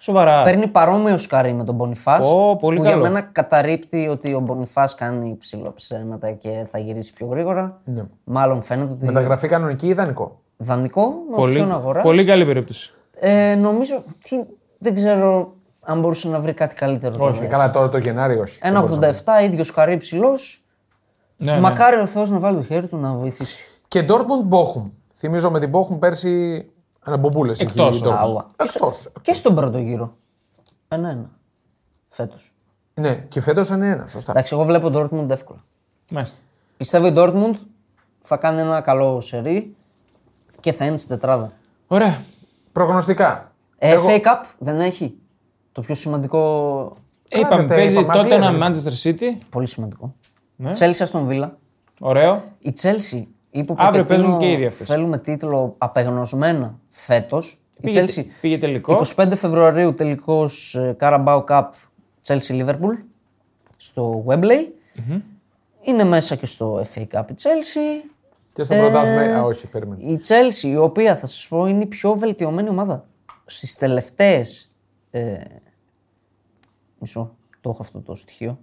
Σοβαρά. Παίρνει παρόμοιο σκάρι με τον Μπονιφάς. Που για μένα καταρρίπτει ότι ο Μπονιφάς κάνει ψηλό ψέματα και θα γυρίσει πιο γρήγορα. Ναι. Μάλλον φαίνεται ότι. Μεταγραφή κανονική ή δανεικό? Δανεικό, με οψιόν αγοράς. Πολύ καλή περίπτωση. Νομίζω. Δεν ξέρω αν μπορούσε να βρει κάτι καλύτερο. Όχι, τώρα, καλά τώρα το Γενάρη, όχι. 1,87, ίδιο καρύ ψηλό. Ναι, μακάρι ναι. Ο Θεός να βάλει το χέρι του να βοηθήσει. Και Ντόρτμουντ Μπόχουμ. Θυμίζω με την Μπόχουμ πέρσι αναμπομπούλες. Εκτός. Και στον πρώτο γύρο. 1-1. Φέτος. Ναι, και φέτος 1-1. Σωστά. Εντάξει, εγώ βλέπω τον Ντόρτμουντ εύκολα. Μάλιστα. Πιστεύω ότι ο Ντόρτμουντ θα κάνει ένα καλό σερί και θα είναι στην τετράδα. Ωραία. Προγνωστικά. FA Cup δεν έχει. Το πιο σημαντικό. Είπαμε, παίζει τότε ένα Manchester City. Πολύ σημαντικό. Chelsea στον Βίλα. Ωραίο. Η Chelsea είπε αύριο παίζουν και οι ίδιοι αυτές. Θέλουμε τίτλο απεγνωσμένα φέτος. Πήγε τελικό. 25 Φεβρουαρίου τελικός Carabao Cup Chelsea-Liverpool στο Wembley. Mm-hmm. Είναι μέσα και στο FA Cup η Chelsea. Και στο πρωτάθλημα. Όχι, περίμενε. Η Chelsea, η οποία θα σας πω είναι η πιο βελτιωμένη ομάδα. Στις τελευταίες. Μισό, το έχω αυτό το στοιχείο.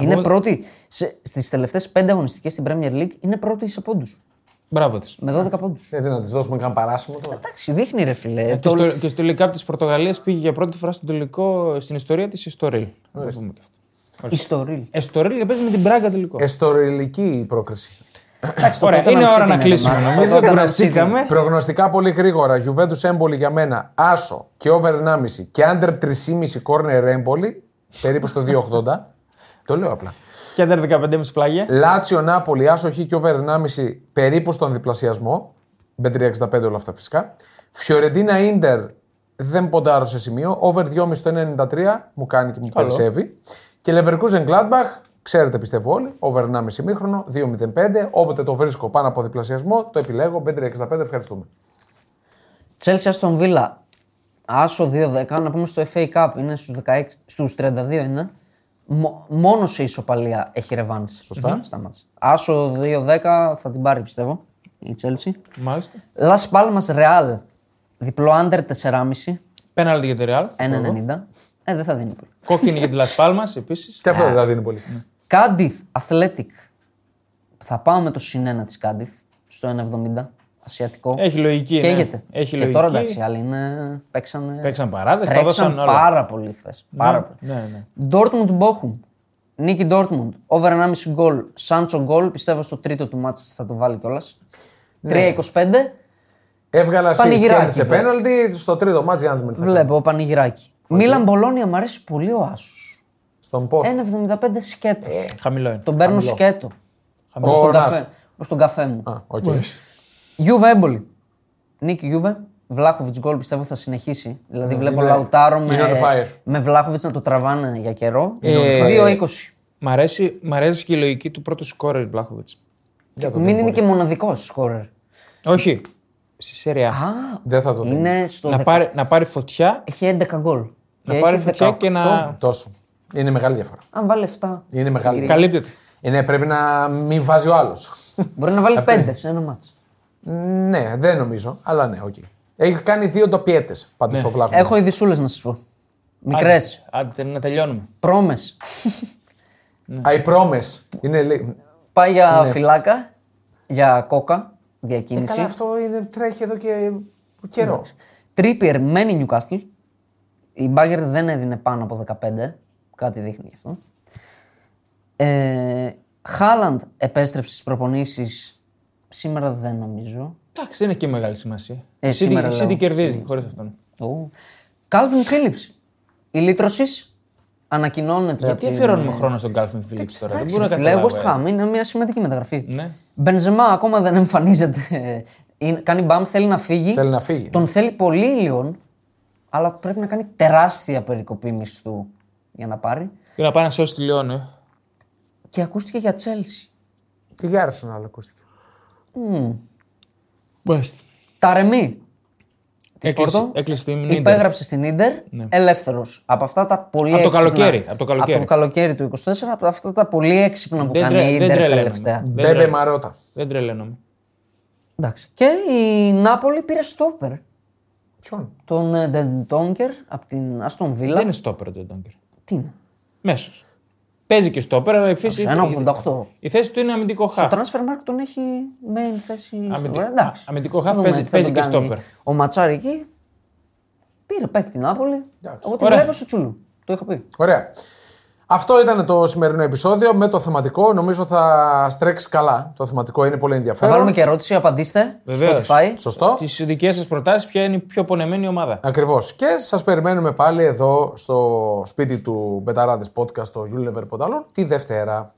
Είναι πρώτη. Στις τελευταίες 5 αγωνιστικές στην Premier League είναι πρώτη σε πόντους. Μπράβο της. Με 12 πόντους. Γιατί να της δώσουμε καν παράσημο τώρα. Εντάξει, δείχνει ρε φιλέ. Και στο League Cup της Πορτογαλίας πήγε για πρώτη φορά στον τελικό στην ιστορία της Ιστορίλ. Ιστορίλ. Ιστορίλ και παίζει με την Μπράγκα τελικό. Εστοριλική η πρόκριση. Ωραία, είναι ώρα να κλείσουμε. Νομίζω ότι κουραστήκαμε. Προγνωστικά πολύ γρήγορα. Γιουβέντους Έμπολη για μένα, άσο και over 1,5 και under 3,5 κόρνερ Έμπολη, περίπου στο 2,80. Το λέω απλά. Και under 15,5 πλάγια. Λάτσιο Νάπολη, άσο χ και over 1,5 περίπου στον διπλασιασμό. Betrie 65 όλα αυτά φυσικά. Φιορεντίνα Ίντερ δεν ποντάρω σε σημείο. Over 2,5 στο 1,93 μου κάνει και μου περισσεύει. Και Leverkusen Gladbach. Ξέρετε, πιστεύω όλοι, over 1,5 μήχρονο, 2,05. Όποτε το βρίσκω πάνω από διπλασιασμό, το επιλέγω. 5,65, ευχαριστούμε. Chelsea στον Βίλα. Άσο 2,10. Να πούμε στο FA Cup είναι στους 32 είναι. Μόνο σε ισοπαλία έχει ρεβάνς. Σωστά. Mm-hmm. Άσο 2,10 θα την πάρει, πιστεύω. Η Chelsea. Μάλιστα. Las Palmas Real. Διπλό under 4,5. Πέναλτι για τη Real. 1,90. Δεν θα δίνει πολύ. Κόκκινη για τη Las Palmas επίσης. Και αυτό δεν θα δίνει πολύ. Κάντιθ, Αθλέτικ. Θα πάω με το συνένα της Κάντιθ στο 1,70. Ασιατικό. Έχει λογική. Καίγεται. Ναι. Έχει και λογική. Τώρα εντάξει, άλλοι είναι. Παίξαν παράδες. Τα δώσαν όλα. Πάρα πολύ χθες. Ντόρτμουντ Μπόχουμ. Νίκη Ντόρτμουντ. Over 1,5 γκολ. Σάντσο γκολ. Πιστεύω στο τρίτο του μάτς θα το βάλει κιόλας. 3,25. Έβγαλα σε πέναλτι στο τρίτο μάτς για να το βλέπω πανηγυράκι. Μίλαν Μπολόνια μου αρέσει πολύ ο άσος. Στον πώς. 1,75 σκέτο. Χαμηλό είναι. Τον παίρνω σκέτο. Ως τον καφέ μου. Γιούβε Έμπολη. Νίκη Γιούβε. Βλάχοβιτς γκολ πιστεύω θα συνεχίσει. Δηλαδή βλέπω Λαουτάρο με Βλάχοβιτς να το τραβάνε για καιρό. 2,20. Μ' αρέσει και η λογική του πρώτου σκόρερ Βλάχοβιτς. Μην είναι και μοναδικός σκόρερ. Όχι. Στη Σέρια. Δεν θα το δει. Να πάρει φωτιά. Έχει 11 γκολ. Να πάρει φωτιά και να. Τόσο. Είναι μεγάλη διαφορά. Αν βάλει 7. Είναι μεγάλη. Καλύπτεται. Είναι, πρέπει να μην βάζει ο άλλος. Μπορεί να βάλει 5 σε ένα μάτς. Ναι, δεν νομίζω. Αλλά ναι, οκ. Okay. Έχει κάνει 2 ντοπιέτες πάντως ο Βλάχοβιτς. Έχω ειδισούλες να σας πω. Μικρές. Άντε, να τελειώνουμε. Πρόμες. Αϊ πρόμες. Πάει για φυλάκα. Για κόκα. Διακίνηση. Καλά, αυτό τρέχει εδώ και καιρό. Τρίπιερ μένει Νιουκάστλ. Η Μπάγκερ δεν έδινε πάνω από 15. Κάτι δείχνει γι' αυτό. Χάλαντ επέστρεψε στις προπονήσεις. Σήμερα δεν νομίζω. Εντάξει, είναι και μεγάλη σημασία. Εσύ την κερδίζει χωρίς αυτόν. Κάλβιν Φίλιπς. Η λύτρωση ανακοινώνεται. Γιατί αφιερώνουμε χρόνο στον Κάλβιν Φίλιπς τώρα. Δεν μπορούμε να καταλάβουμε. Είναι μια σημαντική μεταγραφή. Μπενζεμά ακόμα δεν εμφανίζεται. Κάνει μπαμ, θέλει να φύγει. Τον θέλει πολύ η Λιόν, αλλά πρέπει να κάνει τεράστια περικοπή μισθού για να πάρει. Και να πάει να σώσει τη Λιόν, Και ακούστηκε για Τσέλσι. Και για Άρσεναλ άλλο ακούστηκε. Μπάστε. Τα Ρεμί. Υπέγραψε στην Ίντερ, ελεύθερος. Από αυτά τα πολύ έξυπνα. Από το καλοκαίρι του 24, από αυτά τα πολύ έξυπνα που κάνει η Ίντερ τελευταία. Μπέμπε Μαρότα. Δεν τρελαίνομαι. Εντάξει. Και η Νάπολη πήρε στόπερ. Ποιον? Τον Ντόγκερ από την Αστον Βίλα. Δεν είναι στόπερ ο Ντόγκερ. Τι είναι? Μέσος. Παίζει και στόπερ, αλλά η φύση. 1,88. Η θέση του είναι αμυντικό χαφ. Στο transfer market τον έχει main θέση. Αμυντικό χαφ παίζει και στόπερ. Ο Ματσάρα εκεί Πήρε παίκτη την Νάπολη. Εγώ την βλέπω στο τσούλου. Το είχα πει. Ωραία. Αυτό ήταν το σημερινό επεισόδιο με το θεματικό. Νομίζω θα στρέξει καλά. Το θεματικό είναι πολύ ενδιαφέρον. Θα βάλουμε και ερώτηση, απαντήστε. Βεβαίως. Σωστό. Τις δικές σας προτάσεις, ποια είναι η πιο πονεμένη ομάδα. Ακριβώς. Και σας περιμένουμε πάλι εδώ στο σπίτι του Μπεταράδες Podcast, στο Unilever Πονταλόν, τη Δευτέρα.